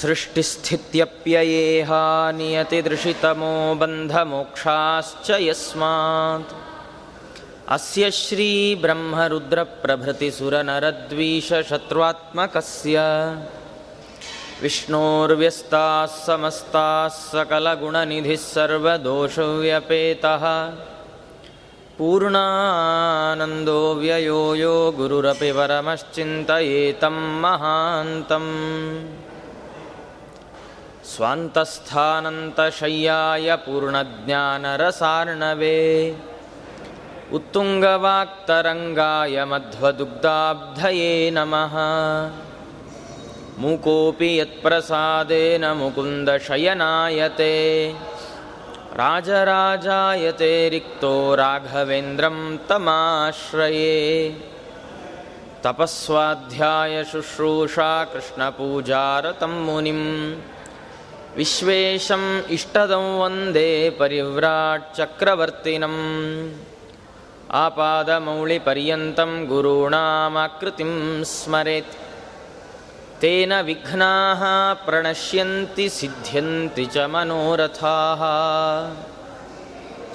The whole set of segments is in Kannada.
ಸೃಷ್ಟಿಸ್ಥಿತ್ಯಪ್ಯಯೇಹ ನಿಯತಿದೃಷಿತಮೋ ಬಂಧಮೋಕ್ಷಾಶ್ಚ ಯಸ್ಮಾತ್ ಅಸ್ಯ ಶ್ರೀ ಬ್ರಹ್ಮರುದ್ರ ಪ್ರಭೃತಿ ಸುರನರದ್ವೀಷ ಶತ್ರುತ್ಮಕಸ್ಯ ವಿಷ್ಣೋರ್ವ್ಯಸ್ತಾಃ ಸಮಸ್ತಾಃ ಸಕಲಗುಣನಿಧಿಃ ಸರ್ವದೋಷವ್ಯಪೇತಃ ಪೂರ್ಣಾನಂದೋ ವ್ಯಯೋ ಯೋ ಗುರುರಪಿ ಪರಮಶ್ಚಿಂತಯೇತಂ ಮಹಾಂತಂ ಸ್ವಾಂತಸ್ಥಾನಂತಶಯ್ಯಾಯ ಪೂರ್ಣಜ್ಞಾನರಸಾರ್ಣವೇ ಉತ್ತುಂಗವಾಕ್ತರಂಗಾಯ ಮಧ್ವದುಗ್ಧಾಬ್ಧಯೇ ನಮಃ ಮೂಕೋಪಿ ಯತ್ಪ್ರಸಾದೇನ ಮುಕುಂದಶಯನಾಯತೆ ರಾಜರಾಜಾಯತೆ ರಿಕ್ತೋ ರಾಘವೇಂದ್ರಂ ತಮಾಶ್ರಯೇ ತಪಸ್ವಾಧ್ಯಾಯ ಶುಶ್ರೂಷಾ ಕೃಷ್ಣಪೂಜಾರತಂ ಮುನಿಂ ವಿಶ್ವೇಶಂ ಇಷ್ಟದಂ ವಂದೇ ಪರಿವ್ರಾಟ್ ಚಕ್ರವರ್ತಿನಂ ಆಪಾದಮೌಳಿಪರ್ಯಂತಂ ಗುರುಣಾಮಾಕೃತಿಂ ಸ್ಮರೆತ್ ತೇನ ವಿಘ್ನಾಃ ಪ್ರಣಶ್ಯಂತಿ ಸಿದ್ಧ್ಯಂತಿ ಚ ಮನೋರಥಾಃ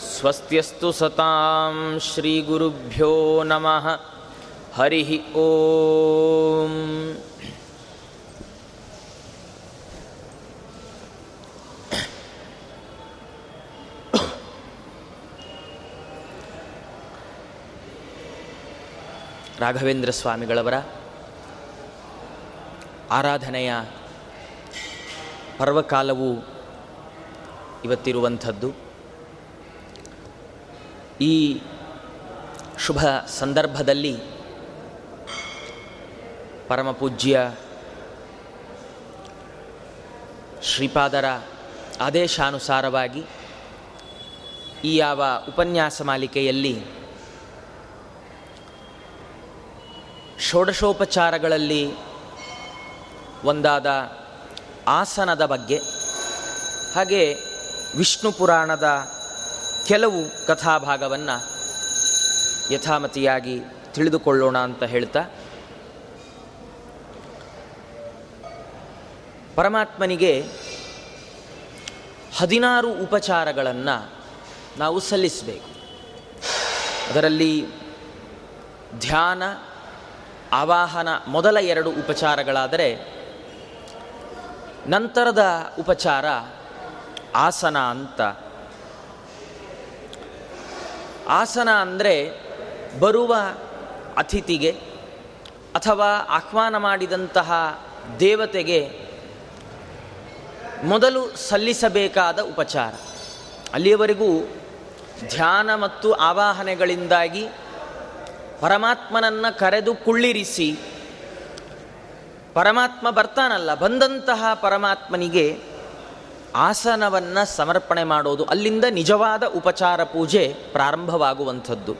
ಸ್ವಸ್ತ್ಯಸ್ತು ಸತಾಂ ಶ್ರೀ ಗುರುಭ್ಯೋ ನಮಃ ಹರಿಃ ಓಂ. ರಾಘವೇಂದ್ರ ಸ್ವಾಮಿಗಳವರ ಆರಾಧನೆಯ ಪರ್ವಕಾಲವು ಇವತ್ತಿರುವಂಥದ್ದು. ಈ ಶುಭ ಸಂದರ್ಭದಲ್ಲಿ ಪರಮಪೂಜ್ಯ ಶ್ರೀಪಾದರ ಆದೇಶಾನುಸಾರವಾಗಿ ಈ ಯಾವ ಉಪನ್ಯಾಸ ಮಾಲಿಕೆಯಲ್ಲಿ ಷೋಡಶೋಪಚಾರಗಳಲ್ಲಿ ಒಂದಾದ ಆಸನದ ಬಗ್ಗೆ, ಹಾಗೆ ವಿಷ್ಣು ಪುರಾಣದ ಕೆಲವು ಕಥಾಭಾಗವನ್ನು ಯಥಾಮತಿಯಾಗಿ ತಿಳಿದುಕೊಳ್ಳೋಣ ಅಂತ ಹೇಳ್ತಾ, ಪರಮಾತ್ಮನಿಗೆ 16 ಉಪಚಾರಗಳನ್ನು ನಾವು ಸಲ್ಲಿಸಬೇಕು. ಅದರಲ್ಲಿ ಧ್ಯಾನ, ಆವಾಹನ ಮೊದಲ 2 ಉಪಚಾರಗಳಾದರೆ, ನಂತರದ ಉಪಚಾರ ಆಸನ ಅಂತ. ಆಸನ ಅಂದರೆ ಬರುವ ಅತಿಥಿಗೆ ಅಥವಾ ಆಹ್ವಾನ ಮಾಡಿದಂತಹ ದೇವತೆಗೆ ಮೊದಲು ಸಲ್ಲಿಸಬೇಕಾದ ಉಪಚಾರ. ಅಲ್ಲಿಯವರೆಗೂ ಧ್ಯಾನ ಮತ್ತು ಆವಾಹನೆಗಳಿಂದಾಗಿ ಪರಮಾತ್ಮನನ್ನು ಕರೆದು ಕುಳ್ಳಿರಿಸಿ, ಪರಮಾತ್ಮ ಬರ್ತಾನಲ್ಲ, ಬಂದಂತಹ ಪರಮಾತ್ಮನಿಗೆ ಆಸನವನ್ನು ಸಮರ್ಪಣೆ ಮಾಡೋದು, ಅಲ್ಲಿಂದ ನಿಜವಾದ ಉಪಚಾರ ಪೂಜೆ ಪ್ರಾರಂಭವಾಗುವಂಥದ್ದು.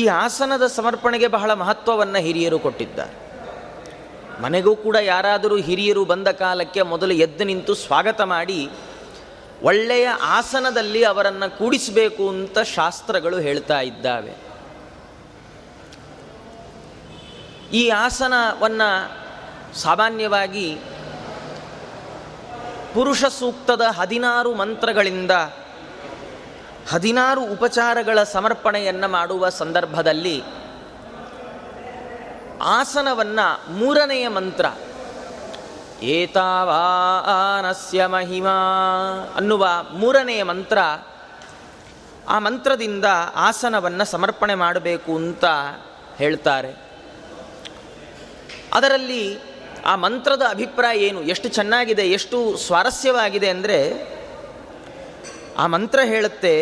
ಈ ಆಸನದ ಸಮರ್ಪಣೆಗೆ ಬಹಳ ಮಹತ್ವವನ್ನು ಹಿರಿಯರು ಕೊಟ್ಟಿದ್ದಾರೆ. ಮನೆಗೂ ಕೂಡ ಯಾರಾದರೂ ಹಿರಿಯರು ಬಂದ ಕಾಲಕ್ಕೆ ಮೊದಲು ಎದ್ದು ನಿಂತು ಸ್ವಾಗತ ಮಾಡಿ ಒಳ್ಳೆಯ ಆಸನದಲ್ಲಿ ಅವರನ್ನು ಕೂಡಿಸಬೇಕು ಅಂತ ಶಾಸ್ತ್ರಗಳು ಹೇಳ್ತಾ ಇದ್ದಾವೆ. ಈ ಆಸನವನ್ನು ಸಾಮಾನ್ಯವಾಗಿ ಪುರುಷ ಸೂಕ್ತದ 16 ಮಂತ್ರಗಳಿಂದ 16 ಉಪಚಾರಗಳ ಸಮರ್ಪಣೆಯನ್ನು ಮಾಡುವ ಸಂದರ್ಭದಲ್ಲಿ ಆಸನವನ್ನು 3ನೇ ಮಂತ್ರ ಏತಾವಾನಸ್ಯ ಮಹಿಮಾ ಅನ್ನುವ 3ನೇ ಮಂತ್ರ, ಆ ಮಂತ್ರದಿಂದ ಆಸನವನ್ನು ಸಮರ್ಪಣೆ ಮಾಡಬೇಕು ಅಂತ ಹೇಳ್ತಾರೆ. ಅದರಲ್ಲಿ ಆ ಮಂತ್ರದ ಅಭಿಪ್ರಾಯ ಏನು, ಎಷ್ಟು ಚೆನ್ನಾಗಿದೆ, ಎಷ್ಟು ಸ್ವಾರಸ್ಯವಾಗಿದೆ ಅಂದರೆ, ಆ ಮಂತ್ರ ಹೇಳುತ್ತೆ,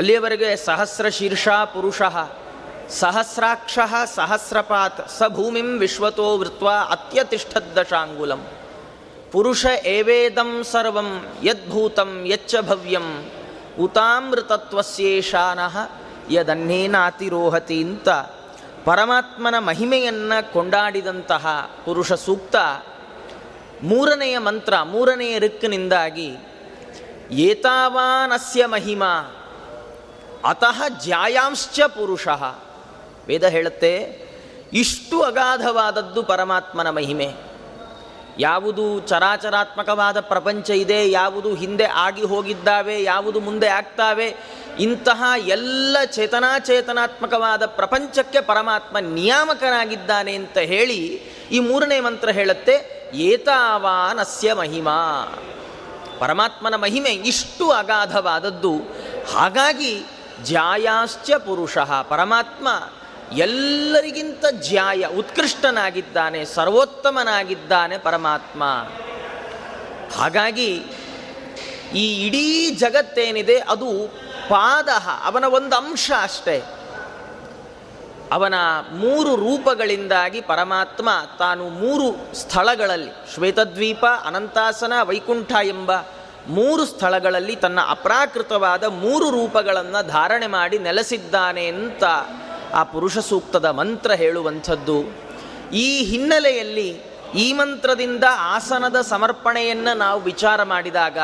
ಅಲ್ಲಿಯವರೆಗೆ ಸಹಸ್ರ ಶೀರ್ಷಾ ಪುರುಷಃ ಸಹಸ್ರಾಕ್ಷಃ ಸಹಸ್ರಪಾತ್ ಸ ಭೂಮಿಂ ವಿಶ್ವತೋ ವೃತ್ವಾ ಅತ್ಯತಿಷ್ಠದ್ದಶಾಂಗುಲಂ ಪುರುಷ ಏವೇದಂ ಸರ್ವಂ ಯದ್ಭೂತಂ ಯಚ್ಚ ಭವ್ಯಂ ಉತಾಮೃತತ್ವಸ್ಯೇಷಾನಃ ಯದನ್ನೇನಾತಿರೋಹತಿ ಅಂತ ಪರಮಾತ್ಮನ ಮಹಿಮೆಯನ್ನು ಕೊಂಡಾಡಿದಂತಹ ಪುರುಷ ಸೂಕ್ತ 3ನೇ ಮಂತ್ರ, 3ನೇ ರಿಕ್ನಿಂದಾಗಿ ಏತಾವಾನಸ್ಯ ಮಹಿಮಾ ಅತಃ ಜ್ಯಾಯಾಂಶ್ಚ ಪುರುಷಃ. ವೇದ ಹೇಳುತ್ತೆ, ಇಷ್ಟು ಅಗಾಧವಾದದ್ದು ಪರಮಾತ್ಮನ ಮಹಿಮೆ. ಯಾವುದು ಚರಾಚರಾತ್ಮಕವಾದ ಪ್ರಪಂಚ ಇದೆ, ಯಾವುದು ಹಿಂದೆ ಆಗಿ ಹೋಗಿದ್ದಾವೆ, ಯಾವುದು ಮುಂದೆ ಆಗ್ತಾವೆ, ಇಂತಹ ಎಲ್ಲ ಚೇತನಾತ್ಮಕವಾದ ಪ್ರಪಂಚಕ್ಕೆ ಪರಮಾತ್ಮ ನಿಯಾಮಕನಾಗಿದ್ದಾನೆ ಅಂತ ಹೇಳಿ ಈ ಮೂರನೇ ಮಂತ್ರ ಹೇಳುತ್ತೆ. ಏತಾವಾನಸ್ಯ ಮಹಿಮಾ, ಪರಮಾತ್ಮನ ಮಹಿಮೆ ಇಷ್ಟು ಅಗಾಧವಾದದ್ದು. ಹಾಗಾಗಿ ಜ್ಯಾಯಾಶ್ಚ ಪುರುಷಃ, ಪರಮಾತ್ಮ ಎಲ್ಲರಿಗಿಂತ ಜ್ಯಾಯ ಉತ್ಕೃಷ್ಟನಾಗಿದ್ದಾನೆ, ಸರ್ವೋತ್ತಮನಾಗಿದ್ದಾನೆ ಪರಮಾತ್ಮ. ಹಾಗಾಗಿ ಈ ಇಡೀ ಜಗತ್ತೇನಿದೆ ಅದು ಪಾದಃ, ಅವನ ಒಂದು ಅಂಶ ಅಷ್ಟೆ. ಅವನ ಮೂರು ರೂಪಗಳಿಂದಾಗಿ ಪರಮಾತ್ಮ ತಾನು ಮೂರು ಸ್ಥಳಗಳಲ್ಲಿ, ಶ್ವೇತದ್ವೀಪ, ಅನಂತಾಸನ, ವೈಕುಂಠ ಎಂಬ ಮೂರು ಸ್ಥಳಗಳಲ್ಲಿ ತನ್ನ ಅಪ್ರಾಕೃತವಾದ ಮೂರು ರೂಪಗಳನ್ನು ಧಾರಣೆ ಮಾಡಿ ನೆಲೆಸಿದ್ದಾನೆ ಅಂತ ಆ ಪುರುಷ ಸೂಕ್ತದ ಮಂತ್ರ ಹೇಳುವಂಥದ್ದು. ಈ ಹಿನ್ನೆಲೆಯಲ್ಲಿ ಈ ಮಂತ್ರದಿಂದ ಆಸನದ ಸಮರ್ಪಣೆಯನ್ನು ನಾವು ವಿಚಾರ ಮಾಡಿದಾಗ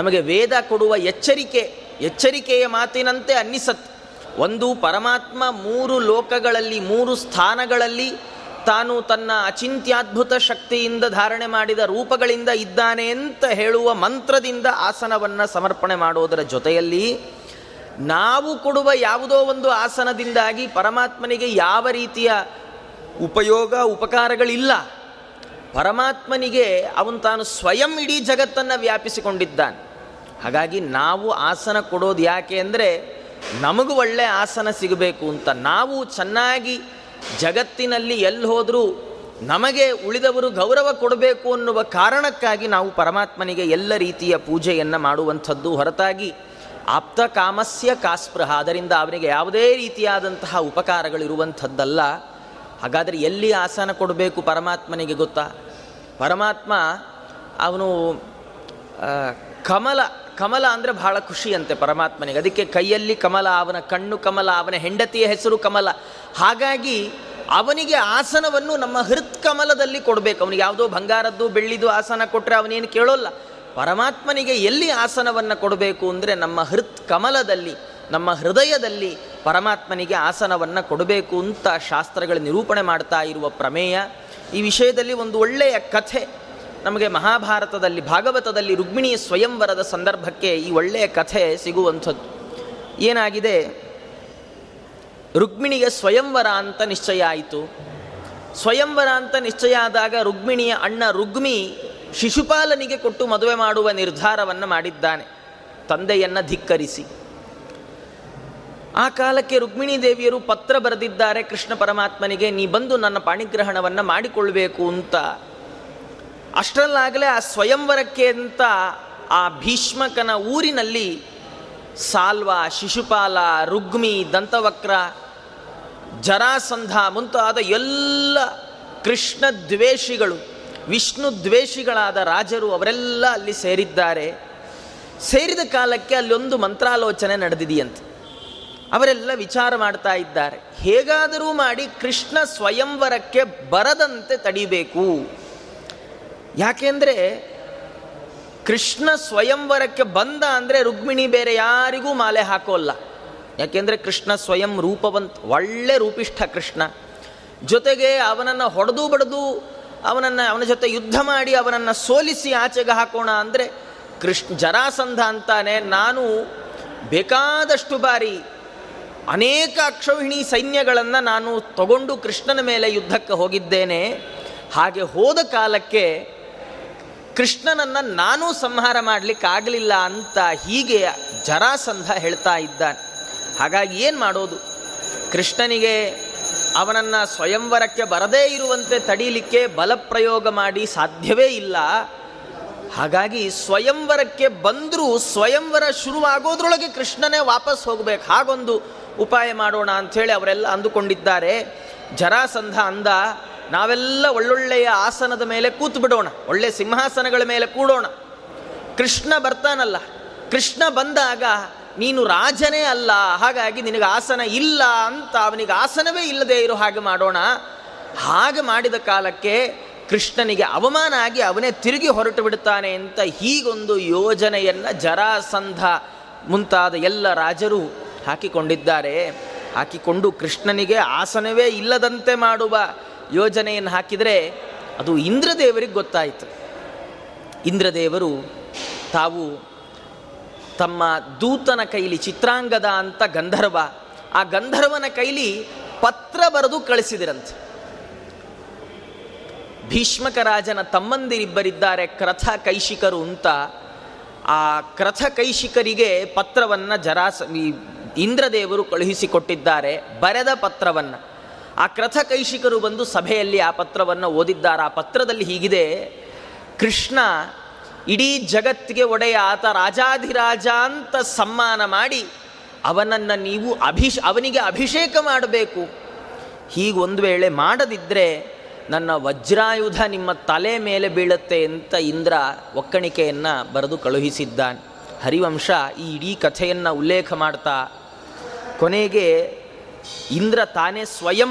ನಮಗೆ ವೇದ ಕೊಡುವ ಎಚ್ಚರಿಕೆಯ ಮಾತಿನಂತೆ ಅನ್ನಿಸತ್. ಒಂದು, ಪರಮಾತ್ಮ ಮೂರು ಲೋಕಗಳಲ್ಲಿ ಮೂರು ಸ್ಥಾನಗಳಲ್ಲಿ ತಾನು ತನ್ನ ಅಚಿಂತ್ಯಾದ್ಭುತ ಶಕ್ತಿಯಿಂದ ಧಾರಣೆ ಮಾಡಿದ ರೂಪಗಳಿಂದ ಇದ್ದಾನೆ ಅಂತ ಹೇಳುವ ಮಂತ್ರದಿಂದ ಆಸನವನ್ನು ಸಮರ್ಪಣೆ ಮಾಡೋದರ ಜೊತೆಯಲ್ಲಿ ನಾವು ಕೊಡುವ ಯಾವುದೋ ಒಂದು ಆಸನದಿಂದಾಗಿ ಪರಮಾತ್ಮನಿಗೆ ಯಾವ ರೀತಿಯ ಉಪಕಾರಗಳಿಲ್ಲ. ಪರಮಾತ್ಮನಿಗೆ ಅವನು ತಾನು ಸ್ವಯಂ ಇಡೀ ಜಗತ್ತನ್ನು ವ್ಯಾಪಿಸಿಕೊಂಡಿದ್ದಾನೆ. ಹಾಗಾಗಿ ನಾವು ಆಸನ ಕೊಡೋದು ಯಾಕೆ ಅಂದರೆ ನಮಗೂ ಒಳ್ಳೆಯ ಆಸನ ಸಿಗಬೇಕು ಅಂತ. ನಾವು ಚೆನ್ನಾಗಿ ಜಗತ್ತಿನಲ್ಲಿ ಎಲ್ಲಿ ಹೋದರೂ ನಮಗೆ ಉಳಿದವರು ಗೌರವ ಕೊಡಬೇಕು ಅನ್ನುವ ಕಾರಣಕ್ಕಾಗಿ ನಾವು ಪರಮಾತ್ಮನಿಗೆ ಎಲ್ಲ ರೀತಿಯ ಪೂಜೆಯನ್ನು ಮಾಡುವಂಥದ್ದು ಹೊರತಾಗಿ ಆಪ್ತ ಕಾಮಸ್ಯ ಕಾಸ್ಪೃಹ, ಅದರಿಂದ ಅವನಿಗೆ ಯಾವುದೇ ರೀತಿಯಾದಂತಹ ಉಪಕಾರಗಳಿರುವಂಥದ್ದಲ್ಲ. ಹಾಗಾದರೆ ಎಲ್ಲಿ ಆಸನ ಕೊಡಬೇಕು ಪರಮಾತ್ಮನಿಗೆ ಗೊತ್ತಾ? ಪರಮಾತ್ಮ ಅವನು ಕಮಲ ಅಂದರೆ ಬಹಳ ಖುಷಿಯಂತೆ ಪರಮಾತ್ಮನಿಗೆ. ಅದಕ್ಕೆ ಕೈಯಲ್ಲಿ ಕಮಲ, ಅವನ ಕಣ್ಣು ಕಮಲ, ಅವನ ಹೆಂಡತಿಯ ಹೆಸರು ಕಮಲ. ಹಾಗಾಗಿ ಅವನಿಗೆ ಆಸನವನ್ನು ನಮ್ಮ ಹೃತ್ಕಮಲದಲ್ಲಿ ಕೊಡಬೇಕು. ಅವನಿಗೆ ಯಾವುದೋ ಬಂಗಾರದ್ದು ಬೆಳ್ಳಿದು ಆಸನ ಕೊಟ್ಟರೆ ಅವನೇನು ಕೇಳೋಲ್ಲ. ಪರಮಾತ್ಮನಿಗೆ ಎಲ್ಲಿ ಆಸನವನ್ನು ಕೊಡಬೇಕು ಅಂದರೆ ನಮ್ಮ ಹೃತ್ಕಮಲದಲ್ಲಿ, ನಮ್ಮ ಹೃದಯದಲ್ಲಿ ಪರಮಾತ್ಮನಿಗೆ ಆಸನವನ್ನು ಕೊಡಬೇಕು ಅಂತ ಶಾಸ್ತ್ರಗಳ ನಿರೂಪಣೆ ಮಾಡ್ತಾ ಇರುವ ಪ್ರಮೇಯ. ಈ ವಿಷಯದಲ್ಲಿ ಒಂದು ಒಳ್ಳೆಯ ಕಥೆ ನಮಗೆ ಮಹಾಭಾರತದಲ್ಲಿ, ಭಾಗವತದಲ್ಲಿ ರುಕ್ಮಿಣಿಯ ಸ್ವಯಂವರದ ಸಂದರ್ಭಕ್ಕೆ ಈ ಒಳ್ಳೆಯ ಕಥೆ ಸಿಗುವಂಥದ್ದು. ಏನಾಗಿದೆ, ರುಕ್ಮಿಣಿಗೆ ಸ್ವಯಂವರ ಅಂತ ನಿಶ್ಚಯ ಆಯಿತು. ಸ್ವಯಂವರ ಅಂತ ನಿಶ್ಚಯ ಆದಾಗ ರುಕ್ಮಿಣಿಯ ಅಣ್ಣ ರುಗ್ಮಿ ಶಿಶುಪಾಲನಿಗೆ ಕೊಟ್ಟು ಮದುವೆ ಮಾಡುವ ನಿರ್ಧಾರವನ್ನು ಮಾಡಿದ್ದಾನೆ, ತಂದೆಯನ್ನು ಧಿಕ್ಕರಿಸಿ. ಆ ಕಾಲಕ್ಕೆ ರುಕ್ಮಿಣೀ ದೇವಿಯರು ಪತ್ರ ಬರೆದಿದ್ದಾರೆ ಕೃಷ್ಣ ಪರಮಾತ್ಮನಿಗೆ, ನೀ ಬಂದು ನನ್ನ ಪಾಣಿಗ್ರಹಣವನ್ನು ಮಾಡಿಕೊಳ್ಬೇಕು ಅಂತ. ಅಷ್ಟರಲ್ಲಾಗಲೇ ಆ ಸ್ವಯಂವರಕ್ಕೆ ಅಂತ ಆ ಭೀಷ್ಮಕನ ಊರಿನಲ್ಲಿ ಸಾಲ್ವ, ಶಿಶುಪಾಲ, ರುಗ್ಮಿ, ದಂತವಕ್ರ, ಜರಾಸಂಧ ಮುಂತಾದ ಎಲ್ಲ ಕೃಷ್ಣ ದ್ವೇಷಿಗಳು, ವಿಷ್ಣು ದ್ವೇಷಿಗಳಾದ ರಾಜರು ಅವರೆಲ್ಲ ಅಲ್ಲಿ ಸೇರಿದ್ದಾರೆ. ಸೇರಿದ ಕಾಲಕ್ಕೆ ಅಲ್ಲೊಂದು ಮಂತ್ರಾಲೋಚನೆ ನಡೆದಿದೆಯಂತೆ. ಅವರೆಲ್ಲ ವಿಚಾರ ಮಾಡ್ತಾ ಇದ್ದಾರೆ, ಹೇಗಾದರೂ ಮಾಡಿ ಕೃಷ್ಣ ಸ್ವಯಂವರಕ್ಕೆ ಬರದಂತೆ ತಡಿಬೇಕು. ಯಾಕೆಂದರೆ ಕೃಷ್ಣ ಸ್ವಯಂವರಕ್ಕೆ ಬಂದ ಅಂದರೆ ರುಕ್ಮಿಣಿ ಬೇರೆ ಯಾರಿಗೂ ಮಾಲೆ ಹಾಕೋಲ್ಲ. ಯಾಕೆಂದರೆ ಕೃಷ್ಣ ಸ್ವಯಂ ರೂಪವಂತ, ಒಳ್ಳೆ ರೂಪಿಷ್ಠ ಕೃಷ್ಣ. ಜೊತೆಗೆ ಅವನನ್ನು ಹೊಡೆದು ಬಡಿದು ಅವನ ಜೊತೆ ಯುದ್ಧ ಮಾಡಿ ಅವನನ್ನು ಸೋಲಿಸಿ ಆಚೆಗೆ ಹಾಕೋಣ ಅಂದರೆ ಕೃಷ್ಣ ಜರಾಸಂಧ ಅಂತಾನೆ, ನಾನು ಬೇಕಾದಷ್ಟು ಬಾರಿ ಅನೇಕ ಅಕ್ಷೌಹಿಣಿ ಸೈನ್ಯಗಳನ್ನು ನಾನು ತಗೊಂಡು ಕೃಷ್ಣನ ಮೇಲೆ ಯುದ್ಧಕ್ಕೆ ಹೋಗಿದ್ದೇನೆ. ಹಾಗೆ ಹೋದ ಕಾಲಕ್ಕೆ ಕೃಷ್ಣನನ್ನು ನಾನೂ ಸಂಹಾರ ಮಾಡಲಿಕ್ಕಾಗಲಿಲ್ಲ ಅಂತ ಹೀಗೆ ಜರಾಸಂಧ ಹೇಳ್ತಾ ಇದ್ದಾನೆ. ಹಾಗಾಗಿ ಏನು ಮಾಡೋದು, ಕೃಷ್ಣನಿಗೆ ಅವನನ್ನು ಸ್ವಯಂವರಕ್ಕೆ ಬರದೇ ಇರುವಂತೆ ತಡೀಲಿಕ್ಕೆ ಬಲಪ್ರಯೋಗ ಮಾಡಿ ಸಾಧ್ಯವೇ ಇಲ್ಲ. ಹಾಗಾಗಿ ಸ್ವಯಂವರಕ್ಕೆ ಬಂದರೂ ಸ್ವಯಂವರ ಶುರುವಾಗೋದ್ರೊಳಗೆ ಕೃಷ್ಣನೇ ವಾಪಸ್ ಹೋಗಬೇಕು, ಹಾಗೊಂದು ಉಪಾಯ ಮಾಡೋಣ ಅಂಥೇಳಿ ಅವರೆಲ್ಲ ಅಂದುಕೊಂಡಿದ್ದಾರೆ. ಜರಾಸಂಧ ಅಂದ, ನಾವೆಲ್ಲ ಒಳ್ಳೊಳ್ಳೆಯ ಆಸನದ ಮೇಲೆ ಕೂತು ಬಿಡೋಣ, ಒಳ್ಳೆ ಸಿಂಹಾಸನಗಳ ಮೇಲೆ ಕೂಡೋಣ. ಕೃಷ್ಣ ಬರ್ತಾನಲ್ಲ, ಕೃಷ್ಣ ಬಂದಾಗ ನೀನು ರಾಜನೇ ಅಲ್ಲ, ಹಾಗಾಗಿ ನಿನಗೆ ಆಸನ ಇಲ್ಲ ಅಂತ ಅವನಿಗೆ ಆಸನವೇ ಇಲ್ಲದೆ ಇರೋ ಹಾಗೆ ಮಾಡೋಣ. ಹಾಗೆ ಮಾಡಿದ ಕಾಲಕ್ಕೆ ಕೃಷ್ಣನಿಗೆ ಅವಮಾನ ಆಗಿ ಅವನೇ ತಿರುಗಿ ಹೊರಟು ಬಿಡ್ತಾನೆ ಅಂತ ಹೀಗೊಂದು ಯೋಜನೆಯನ್ನು ಜರಾಸಂಧ ಮುಂತಾದ ಎಲ್ಲ ರಾಜರು ಹಾಕಿಕೊಂಡು ಕೃಷ್ಣನಿಗೆ ಆಸನವೇ ಇಲ್ಲದಂತೆ ಮಾಡುವ ಯೋಜನೆಯನ್ನು ಹಾಕಿದರೆ ಅದು ಇಂದ್ರದೇವರಿಗೆ ಗೊತ್ತಾಯಿತು. ಇಂದ್ರದೇವರು ತಾವು ತಮ್ಮ ದೂತನ ಕೈಲಿ, ಚಿತ್ರಾಂಗದ ಅಂತ ಗಂಧರ್ವ, ಆ ಗಂಧರ್ವನ ಕೈಲಿ ಪತ್ರ ಬರೆದು ಕಳಿಸಿದಿರಂತೆ. ಭೀಷ್ಮಕ ರಾಜನ ತಮ್ಮಂದಿರಿಬ್ಬರಿದ್ದಾರೆ ಕ್ರಥ ಕೈಶಿಕರು ಅಂತ. ಆ ಕ್ರಥ ಕೈಶಿಕರಿಗೆ ಪತ್ರವನ್ನು ಇಂದ್ರದೇವರು ಕಳುಹಿಸಿಕೊಟ್ಟಿದ್ದಾರೆ, ಬರೆದ ಪತ್ರವನ್ನು. ಆ ಕ್ರಥ ಕೈಶಿಕರು ಬಂದು ಸಭೆಯಲ್ಲಿ ಆ ಪತ್ರವನ್ನು ಓದಿದ್ದಾರೆ. ಆ ಪತ್ರದಲ್ಲಿ ಹೀಗಿದೆ: ಕೃಷ್ಣ ಇಡೀ ಜಗತ್ತಿಗೆ ಒಡೆಯ, ಆತ ರಾಜಾಧಿರಾಜ ಅಂತ ಸಮ್ಮಾನ ಮಾಡಿ ಅವನನ್ನು ನೀವು ಅವನಿಗೆ ಅಭಿಷೇಕ ಮಾಡಬೇಕು. ಹೀಗೊಂದು ವೇಳೆ ಮಾಡದಿದ್ದರೆ ನನ್ನ ವಜ್ರಾಯುಧ ನಿಮ್ಮ ತಲೆ ಮೇಲೆ ಬೀಳುತ್ತೆ ಅಂತ ಇಂದ್ರ ಒಕ್ಕಣಿಕೆಯನ್ನು ಬರೆದು ಕಳುಹಿಸಿದ್ದಾನೆ. ಹರಿವಂಶ ಈ ಇಡೀ ಕಥೆಯನ್ನು ಉಲ್ಲೇಖ ಮಾಡ್ತಾ ಕೊನೆಗೆ ಇಂದ್ರ ತಾನೇ ಸ್ವಯಂ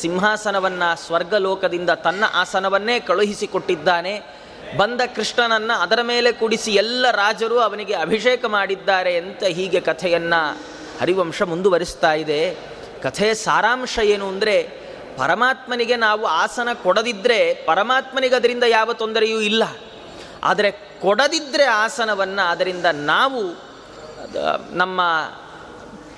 ಸಿಂಹಾಸನವನ್ನು ಸ್ವರ್ಗಲೋಕದಿಂದ ತನ್ನ ಆಸನವನ್ನೇ ಕಳುಹಿಸಿಕೊಟ್ಟಿದ್ದಾನೆ. ಬಂದ ಕೃಷ್ಣನನ್ನು ಅದರ ಮೇಲೆ ಕೂಡಿಸಿ ಎಲ್ಲ ರಾಜರು ಅವನಿಗೆ ಅಭಿಷೇಕ ಮಾಡಿದ್ದಾರೆ ಅಂತ ಹೀಗೆ ಕಥೆಯನ್ನು ಹರಿವಂಶ ಮುಂದುವರಿಸ್ತಾ ಇದೆ. ಕಥೆಯ ಸಾರಾಂಶ ಏನು ಅಂದರೆ, ಪರಮಾತ್ಮನಿಗೆ ನಾವು ಆಸನ ಕೊಡದಿದ್ದರೆ ಪರಮಾತ್ಮನಿಗೆ ಅದರಿಂದ ಯಾವ ತೊಂದರೆಯೂ ಇಲ್ಲ. ಆದರೆ ಕೊಡದಿದ್ದರೆ ಆಸನವನ್ನು, ಅದರಿಂದ ನಾವು ನಮ್ಮ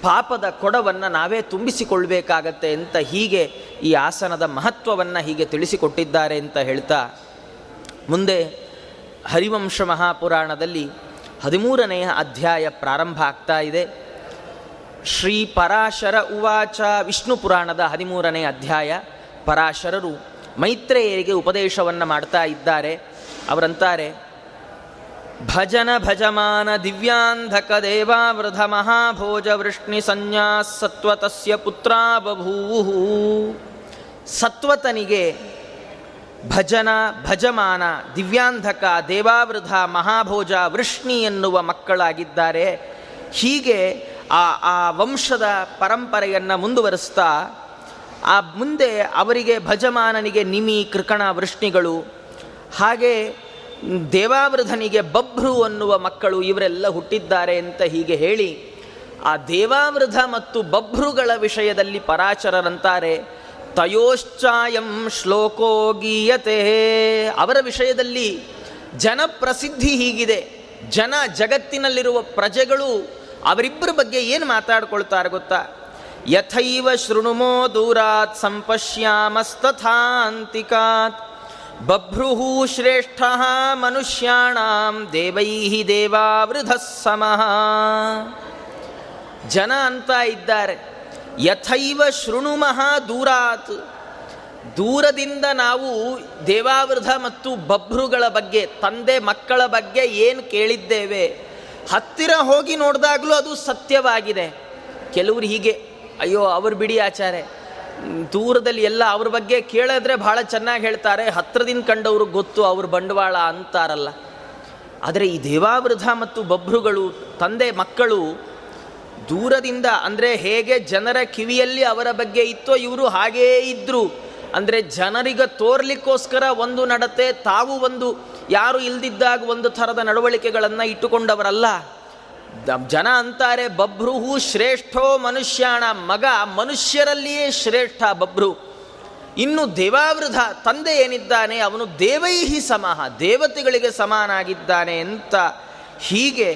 ಪಾಪದ ಕೊಡವನ್ನು ನಾವೇ ತುಂಬಿಸಿಕೊಳ್ಬೇಕಾಗತ್ತೆ ಅಂತ ಹೀಗೆ ಈ ಆಸನದ ಮಹತ್ವವನ್ನು ಹೀಗೆ ತಿಳಿಸಿಕೊಟ್ಟಿದ್ದಾರೆ ಅಂತ ಹೇಳ್ತಾ ಮುಂದೆ ಹರಿವಂಶ ಮಹಾಪುರಾಣದಲ್ಲಿ 13ನೇ ಅಧ್ಯಾಯ ಪ್ರಾರಂಭ ಆಗ್ತಾ ಇದೆ. ಶ್ರೀ ಪರಾಶರ ಉವಾಚ, ವಿಷ್ಣು ಪುರಾಣದ 13ನೇ ಅಧ್ಯಾಯ. ಪರಾಶರರು ಮೈತ್ರೇಯರಿಗೆ ಉಪದೇಶವನ್ನು ಮಾಡ್ತಾ ಇದ್ದಾರೆ. ಅವರಂತಾರೆ: ಭಜನ ಭಜಮಾನ ದಿವ್ಯಾಂಧಕ ದೇವಾವೃಧ ಮಹಾಭೋಜ ವೃಷ್ಣಿ ಸಂನ್ಯಾಸ ಸತ್ವತಸ್ಯ ಪುತ್ರಾ ಬಭೂವು. ಸತ್ವತನಿಗೆ ಭಜನ ಭಜಮಾನ ದಿವ್ಯಾಂಧಕ ದೇವಾವೃಧ ಮಹಾಭೋಜ ವೃಷ್ಣಿ ಎನ್ನುವ ಮಕ್ಕಳಾಗಿದ್ದಾರೆ. ಹೀಗೆ ಆ ವಂಶದ ಪರಂಪರೆಯನ್ನು ಮುಂದುವರಿಸ್ತಾ ಆ ಮುಂದೆ ಅವರಿಗೆ ಭಜಮಾನನಿಗೆ ನಿಮಿ ಕೃಕಣ ವೃಷ್ಣಿಗಳು, ಹಾಗೆ ದೇವಾವೃಧನಿಗೆ ಬಭ್ರು ಅನ್ನುವ ಮಕ್ಕಳು ಇವರೆಲ್ಲ ಹುಟ್ಟಿದ್ದಾರೆ ಅಂತ ಹೀಗೆ ಹೇಳಿ ಆ ದೇವಾವೃಧ ಮತ್ತು ಬಭ್ರುಗಳ ವಿಷಯದಲ್ಲಿ ಪರಾಚರರಂತಾರೆ: ತಯೋಶ್ಚಾಯಂ ಶ್ಲೋಕೋ ಗೀಯತೆ. ಅವರ ವಿಷಯದಲ್ಲಿ ಜನಪ್ರಸಿದ್ಧಿ ಹೀಗಿದೆ. ಜಗತ್ತಿನಲ್ಲಿರುವ ಪ್ರಜೆಗಳು ಅವರಿಬ್ಬರ ಬಗ್ಗೆ ಏನು ಮಾತಾಡ್ಕೊಳ್ತಾರೆ ಗೊತ್ತಾ? ಯಥೈವ ಶೃಣುಮೋ ದೂರಾತ್ ಸಂಪಶ್ಯಾಮಸ್ತಥಾಂತಿಕಾತ್ ಬಭ್ರುಃ ಶ್ರೇಷ್ಠಃ ಮನುಷ್ಯಾಣಾಂ ದೇವೈಹಿ ದೇವಾವೃಧಃ ಸಮಃ. ಜನ ಅಂತ ಇದ್ದಾರೆ, ಯಥೈವ ಶೃಣುಮಃ ದೂರಾತ್, ದೂರದಿಂದ ನಾವು ದೇವಾವೃಧ ಮತ್ತು ಬಭ್ರುಗಳ ಬಗ್ಗೆ, ತಂದೆ ಮಕ್ಕಳ ಬಗ್ಗೆ ಏನು ಕೇಳಿದ್ದೇವೆ, ಹತ್ತಿರ ಹೋಗಿ ನೋಡಿದಾಗಲೂ ಅದು ಸತ್ಯವಾಗಿದೆ. ಕೆಲವರು ಹೀಗೆ, ಅಯ್ಯೋ ಅವರು ಬಿಡಿ ಆಚಾರೆ, ದೂರದಲ್ಲಿ ಎಲ್ಲ ಅವ್ರ ಬಗ್ಗೆ ಕೇಳಿದ್ರೆ ಭಾಳ ಚೆನ್ನಾಗಿ ಹೇಳ್ತಾರೆ, ಹತ್ತಿರದಿಂದ ಕಂಡವರು ಗೊತ್ತು ಅವ್ರ ಬಂಡವಾಳ ಅಂತಾರಲ್ಲ. ಆದರೆ ಈ ದೇವಾವೃಧ ಮತ್ತು ಬಭ್ರುಗಳು ತಂದೆ ಮಕ್ಕಳು ದೂರದಿಂದ, ಅಂದರೆ ಹೇಗೆ ಜನರ ಕಿವಿಯಲ್ಲಿ ಅವರ ಬಗ್ಗೆ ಇತ್ತೋ ಇವರು ಹಾಗೇ ಇದ್ದರು. ಅಂದರೆ ಜನರಿಗೆ ತೋರ್ಲಿಕ್ಕೋಸ್ಕರ ಒಂದು ನಡತೆ, ತಾವು ಒಂದು ಯಾರು ಇಲ್ದಿದ್ದಾಗ ಒಂದು ಥರದ ನಡವಳಿಕೆಗಳನ್ನು ಇಟ್ಟುಕೊಂಡವರಲ್ಲ. ಜನ ಅಂತಾರೆ ಬಭ್ರುಹು ಶ್ರೇಷ್ಠೋ ಮನುಷ್ಯಾಣ, ಮಗ ಮನುಷ್ಯರಲ್ಲಿಯೇ ಶ್ರೇಷ್ಠ ಬಭ್ರು. ಇನ್ನು ದೇವಾವೃಧ ತಂದೆ ಏನಿದ್ದಾನೆ ಅವನು ದೇವೈಹಿ ಸಮಃ, ದೇವತೆಗಳಿಗೆ ಸಮನಾಗಿದ್ದಾನೆ ಅಂತ ಹೀಗೆ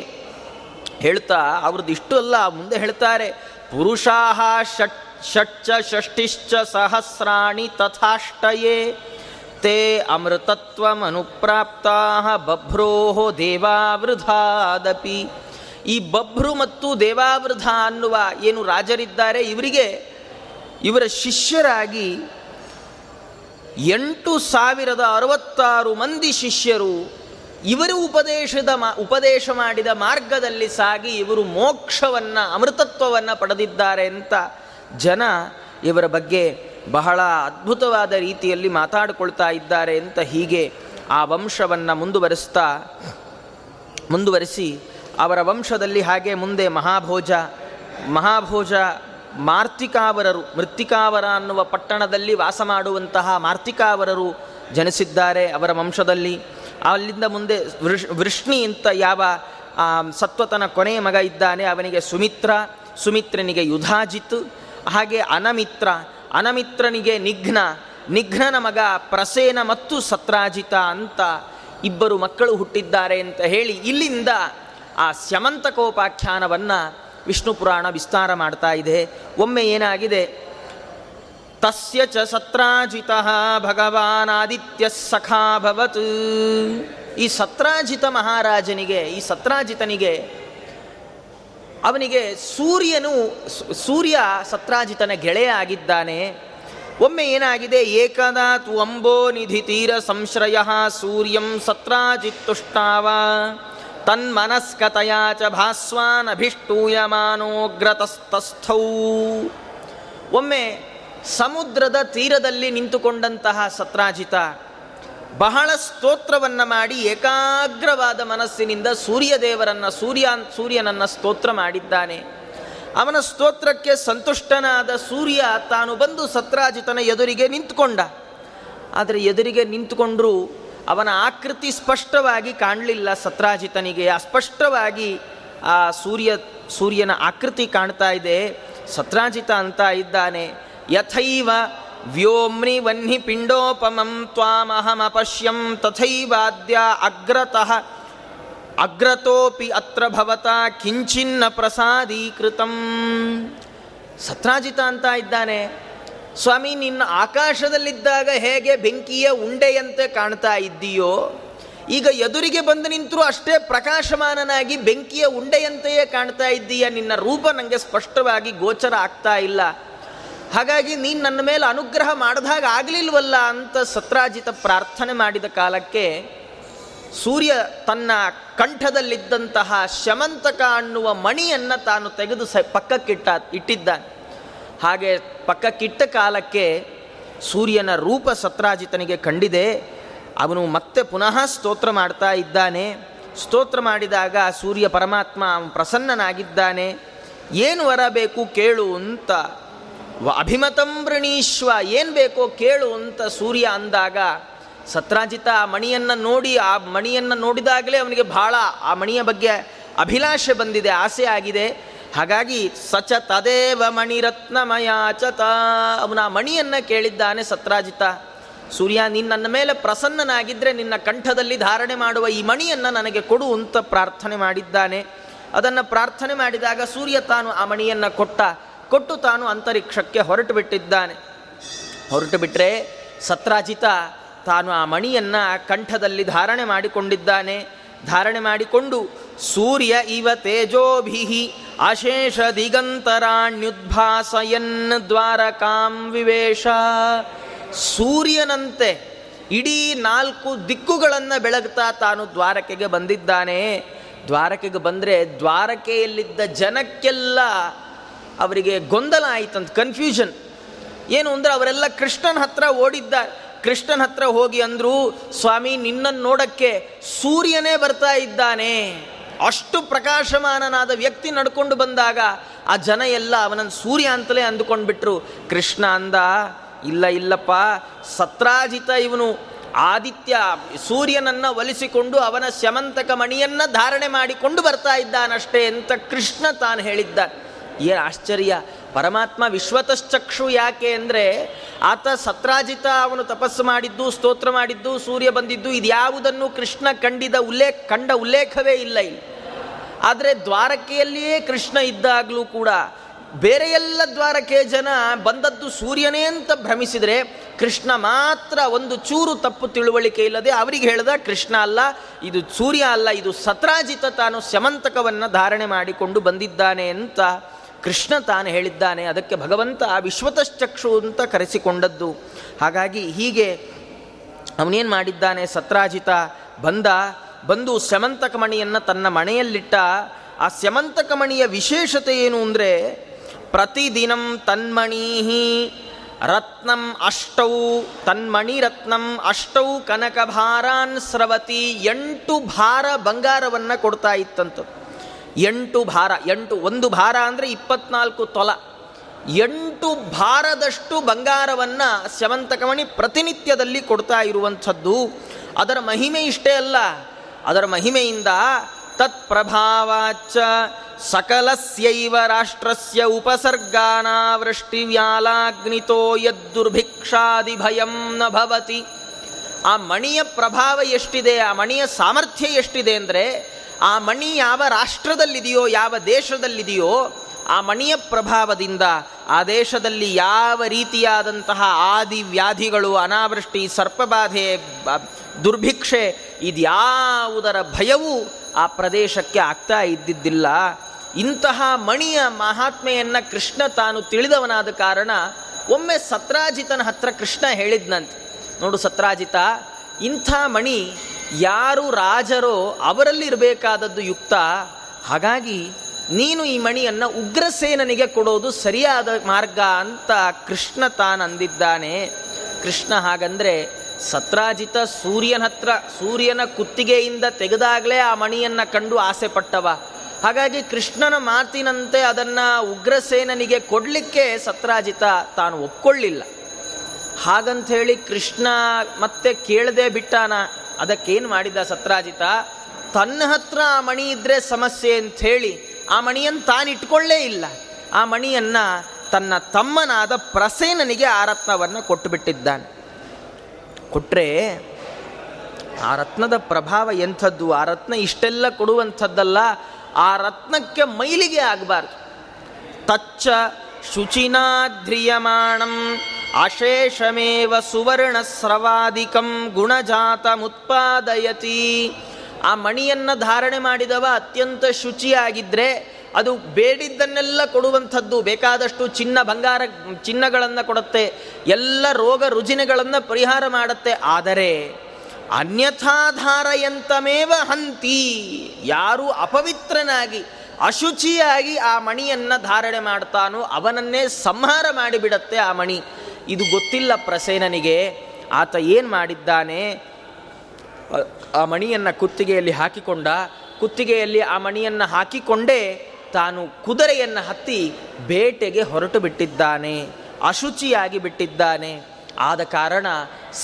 ಹೇಳ್ತಾ ಅವ್ರದ್ದು ಇಷ್ಟು ಅಲ್ಲ ಮುಂದೆ ಹೇಳ್ತಾರೆ: ಪುರುಷಾಹ ಷಟ್ಚ ಷಷ್ಟಿಶ್ಚ ಸಹಸ್ರಾಣಿ ತಥಾಷ್ಟಯೇ ತೇ ಅಮೃತತ್ವಮನುಪ್ರಾಪ್ತಾ ಬಭ್ರೋ ದೇವಾವೃಧಾದಪಿ. ಈ ಬಭ್ರು ಮತ್ತು ದೇವಾವೃಧ ಅನ್ನುವ ಏನು ರಾಜರಿದ್ದಾರೆ ಇವರಿಗೆ, ಇವರ ಶಿಷ್ಯರಾಗಿ 8,066 ಮಂದಿ ಶಿಷ್ಯರು ಇವರು ಉಪದೇಶ ಮಾಡಿದ ಮಾರ್ಗದಲ್ಲಿ ಸಾಗಿ ಇವರು ಮೋಕ್ಷವನ್ನು, ಅಮೃತತ್ವವನ್ನು ಪಡೆದಿದ್ದಾರೆ ಅಂತ ಜನ ಇವರ ಬಗ್ಗೆ ಬಹಳ ಅದ್ಭುತವಾದ ರೀತಿಯಲ್ಲಿ ಮಾತಾಡಿಕೊಳ್ತಾ ಇದ್ದಾರೆ ಅಂತ ಹೀಗೆ ಆ ವಂಶವನ್ನು ಮುಂದುವರಿಸಿ ಅವರ ವಂಶದಲ್ಲಿ ಹಾಗೆ ಮುಂದೆ ಮಹಾಭೋಜ ಮಾರ್ತಿಕಾವರರು, ಮೃತ್ತಿಕಾವರ ಅನ್ನುವ ಪಟ್ಟಣದಲ್ಲಿ ವಾಸ ಮಾಡುವಂತಹ ಮಾರ್ತಿಕಾವರರು ಜನಿಸಿದ್ದಾರೆ ಅವರ ವಂಶದಲ್ಲಿ. ಅಲ್ಲಿಂದ ಮುಂದೆ ವೃಷ್ಣಿ ಅಂತ ಯಾವ ಸತ್ವತನ ಕೊನೆಯ ಮಗ ಇದ್ದಾನೆ ಅವನಿಗೆ ಸುಮಿತ್ರ, ಸುಮಿತ್ರನಿಗೆ ಯುಧಾಜಿತ್, ಹಾಗೆ ಅನಮಿತ್ರನಿಗೆ ನಿಘ್ನ, ನಿಘ್ನನ ಮಗ ಪ್ರಸೇನ ಮತ್ತು ಸತ್ರಾಜಿತ ಅಂತ ಇಬ್ಬರು ಮಕ್ಕಳು ಹುಟ್ಟಿದ್ದಾರೆ ಅಂತ ಹೇಳಿ ಇಲ್ಲಿಂದ ಆ ಸ್ಯಮಂತಕೋಪಾಖ್ಯಾನವನ್ನು ವಿಷ್ಣು ಪುರಾಣ ವಿಸ್ತಾರ ಮಾಡ್ತಾ ಇದೆ. ಒಮ್ಮೆ ಏನಾಗಿದೆ, ತಸ್ಯ ಚ ಸತ್ರಾಜಿತಃ ಭಗವಾನ್ ಆದಿತ್ಯ ಸಖಾ ಭವತ್. ಈ ಸತ್ರಾಜಿತ ಮಹಾರಾಜನಿಗೆ, ಈ ಸತ್ರಾಜಿತನಿಗೆ, ಅವನಿಗೆ ಸೂರ್ಯ ಸತ್ರಾಜಿತನ ಗೆಳೆಯ ಆಗಿದ್ದಾನೆ. ಒಮ್ಮೆ ಏನಾಗಿದೆ, ಏಕದಾ ತು ಅಂಬೋ ನಿಧಿ ತೀರ ಸಂಶ್ರಯ ಸೂರ್ಯಂ ಸತ್ರಾಜಿತ್ತುಷ್ಟಾವ ತನ್ಮನಸ್ಕತಯಾ ಚ ಭಾಸ್ವಾನ್ ಅಭಿಷ್ಟೂಯಮಾನೋಗ್ರತಸ್ತಸ್ಥೌ. ಒಮ್ಮೆ ಸಮುದ್ರದ ತೀರದಲ್ಲಿ ನಿಂತುಕೊಂಡಂತಹ ಸತ್ರಾಜಿತ ಬಹಳ ಸ್ತೋತ್ರವನ್ನು ಮಾಡಿ ಏಕಾಗ್ರವಾದ ಮನಸ್ಸಿನಿಂದ ಸೂರ್ಯದೇವರನ್ನು, ಸೂರ್ಯನನ್ನು ಸ್ತೋತ್ರ ಮಾಡಿದ್ದಾನೆ. ಅವನ ಸ್ತೋತ್ರಕ್ಕೆ ಸಂತುಷ್ಟನಾದ ಸೂರ್ಯ ತಾನು ಬಂದು ಸತ್ರಾಜಿತನ ಎದುರಿಗೆ ನಿಂತುಕೊಂಡ. ಆದರೆ ಎದುರಿಗೆ ನಿಂತುಕೊಂಡ್ರೂ ಅವನ ಆಕೃತಿ ಸ್ಪಷ್ಟವಾಗಿ ಕಾಣಲಿಲ್ಲ ಸತ್ರಾಜಿತನಿಗೆ. ಅಸ್ಪಷ್ಟವಾಗಿ ಆ ಸೂರ್ಯನ ಆಕೃತಿ ಕಾಣ್ತಾ ಇದೆ. ಸತ್ರಾಜಿತ ಅಂತ ಇದ್ದಾನೆ, ಯಥೈವ ವ್ಯೋಮ್ನಿ ವನ್ನಿ ಪಿಂಡೋಪಮಂ ತ್ವಾಮಹಮಪಶ್ಯಂ ತಥೈವಾದ್ಯ ಅಗ್ರತಃ ಅಗ್ರತೋಪಿ ಅತ್ರ ಭವತಾ ಕಿಂಚಿನ್ನ ಪ್ರಸಾದೀಕೃತಂ. ಸತ್ರಾಜಿತ ಅಂತ ಇದ್ದಾನೆ, ಸ್ವಾಮಿ ನಿನ್ನ ಆಕಾಶದಲ್ಲಿದ್ದಾಗ ಹೇಗೆ ಬೆಂಕಿಯ ಉಂಡೆಯಂತೆ ಕಾಣ್ತಾ ಇದ್ದೀಯೋ, ಈಗ ಎದುರಿಗೆ ಬಂದು ನಿಂತರೂ ಅಷ್ಟೇ ಪ್ರಕಾಶಮಾನನಾಗಿ ಬೆಂಕಿಯ ಉಂಡೆಯಂತೆಯೇ ಕಾಣ್ತಾ ಇದ್ದೀಯ. ನಿನ್ನ ರೂಪ ನನಗೆ ಸ್ಪಷ್ಟವಾಗಿ ಗೋಚರ ಆಗ್ತಾ ಇಲ್ಲ, ಹಾಗಾಗಿ ನೀನು ನನ್ನ ಮೇಲೆ ಅನುಗ್ರಹ ಮಾಡಿದಾಗ ಆಗಲಿಲ್ವಲ್ಲ ಅಂತ ಸತ್ರಾಜಿತ ಪ್ರಾರ್ಥನೆ ಮಾಡಿದ ಕಾಲಕ್ಕೆ ಸೂರ್ಯ ತನ್ನ ಕಂಠದಲ್ಲಿದ್ದಂತಹ ಶಮಂತಕ ಅನ್ನುವ ಮಣಿಯನ್ನು ತಾನು ತೆಗೆದು ಪಕ್ಕಕ್ಕಿಟ್ಟಿದ್ದ. ಹಾಗೆ ಪಕ್ಕಕ್ಕಿಟ್ಟ ಕಾಲಕ್ಕೆ ಸೂರ್ಯನ ರೂಪ ಸತ್ರಾಜಿತನಿಗೆ ಕಂಡಿದೆ. ಅವನು ಮತ್ತೆ ಪುನಃ ಸ್ತೋತ್ರ ಮಾಡ್ತಾ ಇದ್ದಾನೆ. ಸ್ತೋತ್ರ ಮಾಡಿದಾಗ ಸೂರ್ಯ ಪರಮಾತ್ಮ ಪ್ರಸನ್ನನಾಗಿದ್ದಾನೆ. ಏನು ವರ ಬೇಕು ಕೇಳು ಅಂತ, ಅಭಿಮತಂ ವೃಣೀಶ್ವ, ಏನು ಬೇಕೋ ಕೇಳು ಅಂತ ಸೂರ್ಯ ಅಂದಾಗ ಸತ್ರಾಜಿತ ಆ ಮಣಿಯನ್ನು ನೋಡಿದಾಗಲೇ ಅವನಿಗೆ ಬಹಳ ಆ ಮಣಿಯ ಬಗ್ಗೆ ಅಭಿಲಾಷೆ ಬಂದಿದೆ, ಆಸೆ ಆಗಿದೆ. ಹಾಗಾಗಿ ಸಚ ತದೇವ ಮಣಿರತ್ನಮಯಾಚತ, ಅವನ ಆ ಮಣಿಯನ್ನು ಕೇಳಿದ್ದಾನೆ ಸತ್ರಾಜಿತ. ಸೂರ್ಯ ನೀನು ನನ್ನ ಮೇಲೆ ಪ್ರಸನ್ನನಾಗಿದ್ದರೆ ನಿನ್ನ ಕಂಠದಲ್ಲಿ ಧಾರಣೆ ಮಾಡುವ ಈ ಮಣಿಯನ್ನು ನನಗೆ ಕೊಡು ಅಂತ ಪ್ರಾರ್ಥನೆ ಮಾಡಿದ್ದಾನೆ. ಅದನ್ನು ಪ್ರಾರ್ಥನೆ ಮಾಡಿದಾಗ ಸೂರ್ಯ ತಾನು ಆ ಮಣಿಯನ್ನು ಕೊಟ್ಟು ತಾನು ಅಂತರಿಕ್ಷಕ್ಕೆ ಹೊರಟು ಬಿಟ್ಟರೆ ಸತ್ರಾಜಿತ ತಾನು ಆ ಮಣಿಯನ್ನು ಕಂಠದಲ್ಲಿ ಧಾರಣೆ ಮಾಡಿಕೊಂಡಿದ್ದಾನೆ. ಧಾರಣೆ ಮಾಡಿಕೊಂಡು ಸೂರ್ಯ ಇವ ತೇಜೋಭಿಹಿ ಅಶೇಷ ದಿಗಂತರಾಣ್ಯುದ್ಭಾಸಯನ್ ದ್ವಾರಕಾಂ ವಿವೇಶ. ಸೂರ್ಯನಂತೆ ಇಡೀ 4 ದಿಕ್ಕುಗಳನ್ನು ಬೆಳಗ್ತಾ ತಾನು ದ್ವಾರಕೆಗೆ ಬಂದಿದ್ದಾನೆ. ದ್ವಾರಕೆಗೆ ಬಂದರೆ ದ್ವಾರಕೆಯಲ್ಲಿದ್ದ ಜನಕ್ಕೆಲ್ಲ ಅವರಿಗೆ ಗೊಂದಲ ಆಯಿತಂತ, ಕನ್ಫ್ಯೂಷನ್. ಏನು ಅಂದರೆ ಅವರೆಲ್ಲ ಕೃಷ್ಣನ ಹತ್ರ ಓಡಿದ್ದಾರೆ. ಕೃಷ್ಣನ ಹತ್ರ ಹೋಗಿ ಅಂದರೂ, ಸ್ವಾಮಿ ನಿನ್ನನ್ನು ನೋಡೋಕ್ಕೆ ಸೂರ್ಯನೇ ಬರ್ತಾ ಇದ್ದಾನೆ, ಅಷ್ಟು ಪ್ರಕಾಶಮಾನನಾದ ವ್ಯಕ್ತಿ ನಡ್ಕೊಂಡು ಬಂದಾಗ ಆ ಜನ ಎಲ್ಲ ಅವನನ್ನು ಸೂರ್ಯ ಅಂತಲೇ ಅಂದುಕೊಂಡ್ಬಿಟ್ರು. ಕೃಷ್ಣ ಅಂದ, ಇಲ್ಲಪ್ಪ ಸತ್ರಾಜಿತ ಇವನು ಆದಿತ್ಯ ಸೂರ್ಯನನ್ನು ಒಲಿಸಿಕೊಂಡು ಅವನ ಸ್ಯಮಂತಕ ಮಣಿಯನ್ನು ಧಾರಣೆ ಮಾಡಿಕೊಂಡು ಬರ್ತಾ ಇದ್ದಾನಷ್ಟೇ ಅಂತ ಕೃಷ್ಣ ತಾನು ಹೇಳಿದ್ದ. ಏನು ಆಶ್ಚರ್ಯ, ಪರಮಾತ್ಮ ವಿಶ್ವತಶ್ಚಕ್ಷು ಯಾಕೆ ಅಂದರೆ ಆತ ಸತ್ರಾಜಿತ ಅವನು ತಪಸ್ಸು ಮಾಡಿದ್ದು, ಸ್ತೋತ್ರ ಮಾಡಿದ್ದು, ಸೂರ್ಯ ಬಂದಿದ್ದು, ಇದ್ಯಾವುದನ್ನು ಕೃಷ್ಣ ಕಂಡ ಉಲ್ಲೇಖವೇ ಇಲ್ಲ ಇಲ್ಲಿ. ಆದರೆ ದ್ವಾರಕೆಯಲ್ಲಿಯೇ ಕೃಷ್ಣ ಇದ್ದಾಗಲೂ ಕೂಡ ಬೇರೆ ಎಲ್ಲ ದ್ವಾರಕೆ ಜನ ಬಂದದ್ದು ಸೂರ್ಯನೇ ಅಂತ ಭ್ರಮಿಸಿದರೆ ಕೃಷ್ಣ ಮಾತ್ರ ಒಂದು ಚೂರು ತಪ್ಪು ತಿಳುವಳಿಕೆ ಇಲ್ಲದೆ ಅವರಿಗೆ ಹೇಳಿದ, ಕೃಷ್ಣ ಅಲ್ಲ, ಇದು ಸೂರ್ಯ ಅಲ್ಲ, ಇದು ಸತ್ರಾಜಿತ ತಾನು ಸ್ಯಮಂತಕವನ್ನು ಧಾರಣೆ ಮಾಡಿಕೊಂಡು ಬಂದಿದ್ದಾನೆ ಅಂತ ಕೃಷ್ಣ ತಾನು ಹೇಳಿದ್ದಾನೆ. ಅದಕ್ಕೆ ಭಗವಂತ ವಿಶ್ವತಶ್ಚಕ್ಷು ಅಂತ ಕರೆಸಿಕೊಂಡದ್ದು. ಹಾಗಾಗಿ ಹೀಗೆ ಅವನೇನು ಮಾಡಿದ್ದಾನೆ, ಸತ್ರಾಜಿತ ಬಂದು ಸ್ಯಮಂತಕ ಮಣಿಯನ್ನು ತನ್ನ ಮನೆಯಲ್ಲಿಟ್ಟ. ಆ ಸ್ಯಮಂತಕ ಮಣಿಯ ವಿಶೇಷತೆ ಏನು ಅಂದರೆ, ಪ್ರತಿದಿನಂ ತನ್ಮಣೀಹಿ ರತ್ನಂ ಅಷ್ಟೌ ತನ್ಮಣಿರತ್ನಂ ಅಷ್ಟೌ ಕನಕಭಾರಾನ್ ಸ್ರವತಿ. 8 ಭಾರ ಬಂಗಾರವನ್ನು ಕೊಡ್ತಾ ಇತ್ತಂತು. 8 ಭಾರ, 8, 1 ಭಾರ ಅಂದರೆ 24 ತೊಲ. 8 ಭಾರದಷ್ಟು ಬಂಗಾರವನ್ನು ಸ್ಯಮಂತಕಮಣಿ ಪ್ರತಿನಿತ್ಯದಲ್ಲಿ ಕೊಡ್ತಾ ಇರುವಂಥದ್ದು. ಅದರ ಮಹಿಮೆ ಇಷ್ಟೇ ಅಲ್ಲ, ಅದರ ಮಹಿಮೆಯಿಂದ ತತ್ಪ್ರಭಾವಾಚ್ಚ ಸಕಲಸ್ಯೈವ ರಾಷ್ಟ್ರಸ್ಯ ಉಪಸರ್ಗಾನಾವೃಷ್ಟಿವ್ಯಾಲಾಗ್ನಿತೋ ಯದ್ದುರ್ಭಿಕ್ಷಾದಿ ಭಯಂ ನ ಭವತಿ. ಆ ಮಣಿಯ ಪ್ರಭಾವ ಎಷ್ಟಿದೆ, ಆ ಮಣಿಯ ಸಾಮರ್ಥ್ಯ ಎಷ್ಟಿದೆ ಅಂದರೆ, ಆ ಮಣಿ ಯಾವ ರಾಷ್ಟ್ರದಲ್ಲಿದೆಯೋ ಯಾವ ದೇಶದಲ್ಲಿದೆಯೋ ಆ ಮಣಿಯ ಪ್ರಭಾವದಿಂದ ಆ ದೇಶದಲ್ಲಿ ಯಾವ ರೀತಿಯಾದಂತಹ ಆದಿವ್ಯಾಧಿಗಳು, ಅನಾವೃಷ್ಟಿ, ಸರ್ಪಬಾಧೆ, ದುರ್ಭಿಕ್ಷೆ, ಇದ್ಯಾವುದರ ಭಯವೂ ಆ ಪ್ರದೇಶಕ್ಕೆ ಆಗ್ತಾ ಇದ್ದಿದ್ದಿಲ್ಲ. ಇಂತಹ ಮಣಿಯ ಮಹಾತ್ಮೆಯನ್ನು ಕೃಷ್ಣ ತಾನು ತಿಳಿದವನಾದ ಕಾರಣ ಒಮ್ಮೆ ಸತ್ರಾಜಿತನ ಹತ್ರ ಕೃಷ್ಣ ಹೇಳಿದ್ನಂತೆ, ನೋಡು ಸತ್ರಾಜಿತ, ಇಂಥ ಮಣಿ ಯಾರು ರಾಜರೋ ಅವರಲ್ಲಿರಬೇಕಾದದ್ದು ಯುಕ್ತ, ಹಾಗಾಗಿ ನೀನು ಈ ಮಣಿಯನ್ನು ಉಗ್ರಸೇನನಿಗೆ ಕೊಡೋದು ಸರಿಯಾದ ಮಾರ್ಗ ಅಂತ ಕೃಷ್ಣ ತಾನಂದಿದ್ದಾನೆ. ಕೃಷ್ಣ ಹಾಗಂದರೆ ಸತ್ರಾಜಿತ ಸೂರ್ಯನ ಹತ್ರ, ಸೂರ್ಯನ ಕುತ್ತಿಗೆಯಿಂದ ತೆಗೆದಾಗಲೇ ಆ ಮಣಿಯನ್ನು ಕಂಡು ಆಸೆ ಪಟ್ಟವ. ಹಾಗಾಗಿ ಕೃಷ್ಣನ ಮಾತಿನಂತೆ ಅದನ್ನು ಉಗ್ರಸೇನನಿಗೆ ಕೊಡಲಿಕ್ಕೆ ಸತ್ರಾಜಿತ ತಾನು ಒಪ್ಕೊಳ್ಳಿಲ್ಲ. ಹಾಗಂತ ಹೇಳಿ ಕೃಷ್ಣ ಮತ್ತೆ ಕೇಳದೆ ಬಿಟ್ಟಾನ. ಅದಕ್ಕೇನು ಮಾಡಿದ ಸತ್ರಾಜಿತ, ತನ್ನ ಹತ್ರ ಆ ಮಣಿ ಇದ್ದರೆ ಸಮಸ್ಯೆ ಅಂಥೇಳಿ ಆ ಮಣಿಯನ್ನು ತಾನಿಟ್ಕೊಳ್ಳೇ ಇಲ್ಲ. ಆ ಮಣಿಯನ್ನು ತನ್ನ ತಮ್ಮನಾದ ಪ್ರಸೇನನಿಗೆ ಆ ರತ್ನವನ್ನು ಕೊಟ್ಟು ಬಿಟ್ಟಿದ್ದಾನೆ. ಕೊಟ್ಟರೆ ಆ ರತ್ನದ ಪ್ರಭಾವ ಎಂಥದ್ದು, ಆ ರತ್ನ ಇಷ್ಟೆಲ್ಲ ಕೊಡುವಂಥದ್ದಲ್ಲ, ಆ ರತ್ನಕ್ಕೆ ಮೈಲಿಗೆ ಆಗಬಾರ್ದು. ತಚ್ಚ ಶುಚಿನಾಧ್ರಿಯಮಾಣಂ ಅಶೇಷಮೇವ ಸುವರ್ಣಸ್ರವಾದಿಕಂ ಗುಣಜಾತಮುತ್ಪಾದಯತಿ. ಆ ಮಣಿಯನ್ನು ಧಾರಣೆ ಮಾಡಿದವ ಅತ್ಯಂತ ಶುಚಿಯಾಗಿದ್ದರೆ ಅದು ಬೇಡಿದ್ದನ್ನೆಲ್ಲ ಕೊಡುವಂಥದ್ದು, ಬೇಕಾದಷ್ಟು ಚಿನ್ನ ಬಂಗಾರ ಚಿನ್ನಗಳನ್ನು ಕೊಡುತ್ತೆ, ಎಲ್ಲ ರೋಗ ರುಜಿನಗಳನ್ನು ಪರಿಹಾರ ಮಾಡುತ್ತೆ. ಆದರೆ ಅನ್ಯಥಾಧಾರಯಂತಮೇವ ಹಂತಿ, ಯಾರು ಅಪವಿತ್ರನಾಗಿ ಅಶುಚಿಯಾಗಿ ಆ ಮಣಿಯನ್ನು ಧಾರಣೆ ಮಾಡ್ತಾನೋ ಅವನನ್ನೇ ಸಂಹಾರ ಮಾಡಿಬಿಡತ್ತೆ ಆ ಮಣಿ. ಇದು ಗೊತ್ತಿಲ್ಲ ಪ್ರಸೇನನಿಗೆ. ಆತ ಏನು ಮಾಡಿದ್ದಾನೆ, ಆ ಮಣಿಯನ್ನು ಕುತ್ತಿಗೆಯಲ್ಲಿ ಹಾಕಿಕೊಂಡ. ಕುತ್ತಿಗೆಯಲ್ಲಿ ಆ ಮಣಿಯನ್ನು ಹಾಕಿಕೊಂಡೇ ತಾನು ಕುದುರೆಯನ್ನು ಹತ್ತಿ ಬೇಟೆಗೆ ಹೊರಟು ಬಿಟ್ಟಿದ್ದಾನೆ, ಅಶುಚಿಯಾಗಿ ಬಿಟ್ಟಿದ್ದಾನೆ. ಆದ ಕಾರಣ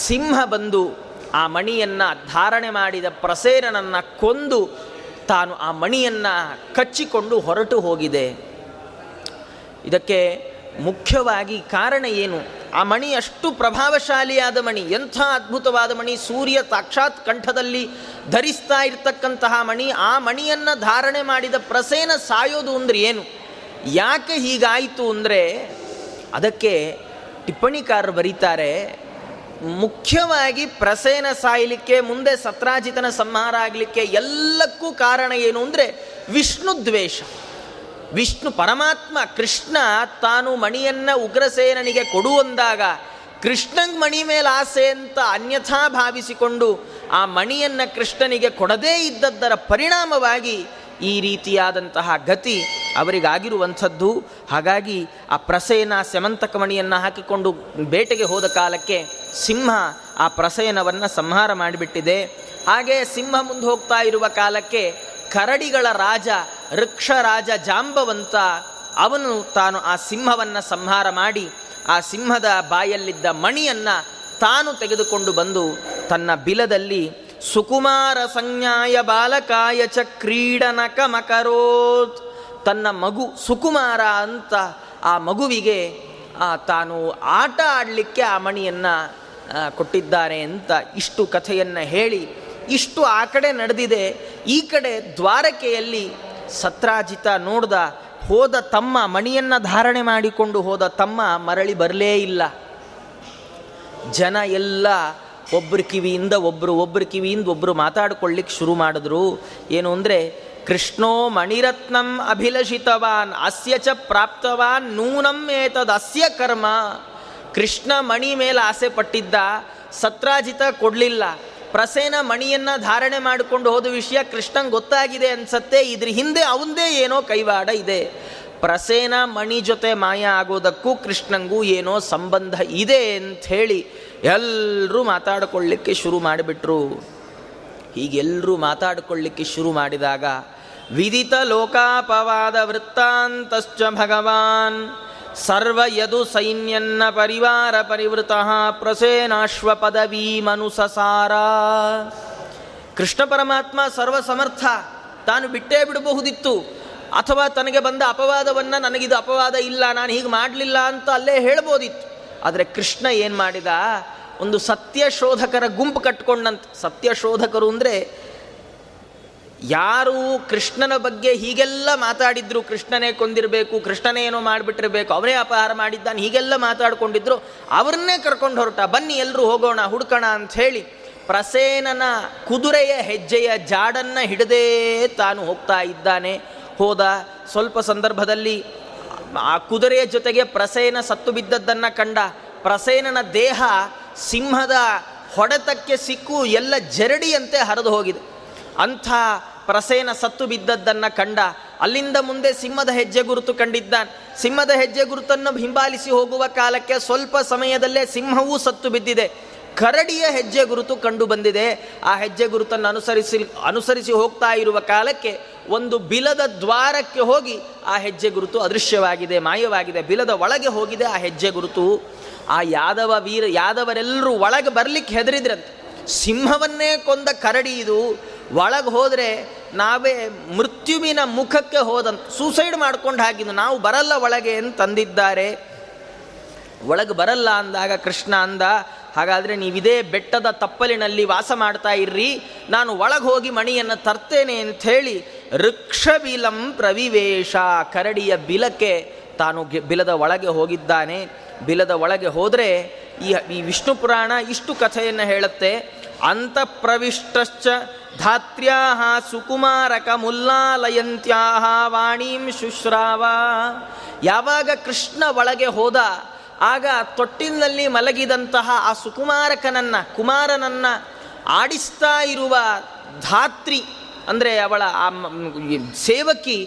ಸಿಂಹ ಬಂದು ಆ ಮಣಿಯನ್ನು ಧಾರಣೆ ಮಾಡಿದ ಪ್ರಸೇನನನ್ನು ಕೊಂದು ತಾನು ಆ ಮಣಿಯನ್ನು ಕಚ್ಚಿಕೊಂಡು ಹೊರಟು ಹೋಗಿದೆ. ಇದಕ್ಕೆ ಮುಖ್ಯವಾಗಿ ಕಾರಣ ಏನು? ಆ ಮಣಿ ಅಷ್ಟು ಪ್ರಭಾವಶಾಲಿಯಾದ ಮಣಿ, ಎಂಥ ಅದ್ಭುತವಾದ ಮಣಿ, ಸೂರ್ಯ ಸಾಕ್ಷಾತ್ ಕಂಠದಲ್ಲಿ ಧರಿಸ್ತಾ ಇರತಕ್ಕಂತಹ ಮಣಿ. ಆ ಮಣಿಯನ್ನು ಧಾರಣೆ ಮಾಡಿದ ಪ್ರಸೇನ ಸಾಯೋದು ಅಂದರೆ ಏನು, ಯಾಕೆ ಹೀಗಾಯಿತು ಅಂದರೆ, ಅದಕ್ಕೆ ಟಿಪ್ಪಣಿಕಾರರು ಬರೀತಾರೆ, ಮುಖ್ಯವಾಗಿ ಪ್ರಸೇನ ಸಾಯಲಿಕ್ಕೆ, ಮುಂದೆ ಸತ್ರಾಜಿತನ ಸಂಹಾರ ಆಗಲಿಕ್ಕೆ ಎಲ್ಲಕ್ಕೂ ಕಾರಣ ಏನು ಅಂದರೆ ವಿಷ್ಣು ದ್ವೇಷ. ವಿಷ್ಣು ಪರಮಾತ್ಮ ಕೃಷ್ಣ ತಾನು ಮಣಿಯನ್ನು ಉಗ್ರಸೇನನಿಗೆ ಕೊಡುವಂದಾಗ ಕೃಷ್ಣಂಗೆ ಮಣಿ ಮೇಲೆ ಆಸೆ ಅಂತ ಅನ್ಯಥಾ ಭಾವಿಸಿಕೊಂಡು ಆ ಮಣಿಯನ್ನು ಕೃಷ್ಣನಿಗೆ ಕೊಡದೇ ಇದ್ದದ್ದರ ಪರಿಣಾಮವಾಗಿ ಈ ರೀತಿಯಾದಂತಹ ಗತಿ ಅವರಿಗಾಗಿರುವಂಥದ್ದು. ಹಾಗಾಗಿ ಆ ಪ್ರಸೇನ ಸ್ಯಮಂತಕ ಮಣಿಯನ್ನು ಹಾಕಿಕೊಂಡು ಬೇಟೆಗೆ ಹೋದ ಕಾಲಕ್ಕೆ ಸಿಂಹ ಆ ಪ್ರಸೇನವನ್ನು ಸಂಹಾರ ಮಾಡಿಬಿಟ್ಟಿದೆ. ಹಾಗೆ ಸಿಂಹ ಮುಂದೆ ಹೋಗ್ತಾ ಇರುವ ಕಾಲಕ್ಕೆ ಕರಡಿಗಳ ರಾಜ ವೃಕ್ಷರಾಜ ಜಾಂಬವಂತ ಅವನು ತಾನು ಆ ಸಿಂಹವನ್ನು ಸಂಹಾರ ಮಾಡಿ ಆ ಸಿಂಹದ ಬಾಯಲ್ಲಿದ್ದ ಮಣಿಯನ್ನು ತಾನು ತೆಗೆದುಕೊಂಡು ಬಂದು ತನ್ನ ಬಿಲದಲ್ಲಿ ಸುಕುಮಾರ ಸಂಜ್ಞಾಯ ಬಾಲಕಾಯ ಚ ಕ್ರೀಡನಕ ಮಕರೋತ್, ತನ್ನ ಮಗು ಸುಕುಮಾರ ಅಂತ ಆ ಮಗುವಿಗೆ ತಾನು ಆಟ ಆಡಲಿಕ್ಕೆ ಆ ಮಣಿಯನ್ನು ಕೊಟ್ಟಿದ್ದಾರೆ ಅಂತ ಇಷ್ಟು ಕಥೆಯನ್ನು ಹೇಳಿ, ಇಷ್ಟು ಆ ಕಡೆ ನಡೆದಿದೆ. ಈ ಕಡೆ ದ್ವಾರಕೆಯಲ್ಲಿ ಸತ್ರಾಜಿತ ನೋಡ್ದ, ಹೋದ ತಮ್ಮ, ಮಣಿಯನ್ನು ಧಾರಣೆ ಮಾಡಿಕೊಂಡು ಹೋದ ತಮ್ಮ ಮರಳಿ ಬರಲೇ ಇಲ್ಲ. ಜನ ಎಲ್ಲ ಒಬ್ಬರು ಕಿವಿಯಿಂದ ಒಬ್ಬರು ಮಾತಾಡಿಕೊಳ್ಳಿಕ್ಕೆ ಶುರು ಮಾಡಿದ್ರು. ಏನು ಅಂದರೆ, ಕೃಷ್ಣೋ ಮಣಿರತ್ನಂ ಅಭಿಲಷಿತವಾನ್ ಅಸ್ಯ ಚ ಪ್ರಾಪ್ತವಾನ್ ನೂನಂ ಏತದ್ ಅಸ್ಯ ಕರ್ಮ. ಕೃಷ್ಣ ಮಣಿ ಮೇಲೆ ಆಸೆ ಪಟ್ಟಿದ್ದ, ಸತ್ರಾಜಿತ ಕೊಡಲಿಲ್ಲ. ಪ್ರಸೇನ ಮಣಿಯನ್ನು ಧಾರಣೆ ಮಾಡಿಕೊಂಡು ಹೋದ ವಿಷಯ ಕೃಷ್ಣಂಗೆ ಗೊತ್ತಾಗಿದೆ ಅನಿಸತ್ತೆ. ಇದ್ರ ಹಿಂದೆ ಅವಂದೇ ಏನೋ ಕೈವಾಡ ಇದೆ. ಪ್ರಸೇನ ಮಣಿ ಜೊತೆ ಮಾಯ ಆಗೋದಕ್ಕೂ ಕೃಷ್ಣಂಗೂ ಏನೋ ಸಂಬಂಧ ಇದೆ ಅಂಥೇಳಿ ಎಲ್ಲರೂ ಮಾತಾಡಿಕೊಳ್ಳಿಕ್ಕೆ ಶುರು ಮಾಡಿಬಿಟ್ರು. ಹೀಗೆಲ್ಲರೂ ಮಾತಾಡಿಕೊಳ್ಳಿಕ್ಕೆ ಶುರು ಮಾಡಿದಾಗ ವಿದಿತ ಲೋಕಾಪವಾದ ವೃತ್ತಾಂತಶ್ಚ ಭಗವಾನ್ ಸರ್ವ ಯದು ಸೈನ್ಯನ್ನ ಪರಿವಾರ ಪರಿವೃತಃ ಪ್ರಸೇನಾಶ್ವ ಪದವೀ ಮನುಸಸಾರ. ಕೃಷ್ಣ ಪರಮಾತ್ಮ ಸರ್ವಸಮರ್ಥ, ತಾನು ಬಿಟ್ಟೇ ಬಿಡಬಹುದಿತ್ತು, ಅಥವಾ ತನಗೆ ಬಂದ ಅಪವಾದವನ್ನು ನನಗಿದು ಅಪವಾದ ಇಲ್ಲ, ನಾನು ಹೀಗೆ ಮಾಡಲಿಲ್ಲ ಅಂತ ಅಲ್ಲೇ ಹೇಳ್ಬೋದಿತ್ತು. ಆದರೆ ಕೃಷ್ಣ ಏನು ಮಾಡಿದ, ಒಂದು ಸತ್ಯಶೋಧಕರ ಗುಂಪು ಕಟ್ಕೊಂಡಂತೆ. ಸತ್ಯಶೋಧಕರು ಅಂದರೆ ಯಾರು ಕೃಷ್ಣನ ಬಗ್ಗೆ ಹೀಗೆಲ್ಲ ಮಾತಾಡಿದ್ರು, ಕೃಷ್ಣನೇ ಕೊಂದಿರಬೇಕು, ಕೃಷ್ಣನೇ ಏನೋ ಮಾಡಿಬಿಟ್ಟಿರಬೇಕು, ಅವರೇ ಅಪಹಾರ ಮಾಡಿದ್ದಾನೆ, ಹೀಗೆಲ್ಲ ಮಾತಾಡಿಕೊಂಡಿದ್ರು, ಅವ್ರನ್ನೇ ಕರ್ಕೊಂಡು ಹೊರಟ. ಬನ್ನಿ ಎಲ್ಲರೂ ಹೋಗೋಣ, ಹುಡ್ಕೋಣ ಅಂಥೇಳಿ ಪ್ರಸೇನನ ಕುದುರೆಯ ಹೆಜ್ಜೆಯ ಜಾಡನ್ನು ಹಿಡದೇ ತಾನು ಹೋಗ್ತಾ ಇದ್ದಾನೆ. ಹೋದ ಸ್ವಲ್ಪ ಸಂದರ್ಭದಲ್ಲಿ ಆ ಕುದುರೆಯ ಜೊತೆಗೆ ಪ್ರಸೇನ ಸತ್ತು ಬಿದ್ದದ್ದನ್ನು ಕಂಡ. ಪ್ರಸೇನನ ದೇಹ ಸಿಂಹದ ಹೊಡೆತಕ್ಕೆ ಸಿಕ್ಕು ಎಲ್ಲ ಜರಡಿಯಂತೆ ಹರಿದು ಹೋಗಿದೆ. ಅಂಥ ಪ್ರಸೇನ ಸತ್ತು ಬಿದ್ದದ್ದನ್ನು ಕಂಡ. ಅಲ್ಲಿಂದ ಮುಂದೆ ಸಿಂಹದ ಹೆಜ್ಜೆ ಗುರುತು ಕಂಡಿದ್ದಾನೆ. ಸಿಂಹದ ಹೆಜ್ಜೆ ಗುರುತನ್ನು ಹಿಂಬಾಲಿಸಿ ಹೋಗುವ ಕಾಲಕ್ಕೆ ಸ್ವಲ್ಪ ಸಮಯದಲ್ಲೇ ಸಿಂಹವೂ ಸತ್ತು ಬಿದ್ದಿದೆ. ಕರಡಿಯ ಹೆಜ್ಜೆ ಗುರುತು ಕಂಡು ಬಂದಿದೆ. ಆ ಹೆಜ್ಜೆ ಗುರುತನ್ನು ಅನುಸರಿಸಿ ಹೋಗ್ತಾ ಇರುವ ಕಾಲಕ್ಕೆ ಒಂದು ಬಿಲದ ದ್ವಾರಕ್ಕೆ ಹೋಗಿ ಆ ಹೆಜ್ಜೆ ಗುರುತು ಅದೃಶ್ಯವಾಗಿದೆ, ಮಾಯವಾಗಿದೆ. ಬಿಲದ ಒಳಗೆ ಹೋಗಿದೆ ಆ ಹೆಜ್ಜೆ ಗುರುತು. ಆ ಯಾದವರೆಲ್ಲರೂ ಒಳಗೆ ಬರಲಿಕ್ಕೆ ಹೆದರಿದ್ರಂತೆ. ಸಿಂಹವನ್ನೇ ಕೊಂದ ಕರಡಿ ಇದು, ಒಳಗೆ ಹೋದರೆ ನಾವೇ ಮೃತ್ಯುವಿನ ಮುಖಕ್ಕೆ ಹೋದಂತ, ಸೂಸೈಡ್ ಮಾಡ್ಕೊಂಡು ಹಾಕಿದ್ದು, ನಾವು ಬರಲ್ಲ ಒಳಗೆ ಅಂತಂದಿದ್ದಾರೆ. ಒಳಗೆ ಬರಲ್ಲ ಅಂದಾಗ ಕೃಷ್ಣ ಅಂದ, ಹಾಗಾದರೆ ನೀವಿದೇ ಬೆಟ್ಟದ ತಪ್ಪಲಿನಲ್ಲಿ ವಾಸ ಮಾಡ್ತಾ ಇರ್ರಿ, ನಾನು ಒಳಗೆ ಹೋಗಿ ಮಣಿಯನ್ನು ತರ್ತೇನೆ ಅಂಥೇಳಿ ಋಕ್ಷಬಿಲಂ ಪ್ರವಿವೇಶ, ಕರಡಿಯ ಬಿಲಕ್ಕೆ ತಾನು ಬಿಲದ ಒಳಗೆ ಹೋಗಿದ್ದಾನೆ. ಬಿಲದ ಒಳಗೆ ಹೋದರೆ ಈ ವಿಷ್ಣು ಪುರಾಣ ಇಷ್ಟು ಕಥೆಯನ್ನು ಹೇಳುತ್ತೆ. ಅಂತಃಪ್ರವಿಷ್ಟಶ್ಚ ಧಾತ್ರ್ಯಾಃ ಸುಕುಮಾರಕ ಮುಲ್ಲಾಲಯಂತ್ಯಾಃ ವಾಣೀಂ ಶುಶ್ರಾವ. ಯಾವಾಗ ಕೃಷ್ಣ ಒಳಗೆ ಹೋದ ಆಗ ತೊಟ್ಟಿನಲ್ಲಿ ಮಲಗಿದಂತಹ ಆ ಸುಕುಮಾರಕನನ್ನು, ಕುಮಾರನನ್ನು ಆಡಿಸ್ತಾ ಇರುವ ಧಾತ್ರಿ, ಅಂದರೆ ಅವಳ ಆ ಸೇವಕಿ,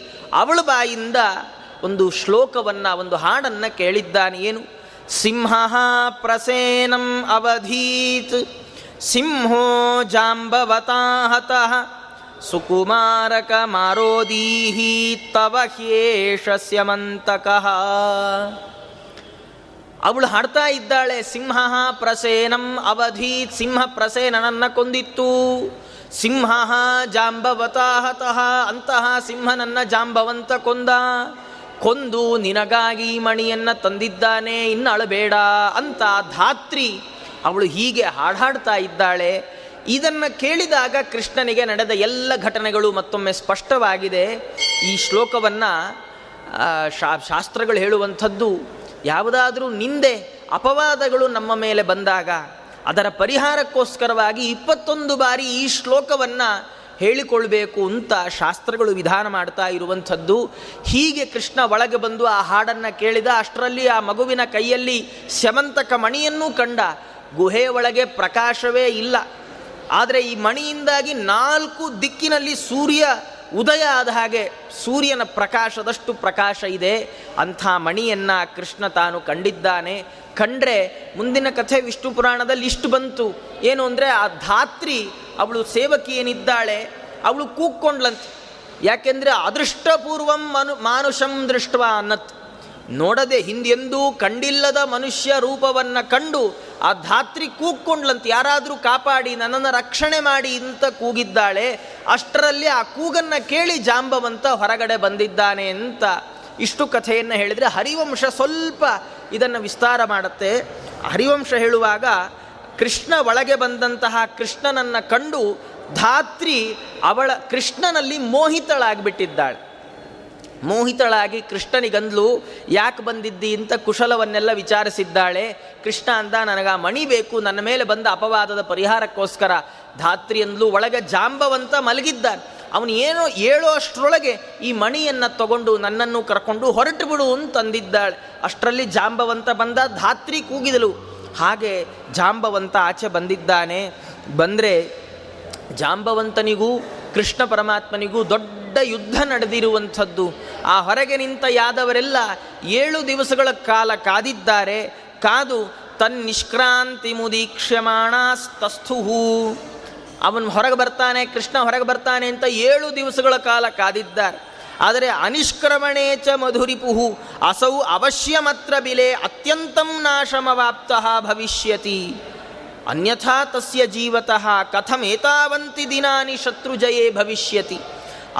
ಅವಳ ಬಾಯಿಂದ ಒಂದು ಶ್ಲೋಕವನ್ನು, ಒಂದು ಹಾಡನ್ನು ಕೇಳಿದ್ದಾನೆ. ಏನು? ಸಿಂಹ ಪ್ರಸೇನಂ ಅವಧೀತ್ ಸಿಂಹೋ ಜಾಂಬವತಾಹತ ಸುಕುಮಾರಕ ಮಾರೋದೀಹಿ ತವ ಹ್ಯೇಷಸ್ಯಮಂತಕಃ. ಅವಳು ಹಾಡ್ತಾ ಇದ್ದಾಳೆ, ಸಿಂಹ ಪ್ರಸೇನಂ ಅವಧೀತ್, ಸಿಂಹ ಪ್ರಸೇನನನ್ನು ಕೊಂದಿತ್ತು. ಸಿಂಹ ಜಾಂಬವತಾಹತ, ಅಂತಹ ಸಿಂಹನನ್ನು ಜಾಂಬವಂತ ಕೊಂದು ನಿನಗಾಗಿ ಮಣಿಯನ್ನು ತಂದಿದ್ದಾನೆ, ಇನ್ನು ಅಳಬೇಡ ಅಂತ ಧಾತ್ರಿ ಅವಳು ಹೀಗೆ ಹಾಡಾಡ್ತಾ ಇದ್ದಾಳೆ. ಇದನ್ನು ಕೇಳಿದಾಗ ಕೃಷ್ಣನಿಗೆ ನಡೆದ ಎಲ್ಲ ಘಟನೆಗಳು ಮತ್ತೊಮ್ಮೆ ಸ್ಪಷ್ಟವಾಗಿದೆ. ಈ ಶ್ಲೋಕವನ್ನು ಶಾಸ್ತ್ರಗಳು ಹೇಳುವಂಥದ್ದು, ಯಾವುದಾದ್ರೂ ನಿಂದೆ ಅಪವಾದಗಳು ನಮ್ಮ ಮೇಲೆ ಬಂದಾಗ ಅದರ ಪರಿಹಾರಕ್ಕೋಸ್ಕರವಾಗಿ 21 ಬಾರಿ ಈ ಶ್ಲೋಕವನ್ನು ಹೇಳಿಕೊಳ್ಬೇಕು ಅಂತ ಶಾಸ್ತ್ರಗಳು ವಿಧಾನ ಮಾಡ್ತಾ ಇರುವಂಥದ್ದು. ಹೀಗೆ ಕೃಷ್ಣ ಒಳಗೆ ಬಂದು ಆ ಹಾಡನ್ನು ಕೇಳಿದ. ಅಷ್ಟರಲ್ಲಿ ಆ ಮಗುವಿನ ಕೈಯಲ್ಲಿ ಸ್ಯಮಂತಕ ಮಣಿಯನ್ನೂ ಕಂಡ. ಗುಹೆಯ ಒಳಗೆ ಪ್ರಕಾಶವೇ ಇಲ್ಲ, ಆದರೆ ಈ ಮಣಿಯಿಂದಾಗಿ 4 ದಿಕ್ಕಿನಲ್ಲಿ ಸೂರ್ಯ ಉದಯ ಆದ ಹಾಗೆ ಸೂರ್ಯನ ಪ್ರಕಾಶದಷ್ಟು ಪ್ರಕಾಶ ಇದೆ. ಅಂಥ ಮಣಿಯನ್ನು ಕೃಷ್ಣ ತಾನು ಕಂಡಿದ್ದಾನೆ. ಕಂಡ್ರೆ ಮುಂದಿನ ಕಥೆ ವಿಷ್ಣು ಪುರಾಣದಲ್ಲಿ ಇಷ್ಟು ಬಂತು. ಏನು ಅಂದರೆ, ಆ ಧಾತ್ರಿ ಅವಳು ಸೇವಕಿ ಏನಿದ್ದಾಳೆ ಅವಳು ಕೂಕ್ಕೊಂಡ್ಲಂತೆ. ಯಾಕೆಂದರೆ ಅದೃಷ್ಟಪೂರ್ವಂ ಮಾನುಷಂ ದೃಷ್ಟ ಅನ್ನತ್, ನೋಡದೆ ಹಿಂದೆಂದೂ ಕಂಡಿಲ್ಲದ ಮನುಷ್ಯ ರೂಪವನ್ನು ಕಂಡು ಆ ಧಾತ್ರಿ ಕೂಕ್ಕೊಂಡ್ಲಂತೆ, ಯಾರಾದರೂ ಕಾಪಾಡಿ, ನನ್ನನ್ನು ರಕ್ಷಣೆ ಮಾಡಿ ಅಂತ ಕೂಗಿದ್ದಾಳೆ. ಅಷ್ಟರಲ್ಲಿ ಆ ಕೂಗನ್ನು ಕೇಳಿ ಜಾಂಬವಂತ ಹೊರಗಡೆ ಬಂದಿದ್ದಾನೆ ಅಂತ ಇಷ್ಟು ಕಥೆಯನ್ನು ಹೇಳಿದರೆ, ಹರಿವಂಶ ಸ್ವಲ್ಪ ಇದನ್ನು ವಿಸ್ತಾರ ಮಾಡುತ್ತೆ. ಹರಿವಂಶ ಹೇಳುವಾಗ ಕೃಷ್ಣ ಒಳಗೆ ಬಂದಂತಹ ಕೃಷ್ಣನನ್ನು ಕಂಡು ಧಾತ್ರಿ ಅವಳ ಕೃಷ್ಣನಲ್ಲಿ ಮೋಹಿತಳಾಗಿಬಿಟ್ಟಿದ್ದಾಳೆ. ಮೋಹಿತಳಾಗಿ ಕೃಷ್ಣನಿಗಂದ್ಲು, ಯಾಕೆ ಬಂದಿದ್ದಿ ಅಂತ ಕುಶಲವನ್ನೆಲ್ಲ ವಿಚಾರಿಸಿದ್ದಾಳೆ. ಕೃಷ್ಣ ಅಂದ, ನನಗೆ ಆ ಮಣಿ ಬೇಕು, ನನ್ನ ಮೇಲೆ ಬಂದ ಅಪವಾದದ ಪರಿಹಾರಕ್ಕೋಸ್ಕರ. ಧಾತ್ರಿ ಅಂದ್ಲು. ಒಳಗೆ ಜಾಂಬವಂತ ಮಲಗಿದ್ದಾನೆ. ಅವನು ಏನೋ ಹೇಳೋ ಅಷ್ಟರೊಳಗೆ ಈ ಮಣಿಯನ್ನು ತಗೊಂಡು ನನ್ನನ್ನು ಕರ್ಕೊಂಡು ಹೊರಟು ಬಿಡು ಅಂತಂದಿದ್ದಾಳೆ. ಅಷ್ಟರಲ್ಲಿ ಜಾಂಬವಂತ ಬಂದ, ಧಾತ್ರಿ ಕೂಗಿದಳು. ಹಾಗೆ ಜಾಂಬವಂತ ಆಚೆ ಬಂದಿದ್ದಾನೆ. ಬಂದರೆ ಜಾಂಬವಂತನಿಗೂ ಕೃಷ್ಣ ಪರಮಾತ್ಮನಿಗೂ ದೊಡ್ಡ ಯುದ್ಧ ನಡೆದಿರುವಂಥದ್ದು. ಆ ಹೊರಗೆ ನಿಂತ ಯಾದವರೆಲ್ಲ 7 ದಿವಸಗಳ ಕಾಲ ಕಾದಿದ್ದಾರೆ. ಕಾದು ತನ್ನಿಷ್ಕ್ರಾಂತಿ ಮುದೀಕ್ಷ್ಯಮಾಣಸ್ತಸ್ಥುಹು, ಅವನು ಹೊರಗೆ ಬರ್ತಾನೆ, ಕೃಷ್ಣ ಹೊರಗೆ ಬರ್ತಾನೆ ಅಂತ 7 ದಿವಸಗಳ ಕಾಲ ಕಾದಿದ್ದಾರೆ. ಆದರೆ ಅನಿಷ್ಕ್ರಮಣೇ ಚ ಮಧುರಿಪುಹು ಅಸೌ ಅವಶ್ಯಮತ್ರ ಬಿಲೆ ಅತ್ಯಂತಂ ನಾಶಮವಾಪ್ತಃ ಭವಿಷ್ಯತಿ ಅನ್ಯಥಾ ತಸ್ಯ ಜೀವತಃ ಕಥಮೇತಾವಂತಿ ದಿನಾನಿ ಶತ್ರುಜಯೇ ಭವಿಷ್ಯತಿ.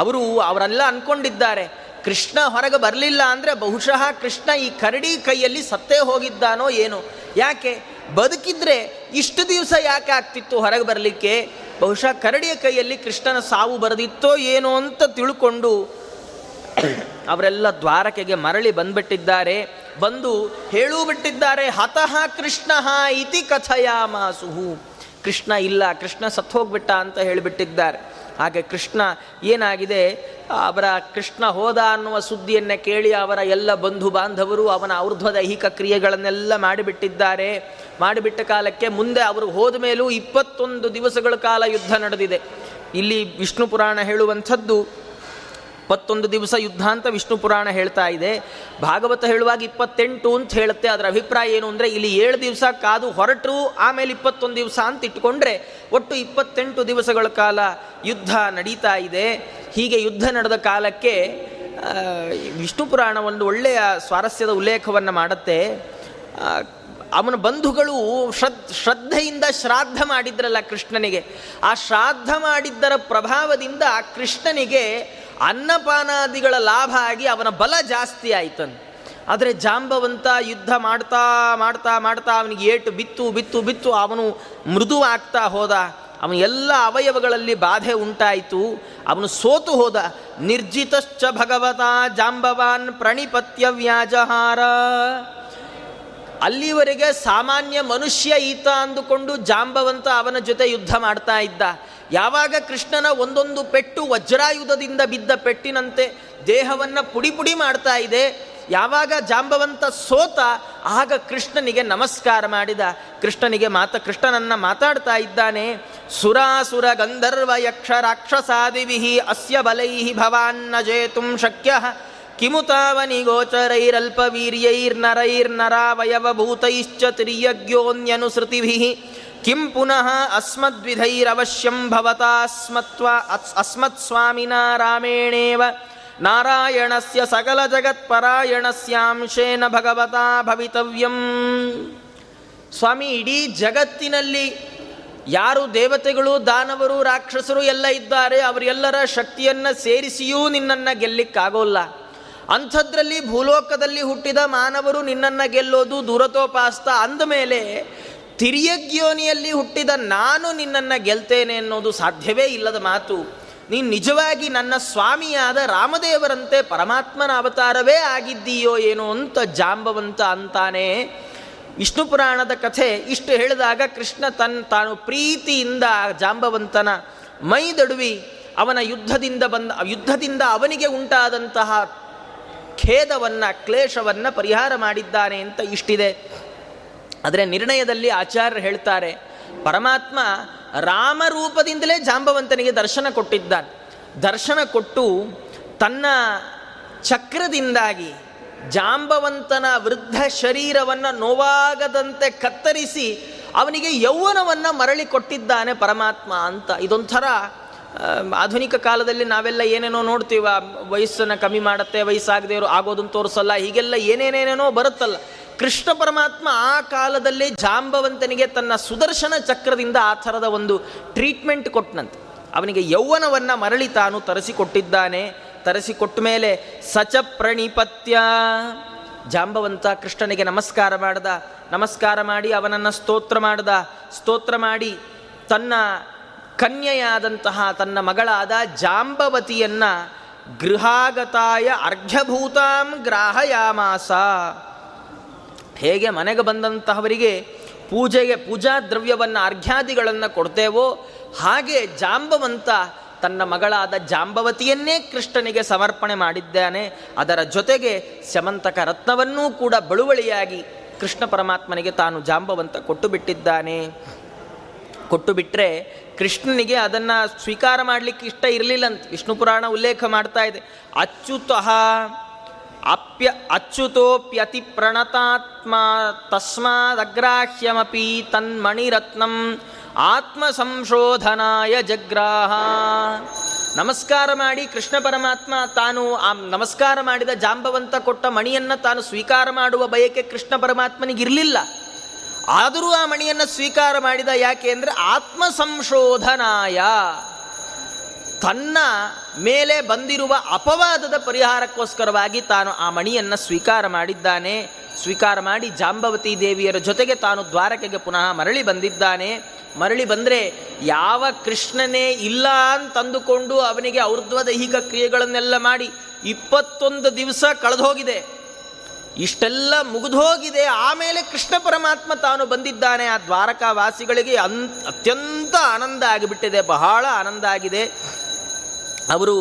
ಅವರು ಅವರೆಲ್ಲ ಅಂದ್ಕೊಂಡಿದ್ದಾರೆ, ಕೃಷ್ಣ ಹೊರಗೆ ಬರಲಿಲ್ಲ ಅಂದರೆ ಬಹುಶಃ ಕೃಷ್ಣ ಈ ಕರಡಿ ಕೈಯಲ್ಲಿ ಸತ್ತೇ ಹೋಗಿದ್ದಾನೋ ಏನೋ. ಯಾಕೆ ಬದುಕಿದ್ರೆ ಇಷ್ಟು ದಿವಸ ಯಾಕೆ ಆಗ್ತಿತ್ತು ಹೊರಗೆ ಬರಲಿಕ್ಕೆ? ಬಹುಶಃ ಕರಡಿಯ ಕೈಯಲ್ಲಿ ಕೃಷ್ಣನ ಸಾವು ಬರೆದಿತ್ತೋ ಏನೋ ಅಂತ ತಿಳ್ಕೊಂಡು ಅವರೆಲ್ಲ ದ್ವಾರಕೆಗೆ ಮರಳಿ ಬಂದುಬಿಟ್ಟಿದ್ದಾರೆ. ಬಂದು ಹೇಳೂ ಬಿಟ್ಟಿದ್ದಾರೆ, ಹತಃ ಕೃಷ್ಣ ಇತಿ ಕಥಯಾಮಾಸುಹು. ಕೃಷ್ಣ ಇಲ್ಲ, ಕೃಷ್ಣ ಸತ್ತೋಗ್ಬಿಟ್ಟ ಅಂತ ಹೇಳಿಬಿಟ್ಟಿದ್ದಾರೆ. ಹಾಗೆ ಕೃಷ್ಣ ಏನಾಗಿದೆ, ಅವರ ಕೃಷ್ಣ ಹೋದ ಅನ್ನುವ ಸುದ್ದಿಯನ್ನು ಕೇಳಿ ಅವರ ಎಲ್ಲ ಬಂಧು ಬಾಂಧವರು ಅವನ ಔರ್ಧ್ವದೈಹಿಕ ಕ್ರಿಯೆಗಳನ್ನೆಲ್ಲ ಮಾಡಿಬಿಟ್ಟಿದ್ದಾರೆ. ಮಾಡಿಬಿಟ್ಟ ಕಾಲಕ್ಕೆ ಮುಂದೆ ಅವರು ಹೋದ ಮೇಲೂ 21 ದಿವಸಗಳ ಕಾಲ ಯುದ್ಧ ನಡೆದಿದೆ. ಇಲ್ಲಿ ವಿಷ್ಣು ಪುರಾಣ ಹೇಳುವಂಥದ್ದು 21 ದಿವಸ ಯುದ್ಧ ಅಂತ ವಿಷ್ಣು ಪುರಾಣ ಹೇಳ್ತಾ ಇದೆ. ಭಾಗವತ ಹೇಳುವಾಗ 28 ಅಂತ ಹೇಳುತ್ತೆ. ಅದರ ಅಭಿಪ್ರಾಯ ಏನು ಅಂದರೆ, ಇಲ್ಲಿ 7 ದಿವಸ ಕಾದು ಹೊರಟರು, ಆಮೇಲೆ 21 ದಿವಸ ಅಂತ ಇಟ್ಟುಕೊಂಡ್ರೆ ಒಟ್ಟು 28 ದಿವಸಗಳ ಕಾಲ ಯುದ್ಧ ನಡೀತಾ ಇದೆ. ಹೀಗೆ ಯುದ್ಧ ನಡೆದ ಕಾಲಕ್ಕೆ ವಿಷ್ಣು ಪುರಾಣ ಒಂದು ಒಳ್ಳೆಯ ಸ್ವಾರಸ್ಯದ ಉಲ್ಲೇಖವನ್ನು ಮಾಡುತ್ತೆ. ಅವನ ಬಂಧುಗಳು ಶ್ರದ್ಧೆಯಿಂದ ಶ್ರಾದ್ದ ಮಾಡಿದ್ರಲ್ಲ ಕೃಷ್ಣನಿಗೆ, ಆ ಶ್ರಾದ್ದ ಮಾಡಿದ್ದರ ಪ್ರಭಾವದಿಂದ ಕೃಷ್ಣನಿಗೆ ಅನ್ನಪಾನಾದಿಗಳ ಲಾಭ ಆಗಿ ಅವನ ಬಲ ಜಾಸ್ತಿ ಆಯಿತನು. ಆದರೆ ಜಾಂಬವಂತ ಯುದ್ಧ ಮಾಡ್ತಾ ಮಾಡ್ತಾ ಮಾಡ್ತಾ ಅವನಿಗೆ ಏಟು ಬಿತ್ತು ಅವನು ಮೃದುವಾಗ್ತಾ ಹೋದ. ಅವನ ಎಲ್ಲ ಅವಯವಗಳಲ್ಲಿ ಬಾಧೆ ಉಂಟಾಯಿತು, ಅವನು ಸೋತು ಹೋದ. ನಿರ್ಜಿತಶ್ಚ ಭಗವತ ಜಾಂಬವಾನ್ ಪ್ರಣಿಪತ್ಯ ವ್ಯಾಜಹಾರ. ಅಲ್ಲಿವರೆಗೆ ಸಾಮಾನ್ಯ ಮನುಷ್ಯ ಈತ ಅಂದುಕೊಂಡು ಜಾಂಬವಂತ ಅವನ ಜೊತೆ ಯುದ್ಧ ಮಾಡ್ತಾ ಇದ್ದ. ಯಾವಾಗ ಕೃಷ್ಣನ ಒಂದೊಂದು ಪೆಟ್ಟು ವಜ್ರಾಯುಧದಿಂದ ಬಿದ್ದ ಪೆಟ್ಟಿನಂತೆ ದೇಹವನ್ನು ಪುಡಿ ಮಾಡ್ತಾ ಇದೆ, ಯಾವಾಗ ಜಾಂಬವಂತ ಸೋತ ಆಗ ಕೃಷ್ಣನಿಗೆ ನಮಸ್ಕಾರ ಮಾಡಿದ. ಕೃಷ್ಣನನ್ನು ಮಾತಾಡ್ತಾ ಇದ್ದಾನೆ. ಸುರಾಸುರ ಗಂಧರ್ವ ಯಕ್ಷ ರಾಕ್ಷಸಾದಿವಿಹಿ ಅಸ್ಯ ಬಲೈಹಿ ಭವಾನ್ನ ಜೇತುಂ ಶಕ್ಯಃ ಕಿಮುತಾವನಿ ಗೋಚರೈರಲ್ಪ ವೀರ್ಯೈರ್ನರೈರ್ನರಾವಯವಭೂತೈಶ್ಚ ತಿರ್ಯಜ್ಞೋನ್ಯನುಸೃತಿಭಿಃ ಕಿಂ ಪುನಃ ಅಸ್ಮದ್ವಿಧೈರವಶ್ಯಂ ಭವತಾ ಅಸ್ಮತ್ಸ್ವಾಮಿನಾ ರಾಮೇಣೇವ ನಾರಾಯಣಸ್ಯ ಸಕಲ ಜಗತ್ಪರಾಯಣಸ್ಯಾಂಶೇನ ಭಗವತಾ ಭವಿತವ್ಯಂ. ಸ್ವಾಮಿ, ಇಡೀ ಜಗತ್ತಿನಲ್ಲಿ ಯಾರು ದೇವತೆಗಳು, ದಾನವರು, ರಾಕ್ಷಸರು ಎಲ್ಲ ಇದ್ದಾರೆ, ಅವರೆಲ್ಲರ ಶಕ್ತಿಯನ್ನು ಸೇರಿಸಿಯೂ ನಿನ್ನನ್ನು ಗೆಲ್ಲಿಕ್ಕಾಗೋಲ್ಲ. ಅಂಥದ್ರಲ್ಲಿ ಭೂಲೋಕದಲ್ಲಿ ಹುಟ್ಟಿದ ಮಾನವರು ನಿನ್ನನ್ನು ಗೆಲ್ಲೋದು ದುರತೋಪಾಸ್ತ. ಅಂದಮೇಲೆ ತಿರ್ಯಜ್ಞೋನಿಯಲ್ಲಿ ಹುಟ್ಟಿದ ನಾನು ನಿನ್ನನ್ನು ಗೆಲ್ತೇನೆ ಅನ್ನೋದು ಸಾಧ್ಯವೇ ಇಲ್ಲದ ಮಾತು. ನೀನು ನಿಜವಾಗಿ ನನ್ನ ಸ್ವಾಮಿಯಾದ ರಾಮದೇವರಂತೆ ಪರಮಾತ್ಮನ ಅವತಾರವೇ ಆಗಿದ್ದೀಯೋ ಏನೋ ಅಂತ ಜಾಂಬವಂತ ಅಂತಾನೆ. ವಿಷ್ಣು ಪುರಾಣದ ಕಥೆ ಇಷ್ಟು ಹೇಳಿದಾಗ ಕೃಷ್ಣ ತಾನು ಪ್ರೀತಿಯಿಂದ ಜಾಂಬವಂತನ ಮೈ ದಡುವಿ ಅವನ ಯುದ್ಧದಿಂದ ಅವನಿಗೆ ಉಂಟಾದಂತಹ ಖೇದವನ್ನು, ಕ್ಲೇಶವನ್ನು ಪರಿಹಾರ ಮಾಡಿದ್ದಾನೆ ಅಂತ ಇಷ್ಟಿದೆ. ಆದರೆ ನಿರ್ಣಯದಲ್ಲಿ ಆಚಾರ್ಯರು ಹೇಳ್ತಾರೆ, ಪರಮಾತ್ಮ ರಾಮರೂಪದಿಂದಲೇ ಜಾಂಬವಂತನಿಗೆ ದರ್ಶನ ಕೊಟ್ಟಿದ್ದಾನೆ. ದರ್ಶನ ಕೊಟ್ಟು ತನ್ನ ಚಕ್ರದಿಂದಾಗಿ ಜಾಂಬವಂತನ ವೃದ್ಧ ಶರೀರವನ್ನು ನೋವಾಗದಂತೆ ಕತ್ತರಿಸಿ ಅವನಿಗೆ ಯೌವನವನ್ನು ಮರಳಿ ಕೊಟ್ಟಿದ್ದಾನೆ ಪರಮಾತ್ಮ ಅಂತ. ಇದೊಂಥರ ಆಧುನಿಕ ಕಾಲದಲ್ಲಿ ನಾವೆಲ್ಲ ಏನೇನೋ ನೋಡ್ತೀವ, ವಯಸ್ಸನ್ನು ಕಮ್ಮಿ ಮಾಡುತ್ತೆ, ವಯಸ್ಸಾಗದೇ ಆಗೋದನ್ನು ತೋರಿಸಲ್ಲ, ಹೀಗೆಲ್ಲ ಏನೇನೇನೇನೋ ಬರುತ್ತಲ್ಲ. ಕೃಷ್ಣ ಪರಮಾತ್ಮ ಆ ಕಾಲದಲ್ಲಿ ಜಾಂಬವಂತನಿಗೆ ತನ್ನ ಸುದರ್ಶನ ಚಕ್ರದಿಂದ ಆ ಥರದ ಒಂದು ಟ್ರೀಟ್ಮೆಂಟ್ ಕೊಟ್ಟನಂತೆ. ಅವನಿಗೆ ಯೌವನವನ್ನು ಮರಳಿ ತಾನು ತರಿಸಿಕೊಟ್ಟಿದ್ದಾನೆ. ತರಿಸಿಕೊಟ್ಟ ಮೇಲೆ ಸಚ ಪ್ರಣಿಪತ್ಯ ಜಾಂಬವಂತ ಕೃಷ್ಣನಿಗೆ ನಮಸ್ಕಾರ ಮಾಡ್ದ. ನಮಸ್ಕಾರ ಮಾಡಿ ಅವನನ್ನು ಸ್ತೋತ್ರ ಮಾಡ್ದ. ಸ್ತೋತ್ರ ಮಾಡಿ ತನ್ನ ಕನ್ಯೆಯಾದಂತಹ ತನ್ನ ಮಗಳಾದ ಜಾಂಬವತಿಯನ್ನು ಗೃಹಾಗತಾಯ ಅರ್ಘ್ಯಭೂತಾಂ ಗ್ರಾಹಯಾಮಾಸ. ಹೇಗೆ ಮನೆಗೆ ಬಂದಂತಹವರಿಗೆ ಪೂಜಾ ದ್ರವ್ಯವನ್ನು, ಅರ್ಘ್ಯಾದಿಗಳನ್ನು ಕೊಡ್ತೇವೋ ಹಾಗೆ ಜಾಂಬವಂತ ತನ್ನ ಮಗಳಾದ ಜಾಂಬವತಿಯನ್ನೇ ಕೃಷ್ಣನಿಗೆ ಸಮರ್ಪಣೆ ಮಾಡಿದ್ದಾನೆ. ಅದರ ಜೊತೆಗೆ ಸ್ಯಮಂತಕ ರತ್ನವನ್ನೂ ಕೂಡ ಬಳುವಳಿಯಾಗಿ ಕೃಷ್ಣ ಪರಮಾತ್ಮನಿಗೆ ತಾನು ಜಾಂಬವಂತ ಕೊಟ್ಟು ಬಿಟ್ಟಿದ್ದಾನೆ. ಕೊಟ್ಟು ಬಿಟ್ಟರೆ ಕೃಷ್ಣನಿಗೆ ಅದನ್ನು ಸ್ವೀಕಾರ ಮಾಡಲಿಕ್ಕೆ ಇಷ್ಟ ಇರಲಿಲ್ಲ ಅಂತ ವಿಷ್ಣು ಪುರಾಣ ಉಲ್ಲೇಖ ಮಾಡ್ತಾ ಇದೆ. ಅಚ್ಯುತೋಪ್ಯತಿ ಪ್ರಣತಾತ್ಮ ತಸ್ಮಾದಗ್ರಾಹ್ಯಮಪಿ ತನ್ಮಣಿರತ್ನಂ ಆತ್ಮ ಸಂಶೋಧನಾಯ ಜಗ್ರಾಹ. ನಮಸ್ಕಾರ ಮಾಡಿ ಕೃಷ್ಣ ಪರಮಾತ್ಮ ತಾನು ಆ ನಮಸ್ಕಾರ ಮಾಡಿದ ಜಾಂಬವಂತ ಕೊಟ್ಟ ಮಣಿಯನ್ನು ತಾನು ಸ್ವೀಕಾರ ಮಾಡುವ ಬಯಕೆ ಕೃಷ್ಣ ಪರಮಾತ್ಮನಿಗಿರಲಿಲ್ಲ. ಆದರೂ ಆ ಮಣಿಯನ್ನು ಸ್ವೀಕಾರ ಮಾಡಿದ. ಯಾಕೆ ಅಂದರೆ ಆತ್ಮ ಸಂಶೋಧನಾಯ, ತನ್ನ ಮೇಲೆ ಬಂದಿರುವ ಅಪವಾದದ ಪರಿಹಾರಕ್ಕೋಸ್ಕರವಾಗಿ ತಾನು ಆ ಮಣಿಯನ್ನು ಸ್ವೀಕಾರ ಮಾಡಿದ್ದಾನೆ. ಸ್ವೀಕಾರ ಮಾಡಿ ಜಾಂಬವತಿ ದೇವಿಯರ ಜೊತೆಗೆ ತಾನು ದ್ವಾರಕೆಗೆ ಪುನಃ ಮರಳಿ ಬಂದಿದ್ದಾನೆ. ಮರಳಿ ಬಂದರೆ ಯಾವ ಕೃಷ್ಣನೇ ಇಲ್ಲ ಅಂತಂದುಕೊಂಡು ಅವನಿಗೆ ಔರ್ಧ್ವ ದೈಹಿಕ ಕ್ರಿಯೆಗಳನ್ನೆಲ್ಲ ಮಾಡಿ 21 ದಿವಸ ಕಳೆದೋಗಿದೆ, ಇಷ್ಟೆಲ್ಲ ಮುಗಿದೋಗಿದೆ. ಆಮೇಲೆ ಕೃಷ್ಣ ಪರಮಾತ್ಮ ತಾನು ಬಂದಿದ್ದಾನೆ. ಆ ದ್ವಾರಕಾ ವಾಸಿಗಳಿಗೆ ಅತ್ಯಂತ ಆನಂದ ಆಗಿಬಿಟ್ಟಿದೆ, ಬಹಳ ಆನಂದ ಆಗಿದೆ. ಅವರು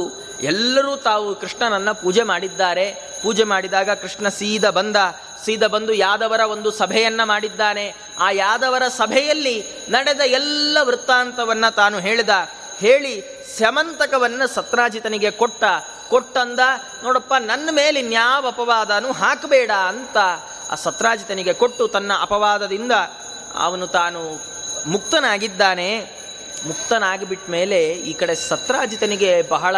ಎಲ್ಲರೂ ತಾವು ಕೃಷ್ಣನನ್ನು ಪೂಜೆ ಮಾಡಿದ್ದಾರೆ. ಪೂಜೆ ಮಾಡಿದಾಗ ಕೃಷ್ಣ ಸೀದಾ ಬಂದು ಯಾದವರ ಒಂದು ಸಭೆಯನ್ನು ಮಾಡಿದ್ದಾನೆ. ಆ ಯಾದವರ ಸಭೆಯಲ್ಲಿ ನಡೆದ ಎಲ್ಲ ವೃತ್ತಾಂತವನ್ನು ತಾನು ಹೇಳಿ ಸ್ಯಮಂತಕವನ್ನು ಸತ್ರಾಜಿತನಿಗೆ ಕೊಟ್ಟಂದ, ನೋಡಪ್ಪ ನನ್ನ ಮೇಲೆ ಇನ್ಯಾವ ಅಪವಾದನೂ ಹಾಕಬೇಡ ಅಂತ ಆ ಸತ್ರಾಜಿತನಿಗೆ ಕೊಟ್ಟು ತನ್ನ ಅಪವಾದದಿಂದ ಅವನು ತಾನು ಮುಕ್ತನಾಗಿದ್ದಾನೆ. ಮುಕ್ತನಾಗಿಬಿಟ್ಟ ಮೇಲೆ ಈ ಕಡೆ ಸತ್ರಾಜಿತನಿಗೆ ಬಹಳ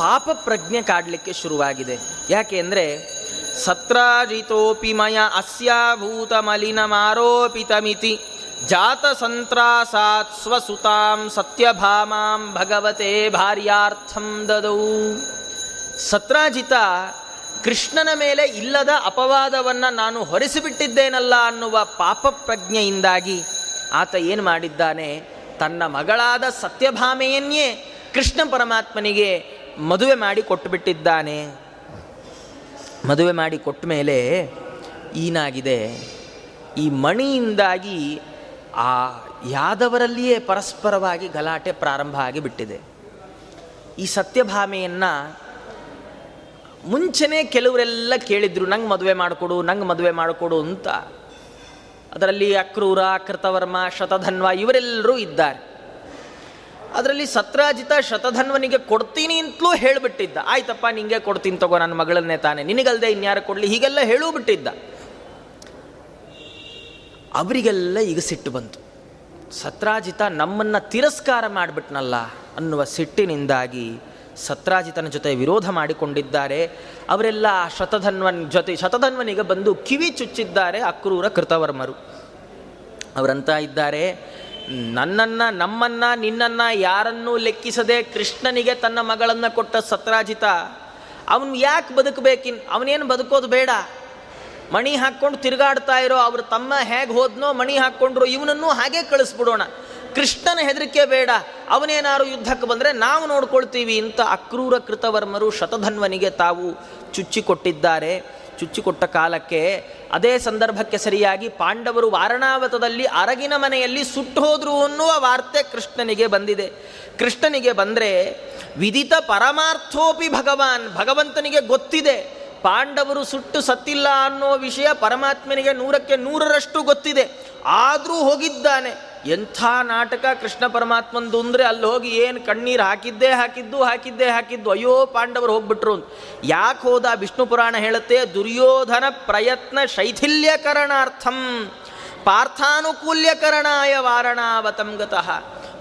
ಪಾಪ ಪ್ರಜ್ಞೆ ಕಾಡಲಿಕ್ಕೆ ಶುರುವಾಗಿದೆ. ಯಾಕೆ ಅಂದರೆ ಸತ್ರಾಜಿತೋಪಿ ಮಯ ಅಸ್ಯಾಭೂತ ಮಲಿನಮಾರೋಪಿತಮಿತಿ ಜಾತ ಸಂತ್ರಾಸಾತ್ ಸ್ವಸುತಾಂ ಸತ್ಯಭಾಮಾಂ ಭಗವತೆ ಭಾರ್ಯಾರ್ಥಂ ದದೌ. ಸತ್ರಾಜಿತ ಕೃಷ್ಣನ ಮೇಲೆ ಇಲ್ಲದ ಅಪವಾದವನ್ನು ನಾನು ಹೊರಿಸಿಬಿಟ್ಟಿದ್ದೇನಲ್ಲ ಅನ್ನುವ ಪಾಪ ಪ್ರಜ್ಞೆಯಿಂದಾಗಿ ಆತ ಏನು ಮಾಡಿದ್ದಾನೆ, ತನ್ನ ಮಗಳಾದ ಸತ್ಯಭಾಮೆಯನ್ನೇ ಕೃಷ್ಣ ಪರಮಾತ್ಮನಿಗೆ ಮದುವೆ ಮಾಡಿ ಕೊಟ್ಟುಬಿಟ್ಟಿದ್ದಾನೆ. ಮದುವೆ ಮಾಡಿ ಕೊಟ್ಟ ಮೇಲೆ ಏನಾಗಿದೆ, ಈ ಮಣಿಯಿಂದಾಗಿ ಆ ಯಾದವರಲ್ಲಿಯೇ ಪರಸ್ಪರವಾಗಿ ಗಲಾಟೆ ಪ್ರಾರಂಭ ಆಗಿಬಿಟ್ಟಿದೆ. ಈ ಸತ್ಯಭಾಮೆಯನ್ನು ಮುಂಚೆನೇ ಕೆಲವರೆಲ್ಲ ಕೇಳಿದ್ರು, ನಂಗೆ ಮದುವೆ ಮಾಡಿಕೊಡು ಅಂತ. ಅದರಲ್ಲಿ ಅಕ್ರೂರ, ಕೃತವರ್ಮ, ಶತಧನ್ವ ಇವರೆಲ್ಲರೂ ಇದ್ದಾರೆ. ಅದರಲ್ಲಿ ಸತ್ರಾಜಿತ ಶತಧನ್ವನಿಗೆ ಕೊಡ್ತೀನಿ ಅಂತಲೂ ಹೇಳಿಬಿಟ್ಟಿದ್ದ. ಆಯ್ತಪ್ಪ ನಿಂಗೆ ಕೊಡ್ತೀನಿ ತಗೋ, ನನ್ನ ಮಗಳನ್ನೇ ತಾನೆ, ನಿನಗಲ್ಲದೆ ಇನ್ಯಾರು ಕೊಡಲಿ, ಹೀಗೆಲ್ಲ ಹೇಳೂ ಬಿಟ್ಟಿದ್ದ. ಅವರಿಗೆಲ್ಲ ಈಗ ಸಿಟ್ಟು ಬಂತು, ಸತ್ರಾಜಿತ ನಮ್ಮನ್ನು ತಿರಸ್ಕಾರ ಮಾಡಿಬಿಟ್ನಲ್ಲ ಅನ್ನುವ ಸಿಟ್ಟಿನಿಂದಾಗಿ ಸತ್ರಾಜಿತನ ಜೊತೆ ವಿರೋಧ ಮಾಡಿಕೊಂಡಿದ್ದಾರೆ. ಅವರೆಲ್ಲ ಶತಧನ್ವನಿಗೆ ಬಂದು ಕಿವಿ ಚುಚ್ಚಿದ್ದಾರೆ ಅಕ್ರೂರ ಕೃತವರ್ಮರು. ಅವರಂತ ಇದ್ದಾರೆ, ನನ್ನನ್ನು, ನಮ್ಮನ್ನು, ನಿನ್ನನ್ನು ಯಾರನ್ನೂ ಲೆಕ್ಕಿಸದೆ ಕೃಷ್ಣನಿಗೆ ತನ್ನ ಮಗಳನ್ನು ಕೊಟ್ಟ ಸತ್ರಾಜಿತ ಅವನು ಯಾಕೆ ಬದುಕಬೇಕಿನ್, ಅವನೇನು ಬದುಕೋದು ಬೇಡ, ಮಣಿ ಹಾಕ್ಕೊಂಡು ತಿರುಗಾಡ್ತಾ ಇರೋ ಅವ್ರ ತಮ್ಮ ಹೇಗೆ ಹೋದ್ನೋ ಮಣಿ ಹಾಕ್ಕೊಂಡ್ರು ಇವನನ್ನು ಹಾಗೆ ಕಳಿಸ್ಬಿಡೋಣ, ಕೃಷ್ಣನ ಹೆದರಿಕೆ ಬೇಡ, ಅವನೇನಾರು ಯುದ್ಧಕ್ಕೆ ಬಂದರೆ ನಾವು ನೋಡ್ಕೊಳ್ತೀವಿ ಅಂತ ಅಕ್ರೂರ ಕೃತವರ್ಮರು ಶತಧನ್ವನಿಗೆ ತಾವು ಚುಚ್ಚಿಕೊಟ್ಟಿದ್ದಾರೆ. ಚುಚ್ಚಿಕೊಟ್ಟ ಕಾಲಕ್ಕೆ ಅದೇ ಸಂದರ್ಭಕ್ಕೆ ಸರಿಯಾಗಿ ಪಾಂಡವರು ವಾರಣಾವತದಲ್ಲಿ ಅರಗಿನ ಮನೆಯಲ್ಲಿ ಸುಟ್ಟು ಹೋದರು ಅನ್ನುವ ವಾರ್ತೆ ಕೃಷ್ಣನಿಗೆ ಬಂದಿದೆ. ಕೃಷ್ಣನಿಗೆ ಬಂದರೆ ವಿದಿತ ಪರಮಾರ್ಥೋಪಿ ಭಗವಾನ್, ಭಗವಂತನಿಗೆ ಗೊತ್ತಿದೆ ಪಾಂಡವರು ಸುಟ್ಟು ಸತ್ತಿಲ್ಲ ಅನ್ನೋ ವಿಷಯ ಪರಮಾತ್ಮನಿಗೆ 100% ಗೊತ್ತಿದೆ. ಆದರೂ ಹೋಗಿದ್ದಾನೆ. ಎಂಥ ನಾಟಕ ಕೃಷ್ಣ ಪರಮಾತ್ಮಂದು ಅಂದರೆ ಅಲ್ಲಿ ಹೋಗಿ ಏನು ಕಣ್ಣೀರು ಹಾಕಿದ್ದೆ ಹಾಕಿದ್ದು ಅಯ್ಯೋ ಪಾಂಡವರು ಹೋಗ್ಬಿಟ್ರು ಅಂತ. ಯಾಕೆ ಹೋದ? ವಿಷ್ಣು ಪುರಾಣ ಹೇಳುತ್ತೆ, ದುರ್ಯೋಧನ ಪ್ರಯತ್ನ ಶೈಥಿಲ್ಯಕರಣಾರ್ಥಂ ಪಾರ್ಥಾನುಕೂಲ್ಯಕರಣಾಯ ವಾರಣಾವತಂ ಗತಃ.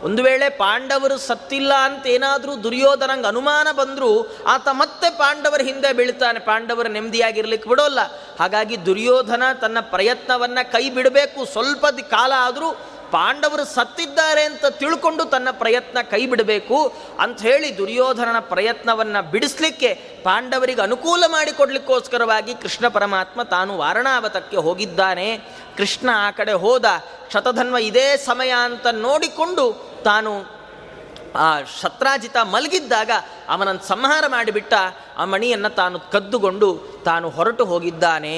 ಒಂದು ವೇಳೆ ಪಾಂಡವರು ಸತ್ತಿಲ್ಲ ಅಂತೇನಾದರೂ ದುರ್ಯೋಧನಂಗೆ ಅನುಮಾನ ಬಂದರೂ ಆತ ಮತ್ತೆ ಪಾಂಡವರ ಹಿಂದೆ ಬೀಳ್ತಾನೆ, ಪಾಂಡವರು ನೆಮ್ಮದಿಯಾಗಿರ್ಲಿಕ್ಕೆ ಬಿಡೋಲ್ಲ. ಹಾಗಾಗಿ ದುರ್ಯೋಧನ ತನ್ನ ಪ್ರಯತ್ನವನ್ನು ಕೈ ಬಿಡಬೇಕು, ಸ್ವಲ್ಪ ಕಾಲ ಆದರೂ ಪಾಂಡವರು ಸತ್ತಿದ್ದಾರೆ ಅಂತ ತಿಳ್ಕೊಂಡು ತನ್ನ ಪ್ರಯತ್ನ ಕೈ ಬಿಡಬೇಕು ಅಂಥೇಳಿ ದುರ್ಯೋಧನನ ಪ್ರಯತ್ನವನ್ನು ಬಿಡಿಸಲಿಕ್ಕೆ, ಪಾಂಡವರಿಗೆ ಅನುಕೂಲ ಮಾಡಿಕೊಡ್ಲಿಕ್ಕೋಸ್ಕರವಾಗಿ ಕೃಷ್ಣ ಪರಮಾತ್ಮ ತಾನು ವಾರಣಾವತಕ್ಕೆ ಹೋಗಿದ್ದಾನೆ. ಕೃಷ್ಣ ಆ ಕಡೆ ಹೋದ. ಶತಧನ್ವ ಇದೇ ಸಮಯ ಅಂತ ನೋಡಿಕೊಂಡು ತಾನು ಆ ಸತ್ರಾಜಿತ ಮಲಗಿದ್ದಾಗ ಅವನನ್ನು ಸಂಹಾರ ಮಾಡಿಬಿಟ್ಟ. ಆ ಮಣಿಯನ್ನು ತಾನು ಕದ್ದುಕೊಂಡು ತಾನು ಹೊರಟು ಹೋಗಿದ್ದಾನೆ.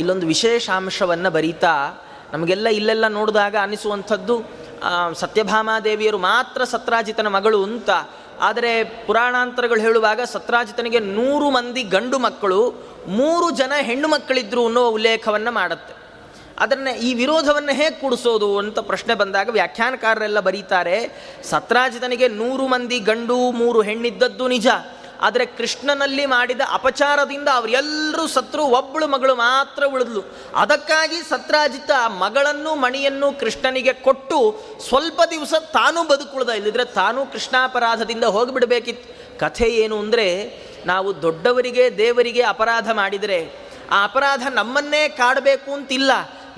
ಇಲ್ಲೊಂದು ವಿಶೇಷಾಂಶವನ್ನು ಬರೀತಾ ನಮಗೆಲ್ಲ ಇಲ್ಲೆಲ್ಲ ನೋಡಿದಾಗ ಅನಿಸುವಂಥದ್ದು, ಸತ್ಯಭಾಮಾದೇವಿಯರು ಮಾತ್ರ ಸತ್ರಾಜಿತನ ಮಗಳು ಅಂತ. ಆದರೆ ಪುರಾಣಾಂತರಗಳು ಹೇಳುವಾಗ ಸತ್ರಾಜಿತನಿಗೆ 100 ಮಂದಿ ಗಂಡು ಮಕ್ಕಳು, 3 ಜನ ಹೆಣ್ಣು ಮಕ್ಕಳಿದ್ರು ಅನ್ನೋ ಉಲ್ಲೇಖವನ್ನು ಮಾಡುತ್ತೆ. ಅದನ್ನು ಈ ವಿರೋಧವನ್ನು ಹೇಗೆ ಕೂಡಿಸೋದು ಅಂತ ಪ್ರಶ್ನೆ ಬಂದಾಗ ವ್ಯಾಖ್ಯಾನಕಾರರೆಲ್ಲ ಬರೀತಾರೆ, ಸತ್ರಾಜಿತನಿಗೆ 100 ಮಂದಿ ಗಂಡು 3 ಹೆಣ್ಣಿದ್ದದ್ದು ನಿಜ. ಆದರೆ ಕೃಷ್ಣನಲ್ಲಿ ಮಾಡಿದ ಅಪಚಾರದಿಂದ ಅವರೆಲ್ಲರೂ ಸತ್ರು, ಒಬ್ಬಳು ಮಗಳು ಮಾತ್ರ ಉಳಿದ್ಲು. ಅದಕ್ಕಾಗಿ ಸತ್ರಾಜಿತ ಮಗಳನ್ನು ಮಣಿಯನ್ನು ಕೃಷ್ಣನಿಗೆ ಕೊಟ್ಟು ಸ್ವಲ್ಪ ದಿವಸ ತಾನೂ ಬದುಕುಳಿದ. ಇಲ್ಲದಿದ್ದರೆ ತಾನೂ ಕೃಷ್ಣಾಪರಾಧದಿಂದ ಹೋಗಿಬಿಡಬೇಕಿತ್ತು. ಕಥೆ ಏನು ಅಂದರೆ, ನಾವು ದೊಡ್ಡವರಿಗೆ ದೇವರಿಗೆ ಅಪರಾಧ ಮಾಡಿದರೆ ಆ ಅಪರಾಧ ನಮ್ಮನ್ನೇ ಕಾಡಬೇಕು ಅಂತಿಲ್ಲ,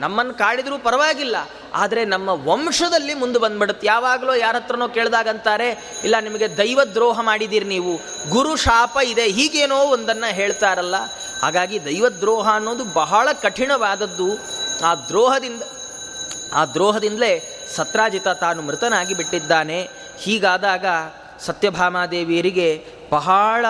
ನಮ್ಮನ್ನು ಕಾಡಿದರೂ ಪರವಾಗಿಲ್ಲ, ಆದರೆ ನಮ್ಮ ವಂಶದಲ್ಲಿ ಮುಂದೆ ಬಂದ್ಬಿಡುತ್ತೆ. ಯಾವಾಗಲೂ ಯಾರ ಹತ್ರನೋ ಕೇಳಿದಾಗಂತಾರೆ, ಇಲ್ಲ ನಿಮಗೆ ದೈವದ್ರೋಹ ಮಾಡಿದ್ದೀರಿ ನೀವು, ಗುರು ಶಾಪ ಇದೆ, ಹೀಗೇನೋ ಒಂದನ್ನು ಹೇಳ್ತಾರಲ್ಲ. ಹಾಗಾಗಿ ದೈವದ್ರೋಹ ಅನ್ನೋದು ಬಹಳ ಕಠಿಣವಾದದ್ದು. ಆ ದ್ರೋಹದಿಂದಲೇ ಸತ್ರಾಜಿತ ತಾನು ಮೃತನಾಗಿ ಬಿಟ್ಟಿದ್ದಾನೆ. ಹೀಗಾದಾಗ ಸತ್ಯಭಾಮಾದೇವಿಯರಿಗೆ ಬಹಳ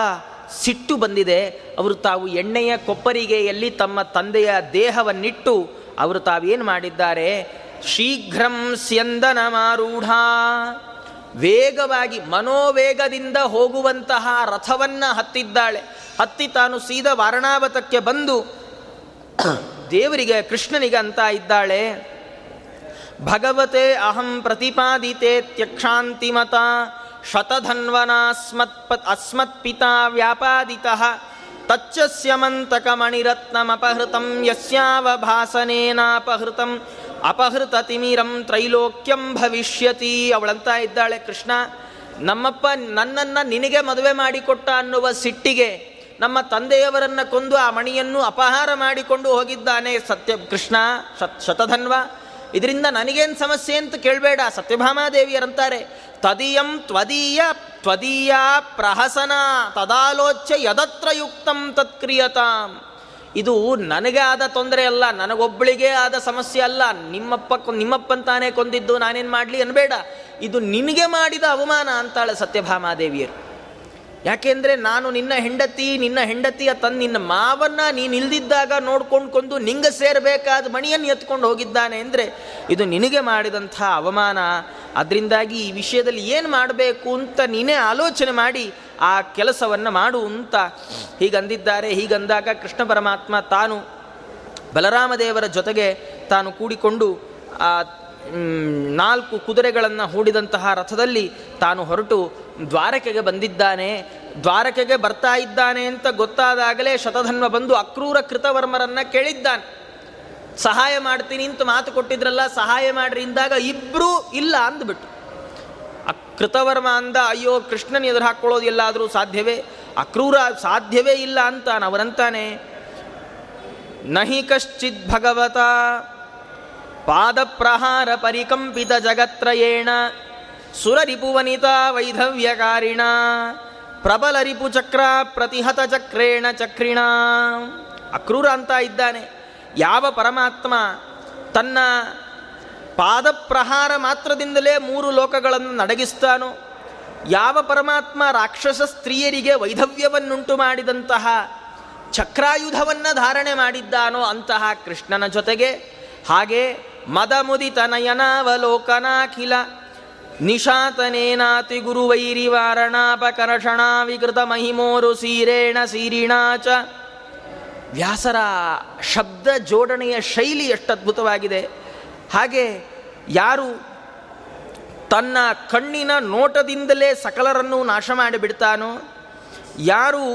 ಸಿಟ್ಟು ಬಂದಿದೆ. ಅವರು ತಾವು ಎಣ್ಣೆಯ ಕೊಪ್ಪರಿಗೆಯಲ್ಲಿ ತಮ್ಮ ತಂದೆಯ ದೇಹವನ್ನಿಟ್ಟು ಅವರು ತಾವೇನು ಮಾಡಿದ್ದಾರೆ, ಶೀಘ್ರಂ ಸ್ಯಂದನಮಾರೂಢ, ವೇಗವಾಗಿ ಮನೋವೇಗದಿಂದ ಹೋಗುವಂತಹ ರಥವನ್ನು ಹತ್ತಿದ್ದಾಳೆ. ಹತ್ತಿ ತಾನು ಸೀದಾ ವಾರಣಾವತಕ್ಕೆ ಬಂದು ದೇವರಿಗೆ, ಕೃಷ್ಣನಿಗೆ ಅಂತ ಇದ್ದಾಳೆ, ಭಗವತೆ ಅಹಂ ಪ್ರತಿಪಾದಿತೆ ತ್ಯಕ್ಷಾಂತಿಮತ ಶತಧನ್ವನಾಸ್ಮತ್ಪಿತಾ ವ್ಯಾಪಾದಿತಃ ತಚ್ಚಸ್ಯಮಂತಕಮಣಿರತ್ನಮಪಹೃತಂ ಯಸ್ಯಾವಭಾಸನೇನಾಪಹೃತಂ ಅಪಹೃತತಿಮಿರಂ ತ್ರೈಲೋಕ್ಯಂ ಭವಿಷ್ಯತಿ. ಅವಳಂತ ಇದ್ದಾಳೆ, ಕೃಷ್ಣ ನಮ್ಮಪ್ಪ ನನ್ನನ್ನು ನಿನಗೆ ಮದುವೆ ಮಾಡಿಕೊಟ್ಟ ಅನ್ನುವ ಸಿಟ್ಟಿಗೆ ನಮ್ಮ ತಂದೆಯವರನ್ನು ಕೊಂದು ಆ ಮಣಿಯನ್ನು ಅಪಹಾರ ಮಾಡಿಕೊಂಡು ಹೋಗಿದ್ದಾನೆ ಸತ್ಯ ಕೃಷ್ಣ ಶತಧನ್ವ. ಇದರಿಂದ ನನಗೇನು ಸಮಸ್ಯೆ ಅಂತ ಕೇಳಬೇಡ. ಸತ್ಯಭಾಮಾದೇವಿಯರಂತಾರೆ, ತದೀಯಂ ತ್ವದೀಯ ತ್ವದೀಯ ಪ್ರಹಸನ ತದಾಲೋಚ್ಯ ಯದತ್ರ ಯುಕ್ತಂ ತತ್ಕ್ರಿಯತಾಂ. ಇದು ನನಗೆ ಆದ ತೊಂದರೆ ಅಲ್ಲ, ನನಗೊಬ್ಬಳಿಗೇ ಆದ ಸಮಸ್ಯೆ ಅಲ್ಲ. ನಿಮ್ಮಪ್ಪಂತಾನೇ ಕೊಂದಿದ್ದು, ನಾನೇನು ಮಾಡಲಿ ಅನ್ಬೇಡ, ಇದು ನಿನಗೆ ಮಾಡಿದ ಅವಮಾನ ಅಂತಾಳೆ ಸತ್ಯಭಾಮಾದೇವಿಯರು. ಯಾಕೆಂದರೆ ನಾನು ನಿನ್ನ ಹೆಂಡತಿಯ ತಂದು ನಿನ್ನ ಮಾವನ್ನು ನೀನಿಲ್ದಿದ್ದಾಗ ನೋಡ್ಕೊಂಡು ಕೊಂದು ನಿಂಗೆ ಸೇರಬೇಕಾದ ಮಣಿಯನ್ನು ಎತ್ಕೊಂಡು ಹೋಗಿದ್ದಾನೆ ಅಂದರೆ ಇದು ನಿನಗೆ ಮಾಡಿದಂಥ ಅವಮಾನ. ಅದರಿಂದಾಗಿ ಈ ವಿಷಯದಲ್ಲಿ ಏನು ಮಾಡಬೇಕು ಅಂತ ನೀನೇ ಆಲೋಚನೆ ಮಾಡಿ ಆ ಕೆಲಸವನ್ನು ಮಾಡು ಅಂತ ಹೀಗಂದಿದ್ದಾರೆ. ಹೀಗಂದಾಗ ಕೃಷ್ಣ ಪರಮಾತ್ಮ ತಾನು ಬಲರಾಮದೇವರ ಜೊತೆಗೆ ತಾನು ಕೂಡಿಕೊಂಡು ಆ 4 ಕುದುರೆಗಳನ್ನು ಹೂಡಿದಂತಹ ರಥದಲ್ಲಿ ತಾನು ಹೊರಟು ದ್ವಾರಕೆಗೆ ಬಂದಿದ್ದಾನೆ. ದ್ವಾರಕೆಗೆ ಬರ್ತಾ ಇದ್ದಾನೆ ಅಂತ ಗೊತ್ತಾದಾಗಲೇ ಶತಧನ್ವ ಬಂದು ಅಕ್ರೂರ ಕೃತವರ್ಮರನ್ನು ಕೇಳಿದ್ದಾನೆ. ಸಹಾಯ ಮಾಡ್ತೀನಿ ಅಂತ ಮಾತು ಕೊಟ್ಟಿದ್ರಲ್ಲ, ಸಹಾಯ ಮಾಡ್ರಿ ಅಂದಾಗ ಇಬ್ಬರೂ ಇಲ್ಲ ಅಂದ್ಬಿಟ್ಟು ಕೃತವರ್ಮ ಅಂದ, ಅಯ್ಯೋ ಕೃಷ್ಣನ ಎದುರು ಹಾಕ್ಕೊಳ್ಳೋದು ಎಲ್ಲಾದರೂ ಸಾಧ್ಯವೇ, ಅಕ್ರೂರ ಸಾಧ್ಯವೇ ಇಲ್ಲ ಅಂತ ಅವರಂತಾನೆ. ನಹಿ ಕಶ್ಚಿತ್ ಭಗವತ ಪಾದಪ್ರಹಾರ ಪರಿಕಂಪಿತ ಜಗತ್ರಯೇಣ ಸುರರಿಪುವನಿತಾ ವೈಧವ್ಯಕಾರಿಣ ಪ್ರಬಲ ರಿಪುಚಕ್ರ ಪ್ರತಿಹತ ಚಕ್ರೇಣ ಚಕ್ರಿಣ. ಅಕ್ರೂರ ಅಂತ ಇದ್ದಾನೆ. ಯಾವ ಪರಮಾತ್ಮ ತನ್ನ ಪಾದಪ್ರಹಾರ ಮಾತ್ರದಿಂದಲೇ 3 ಲೋಕಗಳನ್ನು ನಡಗಿಸ್ತಾನೋ, ಯಾವ ಪರಮಾತ್ಮ ರಾಕ್ಷಸ ಸ್ತ್ರೀಯರಿಗೆ ವೈಧವ್ಯವನ್ನುಂಟು ಮಾಡಿದಂತಹ ಚಕ್ರಾಯುಧವನ್ನು ಧಾರಣೆ ಮಾಡಿದ್ದಾನೋ ಅಂತಹ ಕೃಷ್ಣನ ಜೊತೆಗೆ ಹಾಗೆ ಮದಮುದಿತ ನಯನಾವಲೋಕನಾಖಿಲ ನಿಶಾತನೇನಾತಿ ಗುರುವೈರಿ ವಾರಣಾಪಕರ್ಷಣ ವಿಕೃತ ಮಹಿಮೋರು ಸೀರೇಣ ಸೀರಿಣಾಚ. ವ್ಯಾಸರ ಶಬ್ದ ಜೋಡಣೆಯ ಶೈಲಿ ಎಷ್ಟು ಅದ್ಭುತವಾಗಿದೆ. ಹಾಗೆ ಯಾರು ತನ್ನ ಕಣ್ಣಿನ ನೋಟದಿಂದಲೇ ಸಕಲರನ್ನು ನಾಶ ಮಾಡಿಬಿಡ್ತಾನೋ, ಯಾರು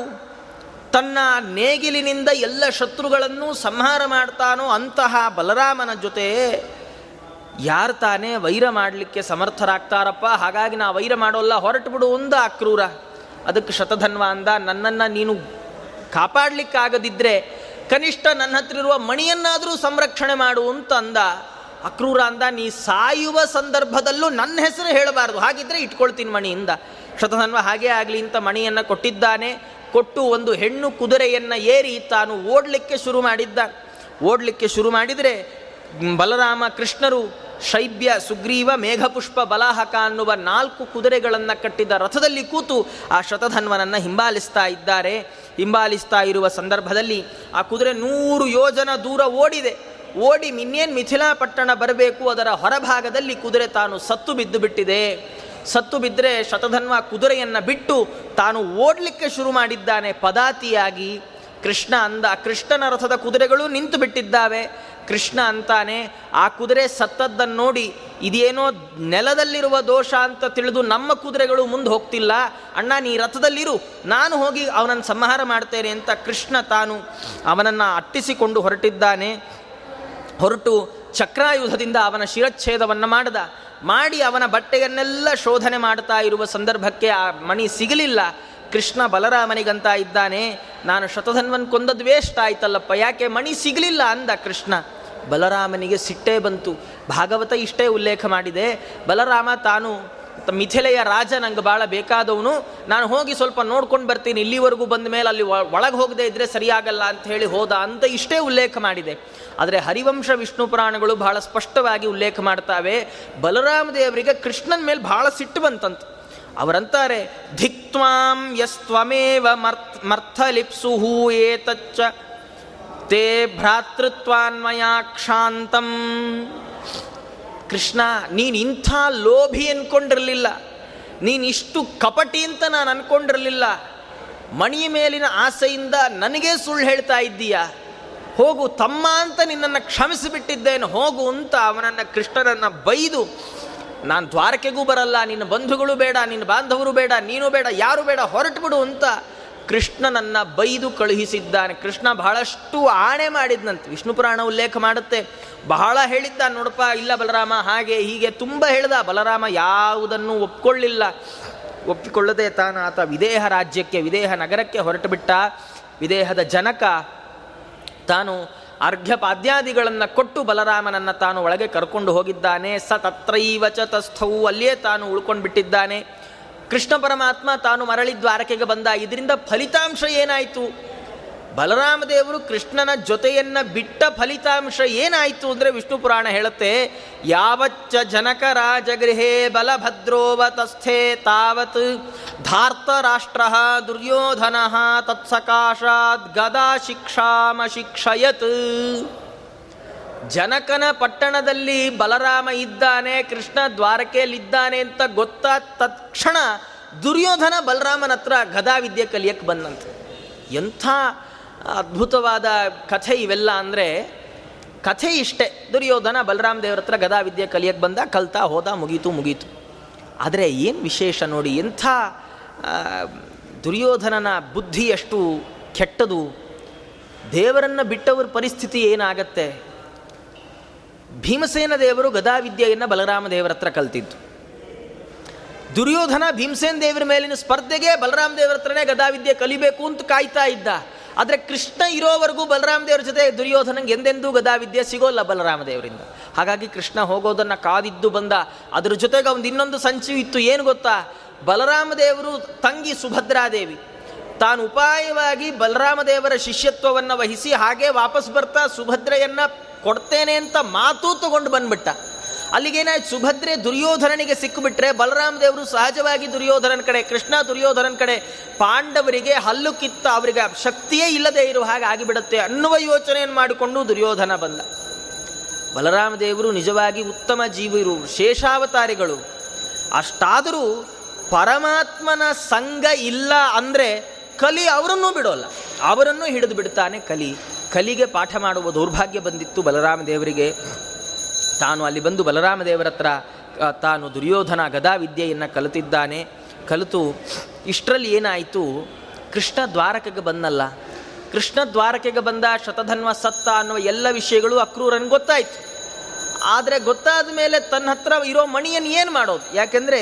ತನ್ನ ನೇಗಿಲಿನಿಂದ ಎಲ್ಲ ಶತ್ರುಗಳನ್ನು ಸಂಹಾರ ಮಾಡ್ತಾನೋ ಅಂತಹ ಬಲರಾಮನ ಜೊತೆ ಯಾರು ತಾನೇ ವೈರ ಮಾಡಲಿಕ್ಕೆ ಸಮರ್ಥರಾಗ್ತಾರಪ್ಪ. ಹಾಗಾಗಿ ನಾ ವೈರ ಮಾಡೋಲ್ಲ, ಹೊರಟು ಬಿಡು ಅಂದ ಅಕ್ರೂರ. ಅದಕ್ಕೆ ಶತಧನ್ವ ಅಂದ, ನನ್ನನ್ನು ನೀನು ಕಾಪಾಡಲಿಕ್ಕಾಗದಿದ್ದರೆ ಕನಿಷ್ಠ ನನ್ನ ಹತ್ರ ಇರುವ ಮಣಿಯನ್ನಾದರೂ ಸಂರಕ್ಷಣೆ ಮಾಡು ಅಂತ ಅಂದ. ಅಕ್ರೂರ ಅಂದ, ನೀ ಸಾಯುವ ಸಂದರ್ಭದಲ್ಲೂ ನನ್ನ ಹೆಸರು ಹೇಳಬಾರ್ದು, ಹಾಗಿದ್ದರೆ ಇಟ್ಕೊಳ್ತೀನಿ ಮಣಿಯಿಂದ. ಶತಧನ್ವ ಹಾಗೇ ಆಗಲಿ ಅಂತ ಮಣಿಯನ್ನು ಕೊಟ್ಟಿದ್ದಾನೆ. ಕೊಟ್ಟು ಒಂದು ಹೆಣ್ಣು ಕುದುರೆಯನ್ನು ಏರಿ ತಾನು ಓಡಲಿಕ್ಕೆ ಶುರು ಮಾಡಿದರೆ ಬಲರಾಮ ಕೃಷ್ಣರು ಶೈಬ್ಯ ಸುಗ್ರೀವ ಮೇಘಪುಷ್ಪ ಬಲಾಹಕ ಅನ್ನುವ 4 ಕುದುರೆಗಳನ್ನು ಕಟ್ಟಿದ ರಥದಲ್ಲಿ ಕೂತು ಆ ಶತಧನ್ವನನ್ನು ಹಿಂಬಾಲಿಸ್ತಾ ಇರುವ ಸಂದರ್ಭದಲ್ಲಿ ಆ ಕುದುರೆ 100 ಯೋಜನ ದೂರ ಓಡಿ ಇನ್ನೇನು ಮಿಥಿಲಾಪಟ್ಟಣ ಬರಬೇಕು, ಅದರ ಹೊರಭಾಗದಲ್ಲಿ ಕುದುರೆ ತಾನು ಸತ್ತು ಬಿದ್ದರೆ ಶತಧನ್ವ ಕುದುರೆಯನ್ನು ಬಿಟ್ಟು ತಾನು ಓಡಲಿಕ್ಕೆ ಶುರು ಮಾಡಿದ್ದಾನೆ ಪದಾತಿಯಾಗಿ. ಕೃಷ್ಣನ ರಥದ ಕುದುರೆಗಳು ನಿಂತು ಬಿಟ್ಟಿದ್ದಾವೆ. ಕೃಷ್ಣ ಅಂತಾನೆ, ಆ ಕುದುರೆ ಸತ್ತದ್ದನ್ನು ನೋಡಿ ಇದೇನೋ ನೆಲದಲ್ಲಿರುವ ದೋಷ ಅಂತ ತಿಳಿದು ನಮ್ಮ ಕುದುರೆಗಳು ಮುಂದೆ ಹೋಗ್ತಿಲ್ಲ, ಅಣ್ಣ ನೀ ರಥದಲ್ಲಿರು, ನಾನು ಹೋಗಿ ಅವನನ್ನು ಸಂಹಾರ ಮಾಡ್ತೇನೆ ಅಂತ ಕೃಷ್ಣ ತಾನು ಅವನನ್ನು ಅಟ್ಟಿಸಿಕೊಂಡು ಹೊರಟು ಚಕ್ರಾಯುಧದಿಂದ ಅವನ ಶಿರಚ್ಛೇದವನ್ನು ಮಾಡಿ ಅವನ ಬಟ್ಟೆಯನ್ನೆಲ್ಲ ಶೋಧನೆ ಮಾಡ್ತಾ ಇರುವ ಸಂದರ್ಭಕ್ಕೆ ಆ ಮಣಿ ಸಿಗಲಿಲ್ಲ. ಕೃಷ್ಣ ಬಲರಾಮನಿಗಂತ ಇದ್ದಾನೆ, ನಾನು ಶತಧನ್ವನ್ ಕೊಂದದ್ದು ವೇಸ್ಟ್ ಆಯ್ತಲ್ಲಪ್ಪ, ಯಾಕೆ ಮಣಿ ಸಿಗಲಿಲ್ಲ ಅಂದ ಕೃಷ್ಣ. ಬಲರಾಮನಿಗೆ ಸಿಟ್ಟೇ ಬಂತು. ಭಾಗವತ ಇಷ್ಟೇ ಉಲ್ಲೇಖ ಮಾಡಿದೆ. ಬಲರಾಮ ತಾನು ಮಿಥಿಲೆಯ ರಾಜ, ನಂಗೆ ಭಾಳ ಬೇಕಾದವನು, ನಾನು ಹೋಗಿ ಸ್ವಲ್ಪ ನೋಡ್ಕೊಂಡು ಬರ್ತೀನಿ, ಇಲ್ಲಿವರೆಗೂ ಬಂದ ಮೇಲೆ ಅಲ್ಲಿ ಒಳಗೆ ಹೋಗದೆ ಇದ್ದರೆ ಸರಿಯಾಗಲ್ಲ ಅಂತ ಹೇಳಿ ಹೋದ ಅಂತ ಇಷ್ಟೇ ಉಲ್ಲೇಖ ಮಾಡಿದೆ. ಆದರೆ ಹರಿವಂಶ ವಿಷ್ಣು ಪುರಾಣಗಳು ಭಾಳ ಸ್ಪಷ್ಟವಾಗಿ ಉಲ್ಲೇಖ ಮಾಡ್ತಾವೆ, ಬಲರಾಮ ದೇವರಿಗೆ ಕೃಷ್ಣನ ಮೇಲೆ ಭಾಳ ಸಿಟ್ಟು ಬಂತಂತ. ಅವರಂತಾರೆ, ಧಿಕ್ವಾಂ ಯಸ್ತ್ವಮೇವ ಮರ್ಥಲಿಪ್ಸುಹು ಏತಚ್ಚ ತೇ ಭ್ರಾತೃತ್ವಾನ್ಮಯಾಕ್ಷಾಂತಂ. ಕೃಷ್ಣ, ನೀನು ಇಂಥ ಲೋಭಿ ಅಂದ್ಕೊಂಡಿರಲಿಲ್ಲ, ನೀನಿಷ್ಟು ಕಪಟಿ ಅಂತ ನಾನು ಅಂದ್ಕೊಂಡಿರಲಿಲ್ಲ, ಮಣಿಯ ಮೇಲಿನ ಆಸೆಯಿಂದ ನನಗೇ ಸುಳ್ಳು ಹೇಳ್ತಾ ಇದ್ದೀಯ, ಹೋಗು ತಮ್ಮ ಅಂತ ನಿನ್ನನ್ನು ಕ್ಷಮಿಸಿಬಿಟ್ಟಿದ್ದೇನೆ ಹೋಗು ಅಂತ ಅವನನ್ನು ಕೃಷ್ಣನನ್ನು ಬೈದು, ನಾನು ದ್ವಾರಕೆಗೂ ಬರಲ್ಲ, ನಿನ್ನ ಬಂಧುಗಳು ಬೇಡ, ನಿನ್ನ ಬಾಂಧವರು ಬೇಡ, ನೀನು ಬೇಡ, ಯಾರು ಬೇಡ, ಹೊರಟುಬಿಡು ಅಂತ ಕೃಷ್ಣನನ್ನು ಬೈದು ಕಳುಹಿಸಿದ್ದಾನೆ. ಕೃಷ್ಣ ಬಹಳಷ್ಟು ಆಣೆ ಮಾಡಿದ್ನಂತೆ. ವಿಷ್ಣು ಪುರಾಣ ಉಲ್ಲೇಖ ಮಾಡುತ್ತೆ, ಬಹಳ ಹೇಳಿದ್ದ, ನೋಡಪ್ಪ ಇಲ್ಲ ಬಲರಾಮ ಹಾಗೆ ಹೀಗೆ ತುಂಬ ಹೇಳ್ದ. ಬಲರಾಮ ಯಾವುದನ್ನು ಒಪ್ಕೊಳ್ಳಿಲ್ಲ. ಒಪ್ಪಿಕೊಳ್ಳದೆ ತಾನು ಆತ ವಿದೇಹ ರಾಜ್ಯಕ್ಕೆ, ವಿದೇಹ ನಗರಕ್ಕೆ ಹೊರಟು ಬಿಟ್ಟ. ವಿದೇಹದ ಜನಕ ತಾನು ಅರ್ಘ್ಯಪಾದ್ಯಾದಿಗಳನ್ನು ಕೊಟ್ಟು ಬಲರಾಮನನ್ನು ತಾನು ಒಳಗೆ ಕರ್ಕೊಂಡು ಹೋಗಿದ್ದಾನೆ. ಸ ತತ್ರೈವ ಚ ತಸ್ಥೌ, ಅಲ್ಲಿಯೇ ತಾನು ಉಳ್ಕೊಂಡು ಬಿಟ್ಟಿದ್ದಾನೆ. ಕೃಷ್ಣ ಪರಮಾತ್ಮ ತಾನು ಮರಳಿ ದ್ವಾರಕೆಗೆ ಬಂದ. ಇದರಿಂದ ಫಲಿತಾಂಶ ಏನಾಯಿತು? ಬಲರಾಮದೇವರು ಕೃಷ್ಣನ ಜೊತೆಯನ್ನು ಬಿಟ್ಟ ಫಲಿತಾಂಶ ಏನಾಯಿತು ಅಂದರೆ ವಿಷ್ಣು ಪುರಾಣ ಹೇಳುತ್ತೆ, ಯಾವಚ್ಚ ಜನಕ ರಾಜಗೃಹೇ ಬಲಭದ್ರೋವತಸ್ಥೆ ತಾವತ್ ಧಾರ್ತರಾಷ್ಟ್ರ ದುರ್ಯೋಧನ ತತ್ಸಕಾಶಾತ್ ಗದಾ ಶಿಕ್ಷಾಮಶಿಕ್ಷಯತ್. ಜನಕನ ಪಟ್ಟಣದಲ್ಲಿ ಬಲರಾಮ ಇದ್ದಾನೆ, ಕೃಷ್ಣ ದ್ವಾರಕೆಯಲ್ಲಿದ್ದಾನೆ ಅಂತ ಗೊತ್ತಾದ ತಕ್ಷಣ ದುರ್ಯೋಧನ ಬಲರಾಮನ ಹತ್ರ ಗದಾ ವಿದ್ಯೆ ಕಲಿಯಕ್ಕೆ ಬಂದಂತೆ. ಎಂಥ ಅದ್ಭುತವಾದ ಕಥೆ ಇವೆಲ್ಲ ಅಂದರೆ, ಕಥೆ ಇಷ್ಟೇ, ದುರ್ಯೋಧನ ಬಲರಾಮ ದೇವ್ರ ಹತ್ರ ಗದಾ ವಿದ್ಯೆ ಕಲಿಯಕ್ಕೆ ಬಂದ, ಕಲ್ತಾ ಹೋದ, ಮುಗೀತು. ಆದರೆ ಏನು ವಿಶೇಷ ನೋಡಿ, ಎಂಥ ದುರ್ಯೋಧನನ ಬುದ್ಧಿ ಎಷ್ಟು ಕೆಟ್ಟದು. ದೇವರನ್ನು ಬಿಟ್ಟವ್ರ ಪರಿಸ್ಥಿತಿ ಏನಾಗತ್ತೆ? ಭೀಮಸೇನ ದೇವರು ಗದಾ ವಿದ್ಯೆಯನ್ನು ಬಲರಾಮ ದೇವರ ಹತ್ರ ಕಲ್ತಿದ್ದು. ದುರ್ಯೋಧನ ಭೀಮಸೇನ ದೇವರ ಮೇಲಿನ ಸ್ಪರ್ಧೆಗೆ ಬಲರಾಮ ದೇವರ ಹತ್ರನೇ ಗದಾ ವಿದ್ಯೆ ಕಲಿಬೇಕು ಅಂತ ಕಾಯ್ತಾ ಇದ್ದ. ಆದರೆ ಕೃಷ್ಣ ಇರೋವರೆಗೂ ಬಲರಾಮ ದೇವರ ಜೊತೆ ದುರ್ಯೋಧನಂಗೆ ಎಂದೆಂದೂ ಗದಾ ವಿದ್ಯೆ ಸಿಗೋಲ್ಲ ಬಲರಾಮ ದೇವರಿಂದ. ಹಾಗಾಗಿ ಕೃಷ್ಣ ಹೋಗೋದನ್ನು ಕಾದಿದ್ದು ಬಂದ. ಅದರ ಜೊತೆಗೆ ಅವನು ಇನ್ನೊಂದು ಸಂಚು ಇತ್ತು, ಏನು ಗೊತ್ತಾ? ಬಲರಾಮ ದೇವರು ತಂಗಿ ಸುಭದ್ರಾದೇವಿ ತಾನು ಉಪಾಯವಾಗಿ ಬಲರಾಮದೇವರ ಶಿಷ್ಯತ್ವವನ್ನು ವಹಿಸಿ ಹಾಗೆ ವಾಪಸ್ ಬರ್ತಾ ಸುಭದ್ರೆಯನ್ನು ಕೊಡ್ತೇನೆ ಅಂತ ಮಾತು ತಗೊಂಡು ಬಂದ್ಬಿಟ್ಟ. ಅಲ್ಲಿಗೇನಾಯ್ತು, ಸುಭದ್ರೆ ದುರ್ಯೋಧನನಿಗೆ ಸಿಕ್ಕಿಬಿಟ್ರೆ ಬಲರಾಮ ದೇವರು ಸಹಜವಾಗಿ ದುರ್ಯೋಧನನ ಕಡೆ, ಕೃಷ್ಣ ದುರ್ಯೋಧನನ ಕಡೆ, ಪಾಂಡವರಿಗೆ ಹಲ್ಲು ಕಿತ್ತ ಅವರಿಗೆ ಶಕ್ತಿಯೇ ಇಲ್ಲದೆ ಇರುವ ಹಾಗೆ ಆಗಿಬಿಡುತ್ತೆ ಅನ್ನುವ ಯೋಚನೆಯನ್ನು ಮಾಡಿಕೊಂಡು ದುರ್ಯೋಧನ ಬಂದ. ಬಲರಾಮ ದೇವರು ನಿಜವಾಗಿ ಉತ್ತಮ ಜೀವರು, ಶೇಷಾವತಾರಿಗಳು. ಅಷ್ಟಾದರೂ ಪರಮಾತ್ಮನ ಸಂಗ ಇಲ್ಲ ಅಂದರೆ ಕಲಿ ಅವರನ್ನೂ ಬಿಡೋಲ್ಲ, ಅವರನ್ನು ಹಿಡಿದು ಬಿಡ್ತಾನೆ ಕಲಿ. ಕಲಿಗೆ ಪಾಠ ಮಾಡುವ ದೌರ್ಭಾಗ್ಯ ಬಂದಿತ್ತು ಬಲರಾಮ ದೇವರಿಗೆ. ತಾನು ಅಲ್ಲಿ ಬಂದು ಬಲರಾಮ ದೇವರ ಹತ್ರ ತಾನು ದುರ್ಯೋಧನ ಗದಾ ವಿದ್ಯೆಯನ್ನು ಕಲಿತಿದ್ದಾನೆ. ಕಲಿತು ಇಷ್ಟರಲ್ಲಿ ಏನಾಯಿತು, ಕೃಷ್ಣ ದ್ವಾರಕೆಗೆ ಬಂದಲ್ಲ. ಕೃಷ್ಣ ದ್ವಾರಕೆಗೆ ಬಂದ, ಶತಧನ್ವ ಸತ್ತ ಅನ್ನುವ ಎಲ್ಲ ವಿಷಯಗಳು ಅಕ್ರೂರನ್ ಗೊತ್ತಾಯಿತು. ಆದರೆ ಗೊತ್ತಾದ ಮೇಲೆ ತನ್ನ ಹತ್ರ ಇರೋ ಮಣಿಯನ್ನು ಏನು ಮಾಡೋದು? ಯಾಕೆಂದರೆ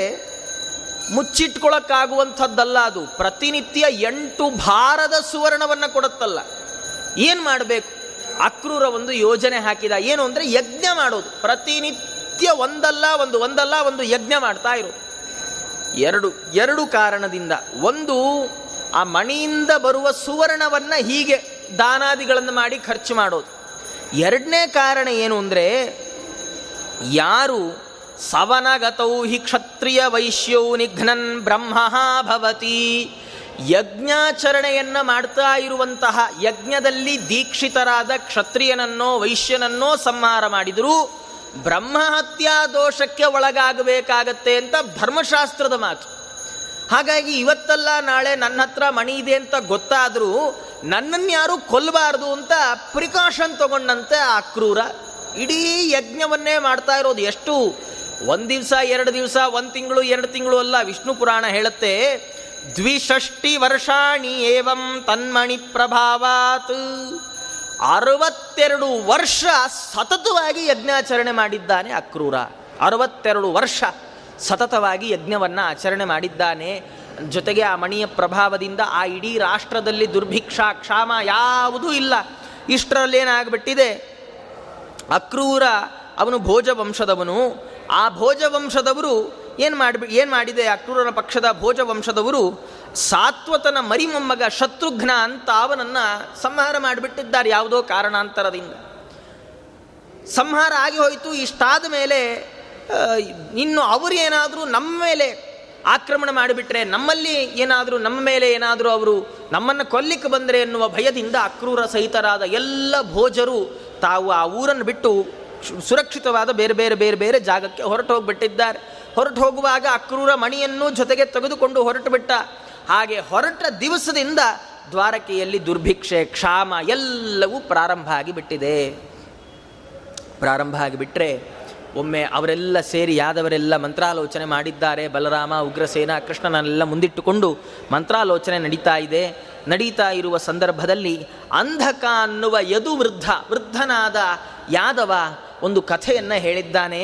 ಮುಚ್ಚಿಟ್ಕೊಳಕ್ಕಾಗುವಂಥದ್ದಲ್ಲ ಅದು, ಪ್ರತಿನಿತ್ಯ 8 ಭಾರದ ಸುವರ್ಣವನ್ನು ಕೊಡುತ್ತಲ್ಲ. ಏನು ಮಾಡಬೇಕು? ಅಕ್ರೂರ ಒಂದು ಯೋಜನೆ ಹಾಕಿದ. ಏನು ಅಂದರೆ ಯಜ್ಞ ಮಾಡೋದು. ಪ್ರತಿನಿತ್ಯ ಒಂದಲ್ಲ ಒಂದು ಯಜ್ಞ ಮಾಡ್ತಾ ಇರೋದು. ಎರಡು ಕಾರಣದಿಂದ. ಒಂದು, ಆ ಮಣಿಯಿಂದ ಬರುವ ಸುವರ್ಣವನ್ನು ಹೀಗೆ ದಾನಾದಿಗಳನ್ನು ಮಾಡಿ ಖರ್ಚು ಮಾಡೋದು. ಎರಡನೇ ಕಾರಣ ಏನು ಅಂದರೆ, ಯಾರು ಸವನಗತೌ ಹಿ ಕ್ಷತ್ರಿಯ ವೈಶ್ಯೌ ನಿಘ್ನನ್ ಬ್ರಹ್ಮ ಭವತಿ, ಯಜ್ಞಾಚರಣೆಯನ್ನು ಮಾಡ್ತಾ ಇರುವಂತಹ, ಯಜ್ಞದಲ್ಲಿ ದೀಕ್ಷಿತರಾದ ಕ್ಷತ್ರಿಯನನ್ನೋ ವೈಶ್ಯನನ್ನೋ ಸಂಹಾರ ಮಾಡಿದರೂ ಬ್ರಹ್ಮಹತ್ಯಾ ದೋಷಕ್ಕೆ ಒಳಗಾಗಬೇಕಾಗತ್ತೆ ಅಂತ ಧರ್ಮಶಾಸ್ತ್ರದ ಮಾತು. ಹಾಗಾಗಿ ಇವತ್ತಲ್ಲ ನಾಳೆ ನನ್ನ ಹತ್ರ ಮಣಿ ಇದೆ ಅಂತ ಗೊತ್ತಾದರೂ ನನ್ನನ್ನು ಯಾರೂ ಕೊಲ್ಲಬಾರ್ದು ಅಂತ ಪ್ರಿಕಾಷನ್ ತಗೊಂಡಂತೆ ಆ ಕ್ರೂರ ಇಡೀ ಯಜ್ಞವನ್ನೇ ಮಾಡ್ತಾ ಇರೋದು. ಎಷ್ಟು? 1 ದಿವಸ, 2 ದಿವಸ, 1 ತಿಂಗಳು, 2 ತಿಂಗಳು ಅಲ್ಲ. ವಿಷ್ಣು ಪುರಾಣ ಹೇಳುತ್ತೆ, 62 ವರ್ಷಾಣಿ ಏವಂ ತನ್ಮಣಿ ಪ್ರಭಾವಾತ್, 62 ವರ್ಷ ಸತತವಾಗಿ ಯಜ್ಞಾಚರಣೆ ಮಾಡಿದ್ದಾನೆ ಅಕ್ರೂರ. 62 ವರ್ಷ ಸತತವಾಗಿ ಯಜ್ಞವನ್ನು ಆಚರಣೆ ಮಾಡಿದ್ದಾನೆ. ಜೊತೆಗೆ ಆ ಮಣಿಯ ಪ್ರಭಾವದಿಂದ ಆ ಇಡೀ ರಾಷ್ಟ್ರದಲ್ಲಿ ದುರ್ಭಿಕ್ಷ, ಕ್ಷಾಮ ಯಾವುದೂ ಇಲ್ಲ. ಇಷ್ಟರಲ್ಲೇನಾಗ್ಬಿಟ್ಟಿದೆ, ಅಕ್ರೂರ ಅವನು ಭೋಜವಂಶದವನು. ಆ ಭೋಜವಂಶದವರು ಏನು ಮಾಡಿದೆ ಅಕ್ರೂರನ ಪಕ್ಷದ ಭೋಜವಂಶದವರು ಸಾತ್ವತನ ಮರಿಮೊಮ್ಮಗ ಶತ್ರುಘ್ನ ಅಂತ ಅವನನ್ನು ಸಂಹಾರ ಮಾಡಿಬಿಟ್ಟಿದ್ದಾರೆ ಯಾವುದೋ ಕಾರಣಾಂತರದಿಂದ. ಸಂಹಾರ ಆಗಿ ಹೋಯಿತು. ಇಷ್ಟಾದ ಮೇಲೆ ಇನ್ನು ಅವರೇನಾದರೂ ನಮ್ಮ ಮೇಲೆ ಆಕ್ರಮಣ ಮಾಡಿಬಿಟ್ರೆ, ನಮ್ಮ ಮೇಲೆ ಏನಾದರೂ ಅವರು ನಮ್ಮನ್ನು ಕೊಲ್ಲಿಕ್ಕೆ ಬಂದರೆ ಎನ್ನುವ ಭಯದಿಂದ ಅಕ್ರೂರ ಸಹಿತರಾದ ಎಲ್ಲ ಭೋಜರು ತಾವು ಆ ಊರನ್ನು ಬಿಟ್ಟು ಸುರಕ್ಷಿತವಾದ ಬೇರೆ ಬೇರೆ ಬೇರೆ ಬೇರೆ ಜಾಗಕ್ಕೆ ಹೊರಟು ಹೋಗಿಬಿಟ್ಟಿದ್ದಾರೆ. ಹೊರಟು ಹೋಗುವಾಗ ಅಕ್ರೂರ ಮಣಿಯನ್ನು ಜೊತೆಗೆ ತೆಗೆದುಕೊಂಡು ಹೊರಟು ಬಿಟ್ಟ. ಹಾಗೆ ಹೊರಟ ದಿವಸದಿಂದ ದ್ವಾರಕೆಯಲ್ಲಿ ದುರ್ಭಿಕ್ಷೆ, ಕ್ಷಾಮ ಎಲ್ಲವೂ ಪ್ರಾರಂಭ ಆಗಿಬಿಟ್ರೆ ಒಮ್ಮೆ ಅವರೆಲ್ಲ ಸೇರಿ ಯಾದವರೆಲ್ಲ ಮಂತ್ರಾಲೋಚನೆ ಮಾಡಿದ್ದಾರೆ. ಬಲರಾಮ, ಉಗ್ರಸೇನ, ಕೃಷ್ಣನೆಲ್ಲ ಮುಂದಿಟ್ಟುಕೊಂಡು ಮಂತ್ರಾಲೋಚನೆ ನಡೀತಾ ಇರುವ ಸಂದರ್ಭದಲ್ಲಿ ಅಂಧಕ ಅನ್ನುವ ವೃದ್ಧನಾದ ಯಾದವ ಒಂದು ಕಥೆಯನ್ನು ಹೇಳಿದ್ದಾನೆ.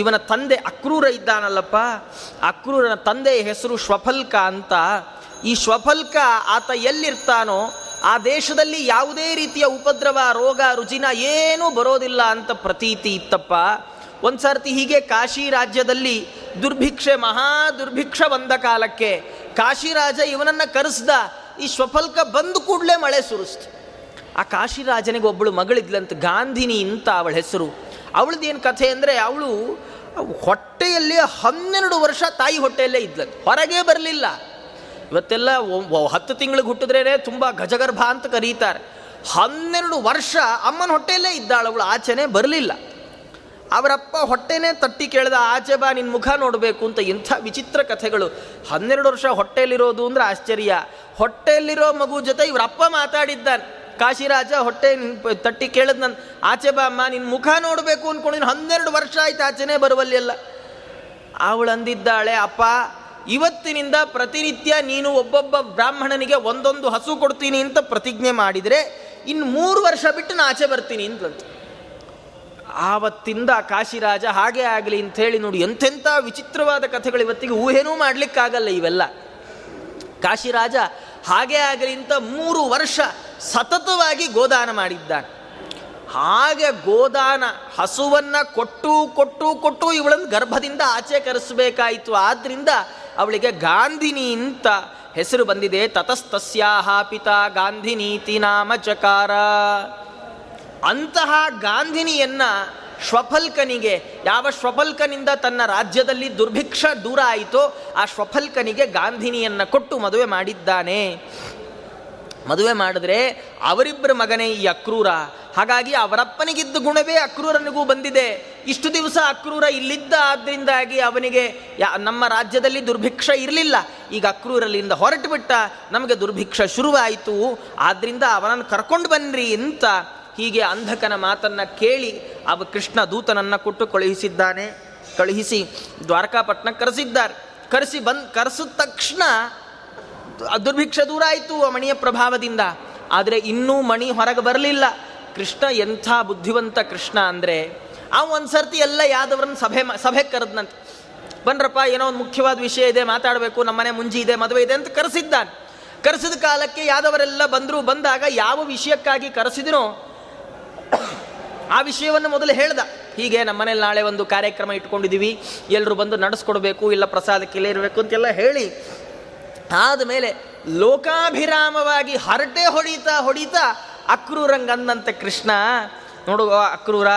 ಇವನ ತಂದೆ ಅಕ್ರೂರ ಇದ್ದಾನಲ್ಲಪ್ಪ, ಅಕ್ರೂರನ ತಂದೆಯ ಹೆಸರು ಶ್ವಫಲ್ಕ ಅಂತ. ಈ ಶ್ವಫಲ್ಕ ಆತ ಎಲ್ಲಿರ್ತಾನೋ ಆ ದೇಶದಲ್ಲಿ ಯಾವುದೇ ರೀತಿಯ ಉಪದ್ರವ, ರೋಗ, ರುಜಿನ ಏನೂ ಬರೋದಿಲ್ಲ ಅಂತ ಪ್ರತೀತಿ ಇತ್ತಪ್ಪ. ಒಂದು ಸರ್ತಿ ಹೀಗೆ ಕಾಶಿ ರಾಜ್ಯದಲ್ಲಿ ಮಹಾ ದುರ್ಭಿಕ್ಷ ಬಂದ ಕಾಲಕ್ಕೆ ಕಾಶಿರಾಜ ಇವನನ್ನು ಕರೆಸ್ದ. ಈ ಶ್ವಫಲ್ಕ ಬಂದು ಕೂಡಲೇ ಮಳೆ ಸುರಿಸ್ತು. ಆ ಕಾಶಿರಾಜನಿಗೆ ಒಬ್ಬಳು ಮಗಳಿದ್ಲಂತ, ಗಾಂಧಿನಿ ಅಂತ ಅವಳ ಹೆಸರು. ಅವಳದ್ದೇನು ಕಥೆ ಅಂದರೆ, ಅವಳು ಹೊಟ್ಟೆಯಲ್ಲಿ 12 ವರ್ಷ ತಾಯಿ ಹೊಟ್ಟೆಯಲ್ಲೇ ಇದ್ಲಂತ, ಹೊರಗೇ ಬರಲಿಲ್ಲ. ಇವತ್ತೆಲ್ಲ 10 ತಿಂಗಳಿಗೆ ಹುಟ್ಟಿದ್ರೇ ತುಂಬ ಗಜಗರ್ಭ ಅಂತ ಕರೀತಾರೆ. 12 ವರ್ಷ ಅಮ್ಮನ ಹೊಟ್ಟೆಯಲ್ಲೇ ಇದ್ದಾಳು ಅವಳು, ಆಚೆನೇ ಬರಲಿಲ್ಲ. ಅವರಪ್ಪ ಹೊಟ್ಟೆನೇ ತಟ್ಟಿ ಕೇಳಿದ, ಆಚೆ ಬಾ, ನಿನ್ನ ಮುಖ ನೋಡಬೇಕು ಅಂತ. ಇಂಥ ವಿಚಿತ್ರ ಕಥೆಗಳು. 12 ವರ್ಷ ಹೊಟ್ಟೆಯಲ್ಲಿರೋದು ಅಂದರೆ ಆಶ್ಚರ್ಯ. ಹೊಟ್ಟೆಯಲ್ಲಿರೋ ಮಗು ಜೊತೆ ಇವರಪ್ಪ ಮಾತಾಡಿದ್ದಾನೆ ಕಾಶಿರಾಜ. ಹೊಟ್ಟೆ ತಟ್ಟಿ ಕೇಳಿದ, ನಾನು ಆಚೆ ಬಾ ಅಮ್ಮ, ನಿನ್ನ ಮುಖ ನೋಡಬೇಕು ಅಂದ್ಕೊಂಡಿನ, 12 ವರ್ಷ ಆಯ್ತು, ಆಚೆನೇ ಬರುವಲ್ಲೆಲ್ಲ. ಅವಳು ಅಂದಿದ್ದಾಳೆ, ಅಪ್ಪ, ಇವತ್ತಿನಿಂದ ಪ್ರತಿನಿತ್ಯ ನೀನು ಒಬ್ಬೊಬ್ಬ ಬ್ರಾಹ್ಮಣನಿಗೆ ಒಂದೊಂದು ಹಸು ಕೊಡ್ತೀನಿ ಅಂತ ಪ್ರತಿಜ್ಞೆ ಮಾಡಿದರೆ ಇನ್ನು 3 ವರ್ಷ ಬಿಟ್ಟು ನಾನು ಆಚೆ ಬರ್ತೀನಿ ಅಂತಂತು. ಆವತ್ತಿಂದ ಕಾಶಿರಾಜ ಹಾಗೇ ಆಗಲಿ ಅಂಥೇಳಿ ನೋಡಿ ಎಂಥೆಂಥ ವಿಚಿತ್ರವಾದ ಕಥೆಗಳು, ಇವತ್ತಿಗೆ ಊಹೆನೂ ಮಾಡಲಿಕ್ಕಾಗಲ್ಲ ಇವೆಲ್ಲ. ಕಾಶಿರಾಜ ಹಾಗೇ ಆಗಲಿ ಅಂತ 3 ವರ್ಷ ಸತತವಾಗಿ ಗೋದಾನ ಮಾಡಿದ್ದಾನೆ. ಹಾಗೆ ಗೋದಾನ ಹಸುವನ್ನು ಕೊಟ್ಟು ಇವಳನ್ನು ಗರ್ಭದಿಂದ ಆಚೆ ಕರೆಸಬೇಕಾಯಿತು. ಆದ್ದರಿಂದ ಅವಳಿಗೆ ಗಾಂಧಿನಿ ಅಂತ ಹೆಸರು ಬಂದಿದೆ. ತತಸ್ತಸ್ಯಾಹ ಪಿತಾ ಗಾಂಧಿನೀತಿ ನಾಮ ಚಕಾರ. ಅಂತಹ ಗಾಂಧಿನಿಯನ್ನು ಶ್ವಫಲ್ಕನಿಗೆ, ಯಾವ ಶ್ವಫಲ್ಕನಿಂದ ತನ್ನ ರಾಜ್ಯದಲ್ಲಿ ದುರ್ಭಿಕ್ಷ ದೂರ ಆಯಿತೋ ಆ ಶ್ವಫಲ್ಕನಿಗೆ ಗಾಂಧಿನಿಯನ್ನು ಕೊಟ್ಟು ಮದುವೆ ಮಾಡಿದ್ದಾನೆ. ಮದುವೆ ಮಾಡಿದ್ರೆ ಅವರಿಬ್ಬರ ಮಗನೇ ಈ ಅಕ್ರೂರ. ಹಾಗಾಗಿ ಅವರಪ್ಪನಿಗಿದ್ದ ಗುಣವೇ ಅಕ್ರೂರನಿಗೂ ಬಂದಿದೆ. ಇಷ್ಟು ದಿವಸ ಅಕ್ರೂರ ಇಲ್ಲಿದ್ದ, ಆದ್ದರಿಂದಾಗಿ ಅವನಿಗೆ ನಮ್ಮ ರಾಜ್ಯದಲ್ಲಿ ದುರ್ಭಿಕ್ಷ ಇರಲಿಲ್ಲ. ಈಗ ಅಕ್ರೂರಲ್ಲಿಂದ ಹೊರಟು ಬಿಟ್ಟ, ನಮಗೆ ದುರ್ಭಿಕ್ಷ ಶುರುವಾಯಿತು, ಆದ್ದರಿಂದ ಅವನನ್ನು ಕರ್ಕೊಂಡು ಬನ್ನಿರಿ ಅಂತ ಹೀಗೆ ಅಂಧಕನ ಮಾತನ್ನು ಕೇಳಿ ಅವ ಕೃಷ್ಣ ದೂತನನ್ನು ಕೊಟ್ಟು ಕಳುಹಿಸಿ ದ್ವಾರಕಾಪಟ್ಟಣ ಕರೆಸಿದ್ದಾರೆ. ಕರೆಸಿದ ತಕ್ಷಣ ದುರ್ಭಿಕ್ಷ ದೂರ ಆಯಿತು ಮಣಿಯ ಪ್ರಭಾವದಿಂದ. ಆದರೆ ಇನ್ನೂ ಮಣಿ ಹೊರಗೆ ಬರಲಿಲ್ಲ. ಕೃಷ್ಣ ಎಂಥ ಬುದ್ಧಿವಂತ ಕೃಷ್ಣ ಅಂದರೆ, ಒಂದು ಸರ್ತಿ ಎಲ್ಲ ಯಾದವ್ರನ್ನ ಸಭೆಗೆ ಕರೆದ್ನಂತೆ. ಬನ್ರಪ್ಪ, ಏನೋ ಒಂದು ಮುಖ್ಯವಾದ ವಿಷಯ ಇದೆ, ಮಾತಾಡಬೇಕು, ನಮ್ಮನೆ ಮುಂಜಿ ಇದೆ, ಮದುವೆ ಇದೆ ಅಂತ ಕರೆಸಿದ್ದಾನೆ. ಕರೆಸಿದ ಕಾಲಕ್ಕೆ ಯಾದವರೆಲ್ಲ ಬಂದಾಗ ಯಾವ ವಿಷಯಕ್ಕಾಗಿ ಕರೆಸಿದನೋ ಆ ವಿಷಯವನ್ನು ಮೊದಲು ಹೇಳ್ದ. ಹೀಗೆ ನಮ್ಮನೇಲಿ ನಾಳೆ ಒಂದು ಕಾರ್ಯಕ್ರಮ ಇಟ್ಕೊಂಡಿದ್ದೀವಿ, ಎಲ್ಲರೂ ಬಂದು ನಡೆಸ್ಕೊಡ್ಬೇಕು, ಇಲ್ಲ ಪ್ರಸಾದಕ್ಕೆ ಇಲ್ಲೇ ಇರಬೇಕು ಅಂತೆಲ್ಲ ಹೇಳಿ ಆದಮೇಲೆ ಲೋಕಾಭಿರಾಮವಾಗಿ ಹರಟೆ ಹೊಡೀತಾ ಅಕ್ರೂರಂಗಂದಂತೆ ಕೃಷ್ಣ, ನೋಡು ಅಕ್ರೂರ,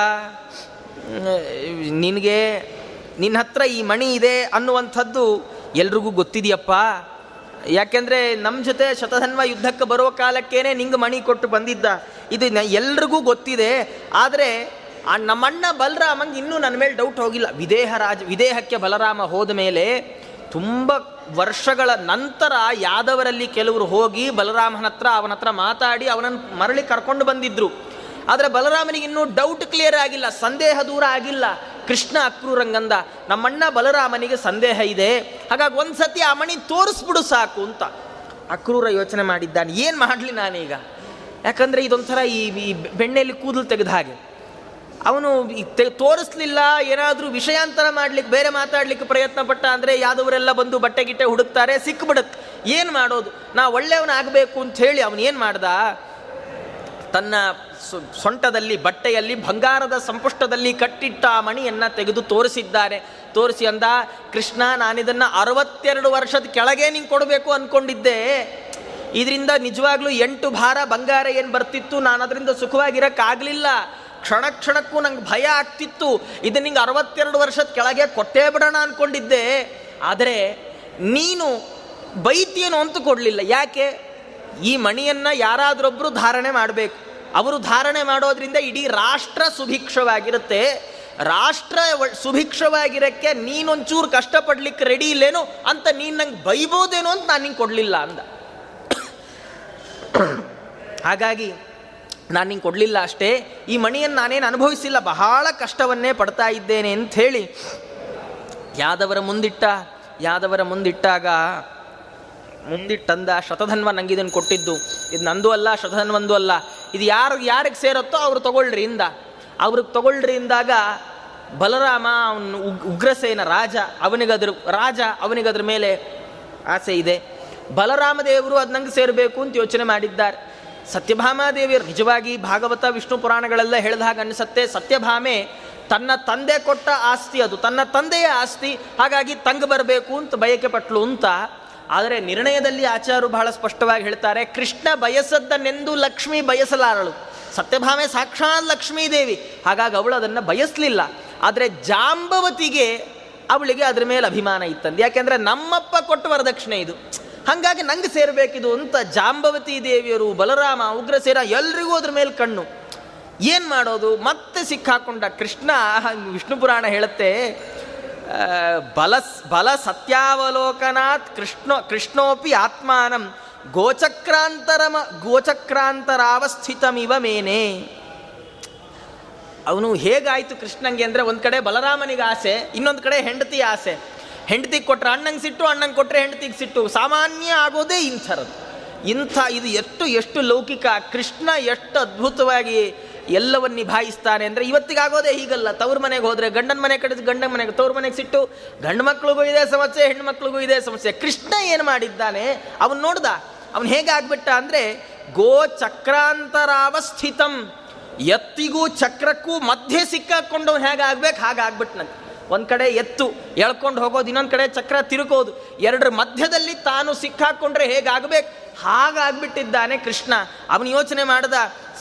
ನಿನ್ನ ಹತ್ರ ಈ ಮಣಿ ಇದೆ ಅನ್ನುವಂಥದ್ದು ಎಲ್ರಿಗೂ ಗೊತ್ತಿದೆಯಪ್ಪ. ಯಾಕೆಂದರೆ ನಮ್ಮ ಜೊತೆ ಶತಧನ್ವ ಯುದ್ಧಕ್ಕೆ ಬರೋ ಕಾಲಕ್ಕೇನೆ ನಿಂಗೆ ಮಣಿ ಕೊಟ್ಟು ಬಂದಿದ್ದ, ಇದು ಎಲ್ರಿಗೂ ಗೊತ್ತಿದೆ. ಆದರೆ ನಮ್ಮಣ್ಣ ಬಲರಾಮಂಗೆ ಇನ್ನೂ ನನ್ನ ಮೇಲೆ ಡೌಟ್ ಹೋಗಿಲ್ಲ. ವಿದೇಹಕ್ಕೆ ಬಲರಾಮ ಹೋದ ಮೇಲೆ ತುಂಬ ವರ್ಷಗಳ ನಂತರ ಯಾದವರಲ್ಲಿ ಕೆಲವರು ಹೋಗಿ ಅವನ ಹತ್ರ ಮಾತಾಡಿ ಅವನನ್ನು ಮರಳಿ ಕರ್ಕೊಂಡು ಬಂದಿದ್ದರು. ಆದರೆ ಬಲರಾಮನಿಗೆ ಇನ್ನೂ ಡೌಟ್ ಕ್ಲಿಯರ್ ಆಗಿಲ್ಲ, ಸಂದೇಹ ದೂರ ಆಗಿಲ್ಲ. ಕೃಷ್ಣ ಅಕ್ರೂರಂಗಂದ, ನಮ್ಮಣ್ಣ ಬಲರಾಮನಿಗೆ ಸಂದೇಹ ಇದೆ, ಹಾಗಾಗಿ ಒಂದು ಸತಿ ಆ ಮಣಿ ತೋರಿಸ್ಬಿಡು ಸಾಕು ಅಂತ. ಅಕ್ರೂರ ಯೋಚನೆ ಮಾಡಿದ್ದಾನೆ, ಏನು ಮಾಡಲಿ ನಾನೀಗ, ಯಾಕಂದರೆ ಇದೊಂಥರ ಈ ಬೆಣ್ಣೆಯಲ್ಲಿ ಕೂದಲು ತೆಗೆದ ಹಾಗೆ. ಅವನು ತೋರಿಸ್ಲಿಲ್ಲ, ಏನಾದರೂ ವಿಷಯಾಂತರ ಮಾಡಲಿಕ್ಕೆ ಬೇರೆ ಮಾತಾಡಲಿಕ್ಕೆ ಪ್ರಯತ್ನ ಪಟ್ಟ ಅಂದರೆ ಯಾದವರೆಲ್ಲ ಬಂದು ಬಟ್ಟೆ ಗಿಟ್ಟೆ ಹುಡುಕ್ತಾರೆ, ಸಿಕ್ಬಿಡುತ್ತೆ. ಏನು ಮಾಡೋದು, ನಾ ಒಳ್ಳೆಯವನಾಗಬೇಕು ಅಂಥೇಳಿ ಅವನೇನು ಮಾಡ್ದ, ತನ್ನ ಸೊಂಟದಲ್ಲಿ, ಬಟ್ಟೆಯಲ್ಲಿ, ಬಂಗಾರದ ಸಂಪುಷ್ಟದಲ್ಲಿ ಕಟ್ಟಿಟ್ಟ ಆ ಮಣಿಯನ್ನು ತೆಗೆದು ತೋರಿಸಿದ್ದಾರೆ. ತೋರಿಸಿ ಅಂದ, ಕೃಷ್ಣ ನಾನಿದನ್ನು 62 ವರ್ಷದ ಕೆಳಗೆ ನಿಂಗೆ ಕೊಡಬೇಕು ಅಂದ್ಕೊಂಡಿದ್ದೆ, ಇದರಿಂದ ನಿಜವಾಗ್ಲೂ 8 ಭಾರ ಬಂಗಾರ ಏನು ಬರ್ತಿತ್ತು, ನಾನು ಅದರಿಂದ ಸುಖವಾಗಿರೋಕ್ಕಾಗಲಿಲ್ಲ, ಕ್ಷಣ ಕ್ಷಣಕ್ಕೂ ನಂಗೆ ಭಯ ಆಗ್ತಿತ್ತು, ಇದು ನಿಂಗೆ 62 ವರ್ಷದ ಕೆಳಗೆ ಕೊಟ್ಟೇ ಬಿಡೋಣ ಅಂದ್ಕೊಂಡಿದ್ದೆ, ಆದರೆ ನೀನು ಬೈತಿಯೇನು ಅಂತೂ ಕೊಡಲಿಲ್ಲ. ಯಾಕೆ? ಈ ಮಣಿಯನ್ನು ಯಾರಾದ್ರೊಬ್ಬರು ಧಾರಣೆ ಮಾಡಬೇಕು, ಅವರು ಧಾರಣೆ ಮಾಡೋದ್ರಿಂದ ಇಡೀ ರಾಷ್ಟ್ರ ಸುಭಿಕ್ಷವಾಗಿರುತ್ತೆ, ರಾಷ್ಟ್ರ ಸುಭಿಕ್ಷವಾಗಿರೋಕ್ಕೆ ನೀನೊಂಚೂರು ಕಷ್ಟಪಡ್ಲಿಕ್ಕೆ ರೆಡಿ ಇಲ್ಲೇನು ಅಂತ ನೀನು ನಂಗೆ ಬೈಬೋದೇನೋ ಅಂತ ನಾನು ನಿಂಗೆ ಕೊಡಲಿಲ್ಲ ಅಂದ. ಹಾಗಾಗಿ ನಾನು ನಿಂಗೆ ಕೊಡಲಿಲ್ಲ ಅಷ್ಟೇ, ಈ ಮಣಿಯನ್ನು ನಾನೇನು ಅನುಭವಿಸಿಲ್ಲ, ಬಹಳ ಕಷ್ಟವನ್ನೇ ಪಡ್ತಾ ಇದ್ದೇನೆ ಅಂಥೇಳಿ ಯಾದವರ ಮುಂದಿಟ್ಟಾಗ ಮುಂದಿಟ್ಟಂದ, ಶತಧನ್ವ ನಂಗೆ ಇದನ್ನು ಕೊಟ್ಟಿದ್ದು, ಇದು ನಂದು ಅಲ್ಲ, ಶತಧನ್ವಂದು ಅಲ್ಲ, ಇದು ಯಾರಿಗೆ ಸೇರುತ್ತೋ ಅವ್ರು ತಗೊಳ್ಳ್ರಿ ಇಂದ. ಅವ್ರಿಗೆ ತಗೊಳ್ಳ್ರಿ ಇಂದಾಗ ಬಲರಾಮ ಅವನು ಉಗ್ರಸೇನ ರಾಜ, ಅವನಿಗದ್ರ ಮೇಲೆ ಆಸೆ ಇದೆ. ಬಲರಾಮದೇವರು ಅದು ನಂಗೆ ಸೇರಬೇಕು ಅಂತ ಯೋಚನೆ ಮಾಡಿದ್ದಾರೆ. ಸತ್ಯಭಾಮಾದೇವಿಯರು ನಿಜವಾಗಿ ಭಾಗವತ ವಿಷ್ಣು ಪುರಾಣಗಳೆಲ್ಲ ಹೇಳಿದ ಹಾಗೆ ಅನಿಸುತ್ತೆ, ಸತ್ಯಭಾಮೆ ತನ್ನ ತಂದೆ ಕೊಟ್ಟ ಆಸ್ತಿ, ಅದು ತನ್ನ ತಂದೆಯ ಆಸ್ತಿ, ಹಾಗಾಗಿ ತಂಗ್ ಬರಬೇಕು ಅಂತ ಬಯಕೆ ಪಟ್ಲು ಅಂತ. ಆದರೆ ನಿರ್ಣಯದಲ್ಲಿ ಆಚಾರ್ಯರು ಬಹಳ ಸ್ಪಷ್ಟವಾಗಿ ಹೇಳ್ತಾರೆ, ಕೃಷ್ಣ ಬಯಸದ್ದನ್ನೆಂದು ಲಕ್ಷ್ಮೀ ಬಯಸಲಾರಳು, ಸತ್ಯಭಾಮೆ ಸಾಕ್ಷಾತ್ ಲಕ್ಷ್ಮೀದೇವಿ, ಹಾಗಾಗಿ ಅವಳು ಅದನ್ನು ಬಯಸಲಿಲ್ಲ. ಆದರೆ ಅವಳಿಗೆ ಅದ್ರ ಮೇಲೆ ಅಭಿಮಾನ ಇತ್ತಂದು, ಯಾಕೆಂದರೆ ನಮ್ಮಪ್ಪ ಕೊಟ್ಟ ವರದಕ್ಷಿಣೆ ಇದು, ಹಾಗಾಗಿ ನಂಗೆ ಸೇರಬೇಕಿದು ಅಂತ ಜಾಂಬವತಿ ದೇವಿಯರು, ಬಲರಾಮ, ಉಗ್ರಸೇನ ಎಲ್ರಿಗೂ ಅದ್ರ ಮೇಲೆ ಕಣ್ಣು. ಏನು ಮಾಡೋದು? ಮತ್ತೆ ಸಿಕ್ಕಾಕೊಂಡ ಕೃಷ್ಣ. ವಿಷ್ಣು ಪುರಾಣ ಹೇಳುತ್ತೆ, ಬಲ ಸತ್ಯಾವಲೋಕನಾತ್ ಕೃಷ್ಣೋಪಿ ಆತ್ಮಾನಂ ಗೋಚಕ್ರಾಂತರಾವಸ್ಥಿತಮಿವ ಮೇನೆ. ಅವನು ಹೇಗಾಯಿತು ಕೃಷ್ಣಂಗೆ ಅಂದರೆ, ಒಂದು ಕಡೆ ಬಲರಾಮನಿಗೆ ಆಸೆ, ಇನ್ನೊಂದು ಕಡೆ ಹೆಂಡತಿ ಆಸೆ. ಹೆಂಡತಿಗೆ ಕೊಟ್ಟರೆ ಅಣ್ಣಂಗೆ ಸಿಟ್ಟು, ಅಣ್ಣಂಗೆ ಕೊಟ್ಟರೆ ಹೆಂಡತಿಗೆ ಸಿಟ್ಟು, ಸಾಮಾನ್ಯ ಆಗೋದೇ ಇಂಥರದ್ದು. ಇದು ಎಷ್ಟು ಲೌಕಿಕ. ಕೃಷ್ಣ ಎಷ್ಟು ಅದ್ಭುತವಾಗಿ ಎಲ್ಲವನ್ನು ನಿಭಾಯಿಸ್ತಾನೆ ಅಂದರೆ, ಇವತ್ತಿಗಾಗೋದೇ ಹೀಗಲ್ಲ. ತವ್ರ ಮನೆಗೆ ಹೋದರೆ ಗಂಡನ ಮನೆ ಕಡೆ, ಗಂಡನ ಮನೆಗೆ ತವ್ರ ಮನೆಗೆ ಸಿಟ್ಟು, ಗಂಡು ಮಕ್ಕಳಿಗೂ ಇದೇ ಸಮಸ್ಯೆ, ಹೆಣ್ಣು ಮಕ್ಕಳಿಗೂ ಇದೇ ಸಮಸ್ಯೆ. ಕೃಷ್ಣ ಏನು ಮಾಡಿದ್ದಾನೆ, ಅವನು ನೋಡ್ದ, ಅವನು ಹೇಗಾಗ್ಬಿಟ್ಟ ಅಂದರೆ, ಗೋಚಕ್ರಾಂತರಾವಸ್ಥಿತಂ, ಎತ್ತಿಗೂ ಚಕ್ರಕ್ಕೂ ಮಧ್ಯೆ ಸಿಕ್ಕಾಕೊಂಡವ್ ಹೇಗಾಗ್ಬೇಕು ಹಾಗಾಗ್ಬಿಟ್ನಂತೆ. ಒಂದು ಕಡೆ ಎತ್ತು ಎಳ್ಕೊಂಡು ಹೋಗೋದು, ಇನ್ನೊಂದು ಕಡೆ ಚಕ್ರ ತಿರುಕೋದು, ಎರಡರ ಮಧ್ಯದಲ್ಲಿ ತಾನು ಸಿಕ್ಕಾಕೊಂಡ್ರೆ ಹೇಗಾಗಬೇಕು ಹಾಗಾಗ್ಬಿಟ್ಟಿದ್ದಾನೆ ಕೃಷ್ಣ. ಅವನು ಯೋಚನೆ ಮಾಡ್ದ,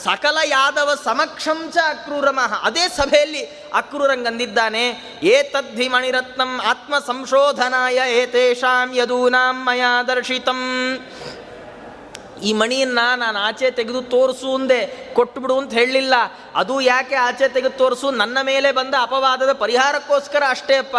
ಸಕಲ ಯಾದವ ಸಮಕ್ಷಂಚ ಅಕ್ರೂರಮಃ, ಅದೇ ಸಭೆಯಲ್ಲಿ ಅಕ್ರೂರಂಗಂದಿದ್ದಾನೆ. ಏತದ್ಧಿ ಮಣಿರತ್ನಂ ಆತ್ಮ ಸಂಶೋಧನಾಯ ಏತೇಷಾಂ ಯದೂನಾಂ ಮಯಾ ದರ್ಶಿತಂ. ಈ ಮಣಿಯನ್ನು ನಾನು ಆಚೆ ತೆಗೆದು ತೋರಿಸು ಅಂದೆ, ಕೊಟ್ಟುಬಿಡು ಅಂತ ಹೇಳಲಿಲ್ಲ. ಅದು ಯಾಕೆ ಆಚೆ ತೆಗೆದು ತೋರಿಸು? ನನ್ನ ಮೇಲೆ ಬಂದ ಅಪವಾದದ ಪರಿಹಾರಕ್ಕೋಸ್ಕರ ಅಷ್ಟೇಪ್ಪ.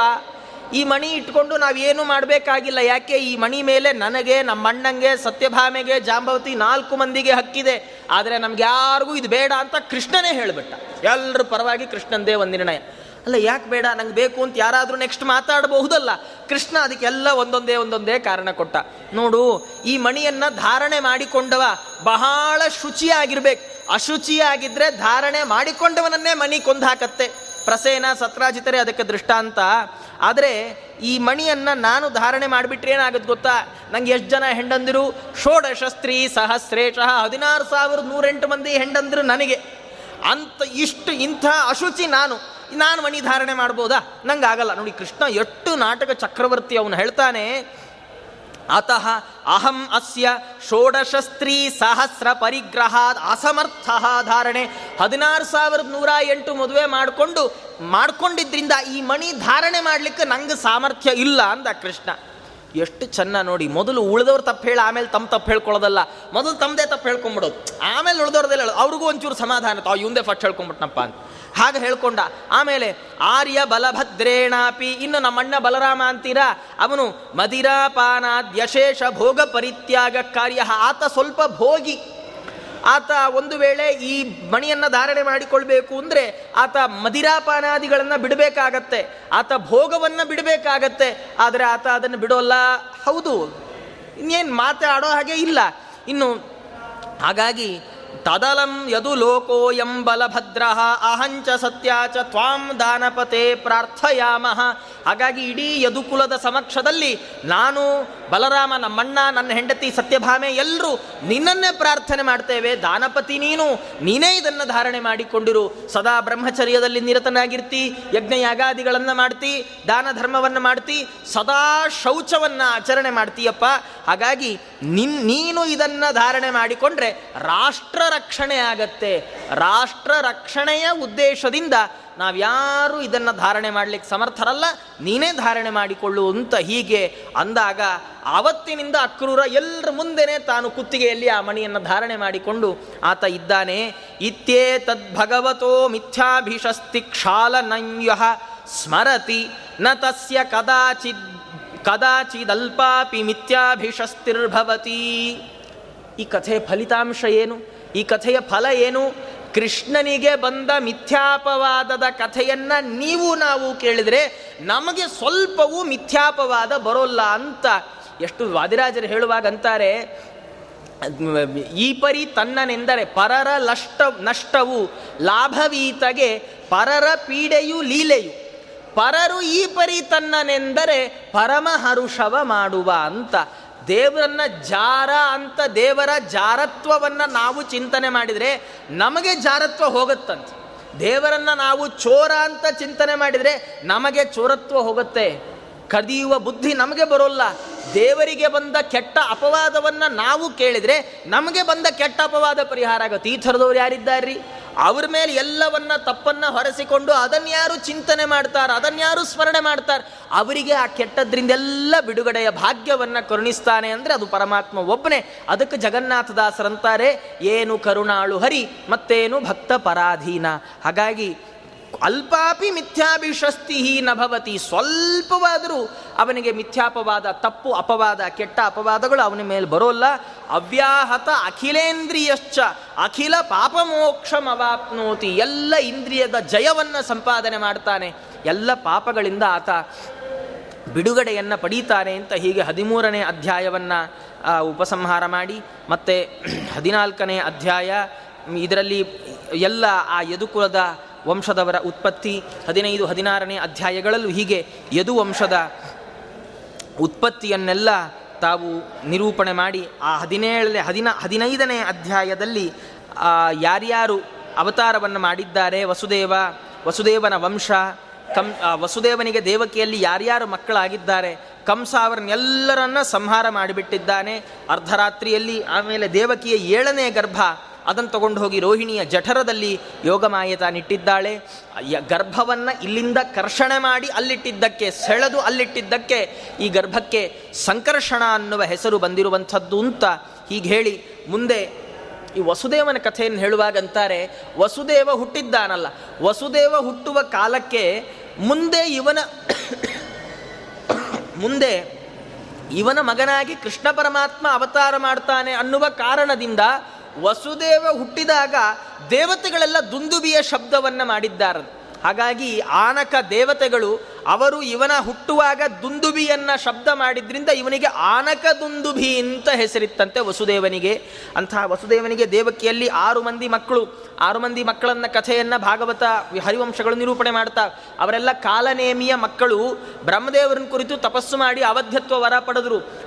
ಈ ಮಣಿ ಇಟ್ಕೊಂಡು ನಾವೇನು ಮಾಡಬೇಕಾಗಿಲ್ಲ. ಯಾಕೆ? ಈ ಮಣಿ ಮೇಲೆ ನನಗೆ, ನಮ್ಮ ಅಣ್ಣಂಗೆ, ಸತ್ಯಭಾಮೆಗೆ, ಜಾಂಬವತಿ 4 ಮಂದಿಗೆ ಹಕ್ಕಿದೆ. ಆದರೆ ನಮ್ಗೆ ಯಾರಿಗೂ ಇದು ಬೇಡ ಅಂತ ಕೃಷ್ಣನೇ ಹೇಳಿಬಿಟ್ಟ. ಎಲ್ಲರ ಪರವಾಗಿ ಕೃಷ್ಣಂದೇ ಒಂದು ನಿರ್ಣಯ. ಅಲ್ಲ, ಯಾಕೆ ಬೇಡ, ನಂಗೆ ಬೇಕು ಅಂತ ಯಾರಾದರೂ ನೆಕ್ಸ್ಟ್ ಮಾತಾಡಬಹುದಲ್ಲ. ಕೃಷ್ಣ ಅದಕ್ಕೆಲ್ಲ ಒಂದೊಂದೇ ಕಾರಣ ಕೊಟ್ಟ. ನೋಡು, ಈ ಮಣಿಯನ್ನು ಧಾರಣೆ ಮಾಡಿಕೊಂಡವ ಬಹಳ ಶುಚಿಯಾಗಿರ್ಬೇಕು. ಅಶುಚಿಯಾಗಿದ್ದರೆ ಧಾರಣೆ ಮಾಡಿಕೊಂಡವನನ್ನೇ ಮಣಿ ಕೊಂದು ಹಾಕತ್ತೆ. ಪ್ರಸೇನ ಸತ್ರಾಜಿತರೇ ಅದಕ್ಕೆ ದೃಷ್ಟಾಂತ. ಆದರೆ ಈ ಮಣಿಯನ್ನು ನಾನು ಧಾರಣೆ ಮಾಡಿಬಿಟ್ರೆ ಏನಾಗುತ್ತೆ ಗೊತ್ತಾ? ನಂಗೆ ಎಷ್ಟು ಜನ ಹೆಂಡಂದಿರು? 16,000 16108 ಮಂದಿ ಹೆಂಡಂದಿರು ನನಗೆ. ಅಂತ ಇಂಥ ಅಶುಚಿ ನಾನು ಮಣಿ ಧಾರಣೆ ಮಾಡ್ಬೋದಾ? ನಂಗೆ ಆಗಲ್ಲ. ನೋಡಿ ಕೃಷ್ಣ ಎಷ್ಟು ನಾಟಕ ಚಕ್ರವರ್ತಿ. ಅವನು ಹೇಳ್ತಾನೆ, ಅತಃ ಅಹಂ ಅಸ್ಯ 16,000 ಪರಿಗ್ರಹಾದ್ ಅಸಮರ್ಥ ಧಾರಣೆ. 16,108 ಮದುವೆ ಮಾಡಿಕೊಂಡಿದ್ರಿಂದ ಈ ಮಣಿ ಧಾರಣೆ ಮಾಡಲಿಕ್ಕೆ ನಂಗೆ ಸಾಮರ್ಥ್ಯ ಇಲ್ಲ ಅಂದ ಕೃಷ್ಣ. ಎಷ್ಟು ಚೆನ್ನ ನೋಡಿ. ಮೊದಲು ಉಳಿದವ್ರು ತಪ್ಪು ಹೇಳಿ ಆಮೇಲೆ ತಮ್ಮ ತಪ್ಪು ಹೇಳ್ಕೊಳ್ಳೋದಲ್ಲ, ಮೊದಲು ತಮ್ಮದೇ ತಪ್ಪು ಹೇಳ್ಕೊಂಬಿಡೋದು, ಆಮೇಲೆ ಉಳಿದವ್ರದೆಲ್ಲ ಹೇಳೋದು. ಅವ್ರಿಗೂ ಒಂಚೂರು ಸಮಾಧಾನ ತಾವು ಇವಂದೇ ಫಸ್ಟ್ ಹೇಳ್ಕೊಂಬಿಟ್ನಪ್ಪ ಅಂತ ಹಾಗೆ ಹೇಳ್ಕೊಂಡ. ಆಮೇಲೆ ಆರ್ಯ ಬಲಭದ್ರೇಣಾಪಿ, ಇನ್ನು ನಮ್ಮಣ್ಣ ಬಲರಾಮ ಅಂತೀರಾ, ಅವನು ಮದಿರಾಪಾನಾದ್ಯಶೇಷ ಭೋಗ ಪರಿತ್ಯಾಗ ಕಾರ್ಯ. ಆತ ಸ್ವಲ್ಪ ಭೋಗಿ. ಆತ ಒಂದು ವೇಳೆ ಈ ಮಣಿಯನ್ನು ಧಾರಣೆ ಮಾಡಿಕೊಳ್ಬೇಕು ಅಂದರೆ ಆತ ಮದಿರಾಪಾನಾದಿಗಳನ್ನು ಬಿಡಬೇಕಾಗತ್ತೆ, ಆತ ಭೋಗವನ್ನು ಬಿಡಬೇಕಾಗತ್ತೆ. ಆದರೆ ಆತ ಅದನ್ನು ಬಿಡೋಲ್ಲ. ಹೌದು, ಇನ್ನೇನು ಮಾತಾಡೋ ಹಾಗೆ ಇಲ್ಲ ಇನ್ನು. ಹಾಗಾಗಿ ತದಲಂ ಯದು ಲೋಕೋಯಂ ಬಲಭದ್ರಃ ಅಹಂಚ ಸತ್ಯಾಚ ತ್ವಾಂ ದಾನಪತೆ ಪ್ರಾರ್ಥಯಾಮಃ. ಹಾಗಾಗಿ ಇಡೀ ಯದುಕುಲದ ಸಮಕ್ಷದಲ್ಲಿ ನಾನು ಬಲರಾಮ, ನಮ್ಮಣ್ಣ, ನನ್ನ ಹೆಂಡತಿ ಸತ್ಯಭಾಮೆ ಎಲ್ಲರೂ ನಿನ್ನನ್ನೇ ಪ್ರಾರ್ಥನೆ ಮಾಡ್ತೇವೆ. ದಾನಪತಿ ನೀನು, ನೀನೇ ಇದನ್ನು ಧಾರಣೆ ಮಾಡಿಕೊಂಡಿರು. ಸದಾ ಬ್ರಹ್ಮಚರ್ಯದಲ್ಲಿ ನಿರತನಾಗಿರ್ತಿ, ಯಜ್ಞಯಾಗಾದಿಗಳನ್ನು ಮಾಡ್ತಿ, ದಾನ ಧರ್ಮವನ್ನು ಮಾಡ್ತಿ, ಸದಾ ಶೌಚವನ್ನು ಆಚರಣೆ ಮಾಡ್ತೀಯಪ್ಪ. ಹಾಗಾಗಿ ನೀನು ಇದನ್ನು ಧಾರಣೆ ಮಾಡಿಕೊಂಡ್ರೆ ರಾಷ್ಟ್ರ ರಕ್ಷಣೆ ಆಗತ್ತೆ. ರಾಷ್ಟ್ರ ರಕ್ಷಣೆಯ ಉದ್ದೇಶದಿಂದ ನಾವ್ಯಾರೂ ಇದನ್ನು ಧಾರಣೆ ಮಾಡಲಿಕ್ಕೆ ಸಮರ್ಥರಲ್ಲ, ನೀನೇ ಧಾರಣೆ ಮಾಡಿಕೊಳ್ಳು ಅಂತ ಹೀಗೆ ಅಂದಾಗ ಆವತ್ತಿನಿಂದ ಅಕ್ರೂರ ಎಲ್ಲರ ಮುಂದೆನೇ ತಾನು ಕುತ್ತಿಗೆಯಲ್ಲಿ ಆ ಮಣಿಯನ್ನು ಧಾರಣೆ ಮಾಡಿಕೊಂಡು ಆತ ಇದ್ದಾನೆ. ಇತ್ಯೇ ತದ್ಭಗವತೋ ಮಿಥ್ಯಾಭಿಷಸ್ತಿ ಕ್ಷಾಲನಂಯಃ ಸ್ಮರತಿ ನ ತಸ್ಯ ಕದಾಚಿದಲ್ಪಾಪಿ ಮಿಥ್ಯಾಭಿಷಸ್ತಿರ್ಭವತಿ. ಈ ಕಥೆಯ ಫಲಿತಾಂಶ ಏನು? ಈ ಕಥೆಯ ಫಲ ಏನು? ಕೃಷ್ಣನಿಗೆ ಬಂದ ಮಿಥ್ಯಾಪವಾದದ ಕಥೆಯನ್ನು ನೀವು ನಾವು ಕೇಳಿದರೆ ನಮಗೆ ಸ್ವಲ್ಪವೂ ಮಿಥ್ಯಾಪವಾದ ಬರೋಲ್ಲ ಅಂತ ಎಷ್ಟು ವಾದಿರಾಜರು ಹೇಳುವಾಗಂತಾರೆ, ಈ ಪರಿ ತನ್ನನೆಂದರೆ ಪರರ ನಷ್ಟವು ಲಾಭವೀತಗೆ ಪರರ ಪೀಡೆಯು ಲೀಲೆಯು, ಪರರು ಈ ಪರಿ ತನ್ನನೆಂದರೆ ಪರಮಹರುಷವ ಮಾಡುವ ಅಂತ. ದೇವರನ್ನ ಜಾರ ಅಂತ, ದೇವರ ಜಾರತ್ವವನ್ನು ನಾವು ಚಿಂತನೆ ಮಾಡಿದರೆ ನಮಗೆ ಜಾರತ್ವ ಹೋಗುತ್ತಂತೆ. ದೇವರನ್ನು ನಾವು ಚೋರ ಅಂತ ಚಿಂತನೆ ಮಾಡಿದರೆ ನಮಗೆ ಚೋರತ್ವ ಹೋಗುತ್ತೆ. ಕದಿಯುವ ಬುದ್ಧಿ ನಮಗೆ ಬರೋಲ್ಲ. ದೇವರಿಗೆ ಬಂದ ಕೆಟ್ಟ ಅಪವಾದವನ್ನು ನಾವು ಕೇಳಿದರೆ ನಮಗೆ ಬಂದ ಕೆಟ್ಟ ಅಪವಾದ ಪರಿಹಾರ ಆಗುತ್ತೆ. ಈ ಥರದವ್ರು ಯಾರಿದ್ದಾರ್ರಿ? ಅವ್ರ ಮೇಲೆ ಎಲ್ಲವನ್ನ ತಪ್ಪನ್ನು ಹೊರಸಿಕೊಂಡು ಅದನ್ಯಾರು ಚಿಂತನೆ ಮಾಡ್ತಾರೆ, ಅದನ್ಯಾರು ಸ್ಮರಣೆ ಮಾಡ್ತಾರೆ, ಅವರಿಗೆ ಆ ಕೆಟ್ಟದ್ರಿಂದೆಲ್ಲ ಬಿಡುಗಡೆಯ ಭಾಗ್ಯವನ್ನು ಕರುಣಿಸ್ತಾನೆ ಅಂದರೆ ಅದು ಪರಮಾತ್ಮ ಒಬ್ಬನೇ. ಅದಕ್ಕೆ ಜಗನ್ನಾಥದಾಸರಂತಾರೆ, ಏನು ಕರುಣಾಳು ಹರಿ ಮತ್ತೇನು ಭಕ್ತ ಪರಾಧೀನ. ಹಾಗಾಗಿ ಅಲ್ಪಾಪಿ ಮಿಥ್ಯಾಭಿಶಸ್ತಿ ನ ಭವತಿ, ಸ್ವಲ್ಪವಾದರೂ ಅವನಿಗೆ ಮಿಥ್ಯಾಪವಾದ, ತಪ್ಪು ಅಪವಾದ, ಕೆಟ್ಟ ಅಪವಾದಗಳು ಅವನ ಮೇಲೆ ಬರೋಲ್ಲ. ಅವ್ಯಾಹತ ಅಖಿಲೇಂದ್ರಿಯಶ್ಚ ಅಖಿಲ ಪಾಪಮೋಕ್ಷಮವಾಪ್ನೋತಿ, ಎಲ್ಲ ಇಂದ್ರಿಯದ ಜಯವನ್ನು ಸಂಪಾದನೆ ಮಾಡ್ತಾನೆ, ಎಲ್ಲ ಪಾಪಗಳಿಂದ ಆತ ಬಿಡುಗಡೆಯನ್ನು ಪಡೀತಾನೆ ಅಂತ ಹೀಗೆ 13ನೇ ಅಧ್ಯಾಯವನ್ನು ಉಪಸಂಹಾರ ಮಾಡಿ ಮತ್ತೆ 14ನೇ ಅಧ್ಯಾಯ, ಇದರಲ್ಲಿ ಎಲ್ಲ ಆ ಯದುಕುಲದ ವಂಶದವರ ಉತ್ಪತ್ತಿ, 15-16ನೇ ಅಧ್ಯಾಯಗಳಲ್ಲೂ ಹೀಗೆ ಯದುವಂಶದ ಉತ್ಪತ್ತಿಯನ್ನೆಲ್ಲ ತಾವು ನಿರೂಪಣೆ ಮಾಡಿ ಆ 15ನೇ ಅಧ್ಯಾಯದಲ್ಲಿ ಯಾರ್ಯಾರು ಅವತಾರವನ್ನು ಮಾಡಿದ್ದಾರೆ, ವಸುದೇವನ ವಂಶ, ವಸುದೇವನಿಗೆ ದೇವಕಿಯಲ್ಲಿ ಯಾರ್ಯಾರು ಮಕ್ಕಳಾಗಿದ್ದಾರೆ, ಕಂಸ ಅವರನ್ನೆಲ್ಲರನ್ನ ಸಂಹಾರ ಮಾಡಿಬಿಟ್ಟಿದ್ದಾನೆ ಅರ್ಧರಾತ್ರಿಯಲ್ಲಿ. ಆಮೇಲೆ ದೇವಕಿಯ 7ನೇ ಗರ್ಭ, ಅದನ್ನು ತಗೊಂಡು ಹೋಗಿ ರೋಹಿಣಿಯ ಜಠರದಲ್ಲಿ ಯೋಗಮಾಯೆ ತಾನಿಟ್ಟಿದ್ದಾಳೆ. ಗರ್ಭವನ್ನು ಇಲ್ಲಿಂದ ಕರ್ಷಣೆ ಮಾಡಿ ಅಲ್ಲಿಟ್ಟಿದ್ದಕ್ಕೆ, ಸೆಳೆದು ಅಲ್ಲಿಟ್ಟಿದ್ದಕ್ಕೆ ಈ ಗರ್ಭಕ್ಕೆ ಸಂಕರ್ಷಣ ಅನ್ನುವ ಹೆಸರು ಬಂದಿರುವಂಥದ್ದು ಅಂತ ಹೀಗೆ ಹೇಳಿ ಮುಂದೆ ಈ ವಸುದೇವನ ಕಥೆಯನ್ನು ಹೇಳುವಾಗಂತಾರೆ, ವಸುದೇವ ಹುಟ್ಟಿದ್ದಾನಲ್ಲ, ವಸುದೇವ ಹುಟ್ಟುವ ಕಾಲಕ್ಕೆ ಮುಂದೆ ಇವನ ಮಗನಾಗಿ ಕೃಷ್ಣ ಪರಮಾತ್ಮ ಅವತಾರ ಮಾಡ್ತಾನೆ ಅನ್ನುವ ಕಾರಣದಿಂದ ವಸುದೇವ ಹುಟ್ಟಿದಾಗ ದೇವತೆಗಳೆಲ್ಲ ದುಂದುಬಿಯ ಶಬ್ದವನ್ನು ಮಾಡಿದ್ದಾರೆ. ಹಾಗಾಗಿ ಆನಕ ದೇವತೆಗಳು ಅವರು ಇವನ ಹುಟ್ಟುವಾಗ ದುಂದುಬಿಯನ್ನು ಶಬ್ದ ಮಾಡಿದ್ರಿಂದ ಇವನಿಗೆ ಆನಕ ದುಂದುಬಿ ಅಂತ ಹೆಸರಿತ್ತಂತೆ ವಸುದೇವನಿಗೆ. ಅಂತಹ ವಸುದೇವನಿಗೆ ದೇವಕಿಯಲ್ಲಿ 6 ಮಂದಿ ಮಕ್ಕಳನ್ನ ಕಥೆಯನ್ನು ಭಾಗವತ ಹರಿವಂಶಗಳು ನಿರೂಪಣೆ ಮಾಡ್ತಾವೆ. ಅವರೆಲ್ಲ ಕಾಲನೇಮಿಯ ಮಕ್ಕಳು. ಬ್ರಹ್ಮದೇವರನ್ನ ಕುರಿತು ತಪಸ್ಸು ಮಾಡಿ ಅವಧ್ಯತ್ವ ವರ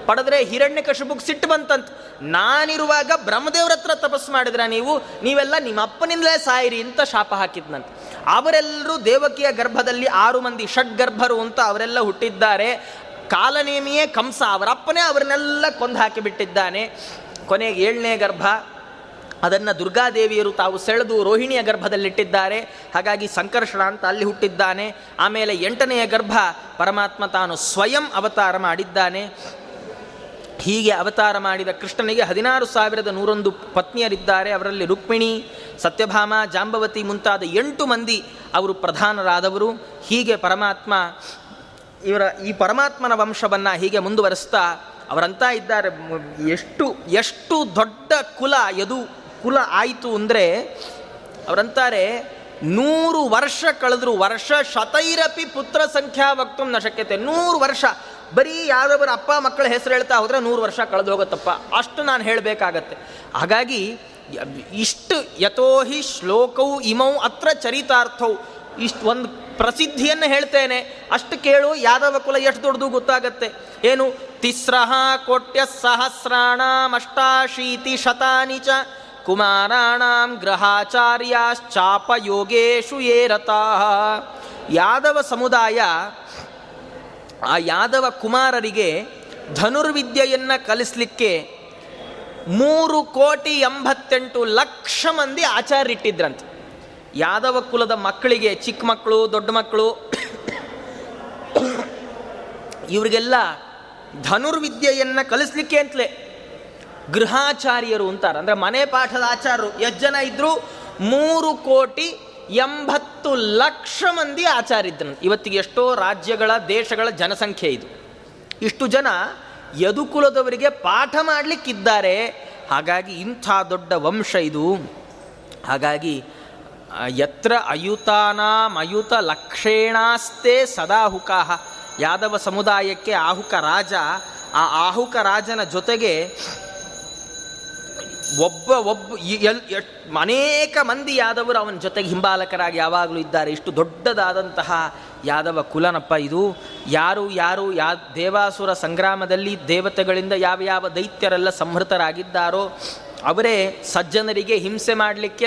ಪಡೆದರೆ ಹಿರಣ್ಯಕಶಿಪುಗೆ ಸಿಟ್ಟು ಬಂತಂತೆ, ನಾನಿರುವಾಗ ಬ್ರಹ್ಮದೇವ್ರ ಹತ್ರ ತಪಸ್ಸು ಮಾಡಿದ್ರ ನೀವೆಲ್ಲ ನಿಮ್ಮ ಅಪ್ಪನಿಂದಲೇ ಸಾಯಿರಿ ಅಂತ ಶಾಪ ಹಾಕಿದ್ನಂತೆ. ಅವರೆಲ್ಲರೂ ದೇವಕಿಯ ಗರ್ಭದಲ್ಲಿ 6 ಮಂದಿ ಷಡ್ಗರ್ಭರು ಅಂತ ಅವರೆಲ್ಲ ಹುಟ್ಟಿದ್ದಾರೆ. ಕಾಲನೇಮಿಯೇ ಕಂಸ, ಅವರಪ್ಪನೇ ಅವರನ್ನೆಲ್ಲ ಕೊಂದು ಹಾಕಿಬಿಟ್ಟಿದ್ದಾನೆ. ಕೊನೆಗೆ 7ನೇ ಗರ್ಭ, ಅದನ್ನು ದುರ್ಗಾದೇವಿಯರು ತಾವು ಸೆಳೆದು ರೋಹಿಣಿಯ ಗರ್ಭದಲ್ಲಿಟ್ಟಿದ್ದಾರೆ. ಹಾಗಾಗಿ ಸಂಕರ್ಷಣ ಅಂತ ಅಲ್ಲಿ ಹುಟ್ಟಿದ್ದಾನೆ. ಆಮೇಲೆ 8ನೇ ಗರ್ಭ ಪರಮಾತ್ಮ ತಾನು ಸ್ವಯಂ ಅವತಾರ ಮಾಡಿದ್ದಾನೆ. ಹೀಗೆ ಅವತಾರ ಮಾಡಿದ ಕೃಷ್ಣನಿಗೆ 16,101 ಪತ್ನಿಯರಿದ್ದಾರೆ. ಅವರಲ್ಲಿ ರುಕ್ಮಿಣಿ, ಸತ್ಯಭಾಮ, ಜಾಂಬವತಿ ಮುಂತಾದ 8 ಮಂದಿ ಅವರು ಪ್ರಧಾನರಾದವರು. ಹೀಗೆ ಈ ಪರಮಾತ್ಮನ ವಂಶವನ್ನು ಹೀಗೆ ಮುಂದುವರೆಸ್ತಾ ಅವರಂತ ಇದ್ದಾರೆ. ಎಷ್ಟು ದೊಡ್ಡ ಯದು ಕುಲ ಆಯಿತು ಅಂದರೆ ಅವರಂತಾರೆ, 100 ವರ್ಷ ಕಳೆದ್ರು ವರ್ಷ ಶತೈರಪಿ ಪುತ್ರ ಸಂಖ್ಯಾ ವಕ್ತು ನ ಶಕ್ಯತೆ. 100 ವರ್ಷ ಬರೀ ಯಾರೊಬ್ಬರ ಅಪ್ಪ ಮಕ್ಕಳ ಹೆಸರು ಹೇಳ್ತಾ ಹೋದರೆ 100 ವರ್ಷ ಕಳೆದು ಹೋಗುತ್ತಪ್ಪ, ಅಷ್ಟು ನಾನು ಹೇಳಬೇಕಾಗತ್ತೆ. ಹಾಗಾಗಿ ಇಷ್ಟು ಯಥೋಹಿ ಶ್ಲೋಕೌ ಇಮೌ ಅತ್ರ ಚರಿತಾರ್ಥೌ, ಇಷ್ಟು ಒಂದು ಪ್ರಸಿದ್ಧಿಯನ್ನು ಹೇಳ್ತೇನೆ, ಅಷ್ಟು ಕೇಳು. ಯಾದವ ಕುಲ ಎಷ್ಟು ದೊಡ್ಡದು ಗೊತ್ತಾಗತ್ತೆ. ಏನು? ತಿಸ್ರಹ ಕೋಟ್ಯ ಸಹಸ್ರಾಣಾಂ ಅಷ್ಟಾಶೀತಿ ಶತಾನಿ ಚ ಕುಮಾರಾಣಾಂ ಗ್ರಹಾಚಾರ್ಯಾಶ್ಚಾಪ ಯೋಗೇಶು ಯೇ ರತಾಃ. ಯಾದವ ಸಮುದಾಯ, ಆ ಯಾದವ ಕುಮಾರರಿಗೆ ಧನುರ್ವಿದ್ಯೆಯನ್ನು ಕಲಿಸಲಿಕ್ಕೆ 3,88,00,000 ಮಂದಿ ಆಚಾರ್ಯರಿಟ್ಟಿದ್ರಂತೆ. ಯಾದವ ಕುಲದ ಮಕ್ಕಳಿಗೆ, ಚಿಕ್ಕ ಮಕ್ಕಳು ದೊಡ್ಡ ಮಕ್ಕಳು ಇವರಿಗೆಲ್ಲ ಧನುರ್ವಿದ್ಯೆಯನ್ನು ಕಲಿಸ್ಲಿಕ್ಕೆ ಅಂತಲೇ ಗೃಹಾಚಾರ್ಯರು ಅಂತಾರೆ. ಅಂದರೆ ಮನೆ ಪಾಠದ ಆಚಾರ್ಯರು. ಎಷ್ಟು ಜನ ಇದ್ದರು? 3,80,00,000 ಮಂದಿ ಆಚಾರಿದ್ರು. ಇವತ್ತಿಗೆ ಎಷ್ಟೋ ರಾಜ್ಯಗಳ ದೇಶಗಳ ಜನಸಂಖ್ಯೆ ಇದು. ಇಷ್ಟು ಜನ ಯದುಕುಲದವರಿಗೆ ಪಾಠ ಮಾಡಲಿಕ್ಕಿದ್ದಾರೆ. ಹಾಗಾಗಿ ಇಂಥ ದೊಡ್ಡ ವಂಶ ಇದು. ಹಾಗಾಗಿ ಯತ್ರ ಅಯುತಾನಾಂ ಅಯುತ ಲಕ್ಷೇಣಾಸ್ತೆ ಸದಾಹುಕಾಃ. ಯಾದವ ಸಮುದಾಯಕ್ಕೆ ಆಹುಕ ರಾಜ. ಆ ಆಹುಕ ರಾಜನ ಜೊತೆಗೆ ಅನೇಕ ಮಂದಿ ಯಾದವರು ಅವನ ಜೊತೆಗೆ ಹಿಂಬಾಲಕರಾಗಿ ಯಾವಾಗಲೂ ಇದ್ದಾರೆ. ಇಷ್ಟು ದೊಡ್ಡದಾದಂತಹ ಯಾದವ ಕುಲನಪ್ಪ ಇದು. ಯಾರು ಯಾರು ದೇವಾಸುರ ಸಂಗ್ರಾಮದಲ್ಲಿ ದೇವತೆಗಳಿಂದ ಯಾವ ಯಾವ ದೈತ್ಯರೆಲ್ಲ ಸಂಹೃತರಾಗಿದ್ದಾರೋ ಅವರೇ ಸಜ್ಜನರಿಗೆ ಹಿಂಸೆ ಮಾಡಲಿಕ್ಕೆ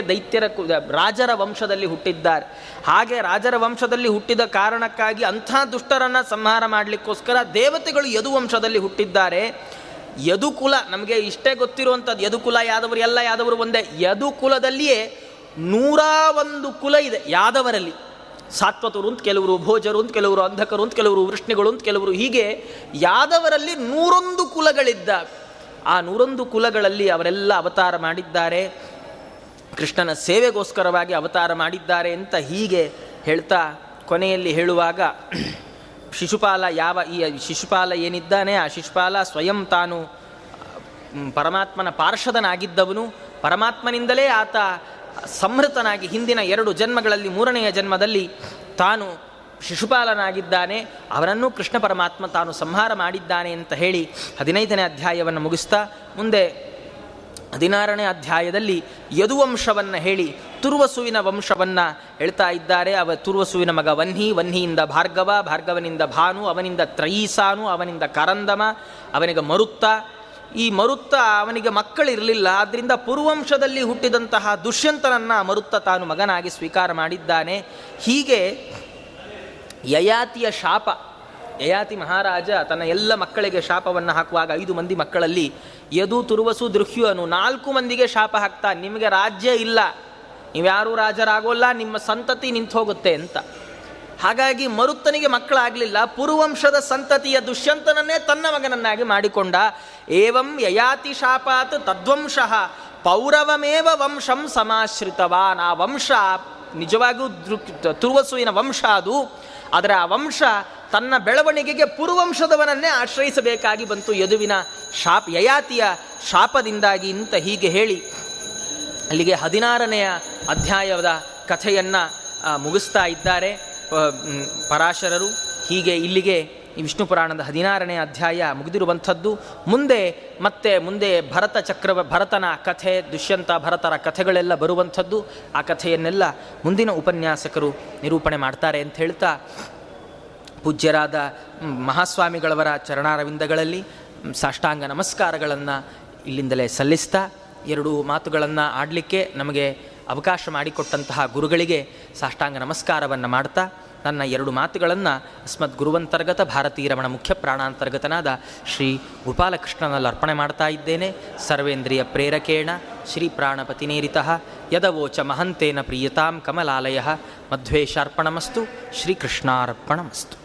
ರಾಜರ ವಂಶದಲ್ಲಿ ಹುಟ್ಟಿದ್ದಾರೆ. ಹಾಗೆ ರಾಜರ ವಂಶದಲ್ಲಿ ಹುಟ್ಟಿದ ಕಾರಣಕ್ಕಾಗಿ ಅಂಥ ದುಷ್ಟರನ್ನು ಸಂಹಾರ ಮಾಡಲಿಕ್ಕೋಸ್ಕರ ದೇವತೆಗಳು ಯದುವಂಶದಲ್ಲಿ ಹುಟ್ಟಿದ್ದಾರೆ. ಯದುಕುಲ ನಮಗೆ ಇಷ್ಟೇ ಗೊತ್ತಿರುವಂಥದ್ದು. ಯದುಕುಲ ಯಾದವರು ಎಲ್ಲ ಯಾದವರು ಒಂದೇ. ಯದುಕುಲದಲ್ಲಿಯೇ 101 ಕುಲ ಇದೆ ಯಾದವರಲ್ಲಿ. ಸಾತ್ವತರು ಅಂತ ಕೆಲವರು, ಭೋಜರು ಅಂತ ಕೆಲವರು, ಅಂಧಕರು ಅಂತ ಕೆಲವರು, ವೃಷ್ಣಿಗಳು ಅಂತ ಕೆಲವರು, ಹೀಗೆ ಯಾದವರಲ್ಲಿ 101 ಕುಲಗಳಿದ್ದ. ಆ 101 ಕುಲಗಳಲ್ಲಿ ಅವರೆಲ್ಲ ಅವತಾರ ಮಾಡಿದ್ದಾರೆ. ಕೃಷ್ಣನ ಸೇವೆಗೋಸ್ಕರವಾಗಿ ಅವತಾರ ಮಾಡಿದ್ದಾರೆ ಅಂತ ಹೀಗೆ ಹೇಳ್ತಾ ಕೊನೆಯಲ್ಲಿ ಹೇಳುವಾಗ, ಶಿಶುಪಾಲ ಶಿಶುಪಾಲ ಏನಿದ್ದಾನೆ, ಆ ಶಿಶುಪಾಲ ಸ್ವಯಂ ತಾನು ಪರಮಾತ್ಮನ ಪಾರ್ಷದನಾಗಿದ್ದವನು. ಪರಮಾತ್ಮನಿಂದಲೇ ಆತ ಸಂಹೃತನಾಗಿ ಹಿಂದಿನ 2 ಜನ್ಮಗಳಲ್ಲಿ 3ನೇ ಜನ್ಮದಲ್ಲಿ ತಾನು ಶಿಶುಪಾಲನಾಗಿದ್ದಾನೆ. ಅವನನ್ನು ಕೃಷ್ಣ ಪರಮಾತ್ಮ ತಾನು ಸಂಹಾರ ಮಾಡಿದ್ದಾನೆ ಅಂತ ಹೇಳಿ 15ನೇ ಅಧ್ಯಾಯವನ್ನು ಮುಗಿಸ್ತಾ ಮುಂದೆ 16ನೇ ಅಧ್ಯಾಯದಲ್ಲಿ ಯದುವಂಶವನ್ನು ಹೇಳಿ ತುರ್ವಸುವಿನ ವಂಶವನ್ನು ಹೇಳ್ತಾ ಇದ್ದಾರೆ. ತುರ್ವಸುವಿನ ಮಗ ವನ್ಹಿ, ವನ್ಹಿಯಿಂದ ಭಾರ್ಗವ, ಭಾರ್ಗವನಿಂದ ಭಾನು, ಅವನಿಂದ ತ್ರಯೀಸಾನು, ಅವನಿಂದ ಕರಂದಮ, ಅವನಿಗೆ ಮರುತ್ತ. ಈ ಮರುತ್ತ ಅವನಿಗೆ ಮಕ್ಕಳಿರಲಿಲ್ಲ. ಆದ್ದರಿಂದ ಪುರುವಂಶದಲ್ಲಿ ಹುಟ್ಟಿದಂತಹ ದುಷ್ಯಂತನನ್ನು ಮರುತ್ತ ತಾನು ಮಗನಾಗಿ ಸ್ವೀಕಾರ ಮಾಡಿದ್ದಾನೆ. ಹೀಗೆ ಯಯಾತಿಯ ಶಾಪ, ಯಯಾತಿ ಮಹಾರಾಜ ತನ್ನ ಎಲ್ಲ ಮಕ್ಕಳಿಗೆ ಶಾಪವನ್ನು ಹಾಕುವಾಗ 5 ಮಂದಿ ಮಕ್ಕಳಲ್ಲಿ ಯದು, ತುರ್ವಸು, ದೃಹ್ಯನು 4 ಮಂದಿಗೆ ಶಾಪ ಹಾಕ್ತಾ, ನಿಮಗೆ ರಾಜ್ಯ ಇಲ್ಲ, ನೀವ್ಯಾರೂ ರಾಜರಾಗೋಲ್ಲ, ನಿಮ್ಮ ಸಂತತಿ ನಿಂತು ಹೋಗುತ್ತೆ ಅಂತ. ಹಾಗಾಗಿ ಮರುತ್ತನಿಗೆ ಮಕ್ಕಳಾಗಲಿಲ್ಲ. ಪುರುವಂಶದ ಸಂತತಿಯ ದುಷ್ಯಂತನನ್ನೇ ತನ್ನ ಮಗನನ್ನಾಗಿ ಮಾಡಿಕೊಂಡ. ಏವಂ ಯಯಾತಿ ಶಾಪಾತ್ ತದ್ವಂಶಃ ಪೌರವಮೇವ ವಂಶಂ ಸಮಾಶ್ರಿತವಾನ್. ಆ ವಂಶ ನಿಜವಾಗಿಯೂ ತುರ್ವಸುವಿನ ವಂಶ ಅದು. ಆದರೆ ಆ ವಂಶ ತನ್ನ ಬೆಳವಣಿಗೆಗೆ ಪುರುವಂಶದವನನ್ನೇ ಆಶ್ರಯಿಸಬೇಕಾಗಿ ಬಂತು ಯದುವಿನ ಯಯಾತಿಯ ಶಾಪದಿಂದಾಗಿ ಅಂತ ಹೀಗೆ ಹೇಳಿ ಅಲ್ಲಿಗೆ 16ನೇ ಅಧ್ಯಾಯದ ಕಥೆಯನ್ನು ಮುಗಿಸ್ತಾ ಇದ್ದಾರೆ ಪರಾಶರರು. ಹೀಗೆ ಇಲ್ಲಿಗೆ ವಿಷ್ಣು ಪುರಾಣದ 16ನೇ ಅಧ್ಯಾಯ ಮುಗಿದಿರುವಂಥದ್ದು. ಮುಂದೆ ಭರತನ ಕಥೆ, ದುಷ್ಯಂತ ಭರತರ ಕಥೆಗಳೆಲ್ಲ ಬರುವಂಥದ್ದು. ಆ ಕಥೆಯನ್ನೆಲ್ಲ ಮುಂದಿನ ಉಪನ್ಯಾಸಕರು ನಿರೂಪಣೆ ಮಾಡ್ತಾರೆ ಅಂತ ಹೇಳ್ತಾ, ಪೂಜ್ಯರಾದ ಮಹಾಸ್ವಾಮಿಗಳವರ ಚರಣಾರವಿಂದಗಳಲ್ಲಿ ಸಾಷ್ಟಾಂಗ ನಮಸ್ಕಾರಗಳನ್ನು ಇಲ್ಲಿಂದಲೇ ಸಲ್ಲಿಸ್ತಾ 2 ಮಾತುಗಳನ್ನು ಆಡಲಿಕ್ಕೆ ನಮಗೆ ಅವಕಾಶ ಮಾಡಿಕೊಟ್ಟಂತಹ ಗುರುಗಳಿಗೆ ಸಾಷ್ಟಾಂಗ ನಮಸ್ಕಾರವನ್ನು ಮಾಡ್ತಾ ನನ್ನ 2 ಮಾತುಗಳನ್ನು ಅಸ್ಮದ್ ಗುರುವಂತರ್ಗತ ಭಾರತೀರಮಣ ಮುಖ್ಯ ಪ್ರಾಣಾಂತರ್ಗತನಾದ ಶ್ರೀ ಗೋಪಾಲಕೃಷ್ಣನಲ್ಲಿ ಅರ್ಪಣೆ ಮಾಡ್ತಾ ಇದ್ದೇನೆ. ಸರ್ವೇಂದ್ರಿಯ ಪ್ರೇರಕೇಣ ಶ್ರೀ ಪ್ರಾಣಪತಿನೇರಿತಃ ಯದವೋಚ ಮಹಂತೇನ ಪ್ರೀಯತಾಂ ಕಮಲಾಲಯ ಮಧ್ವೇಶಾರ್ಪಣಮಸ್ತು. ಶ್ರೀಕೃಷ್ಣಾರ್ಪಣಮಸ್ತು.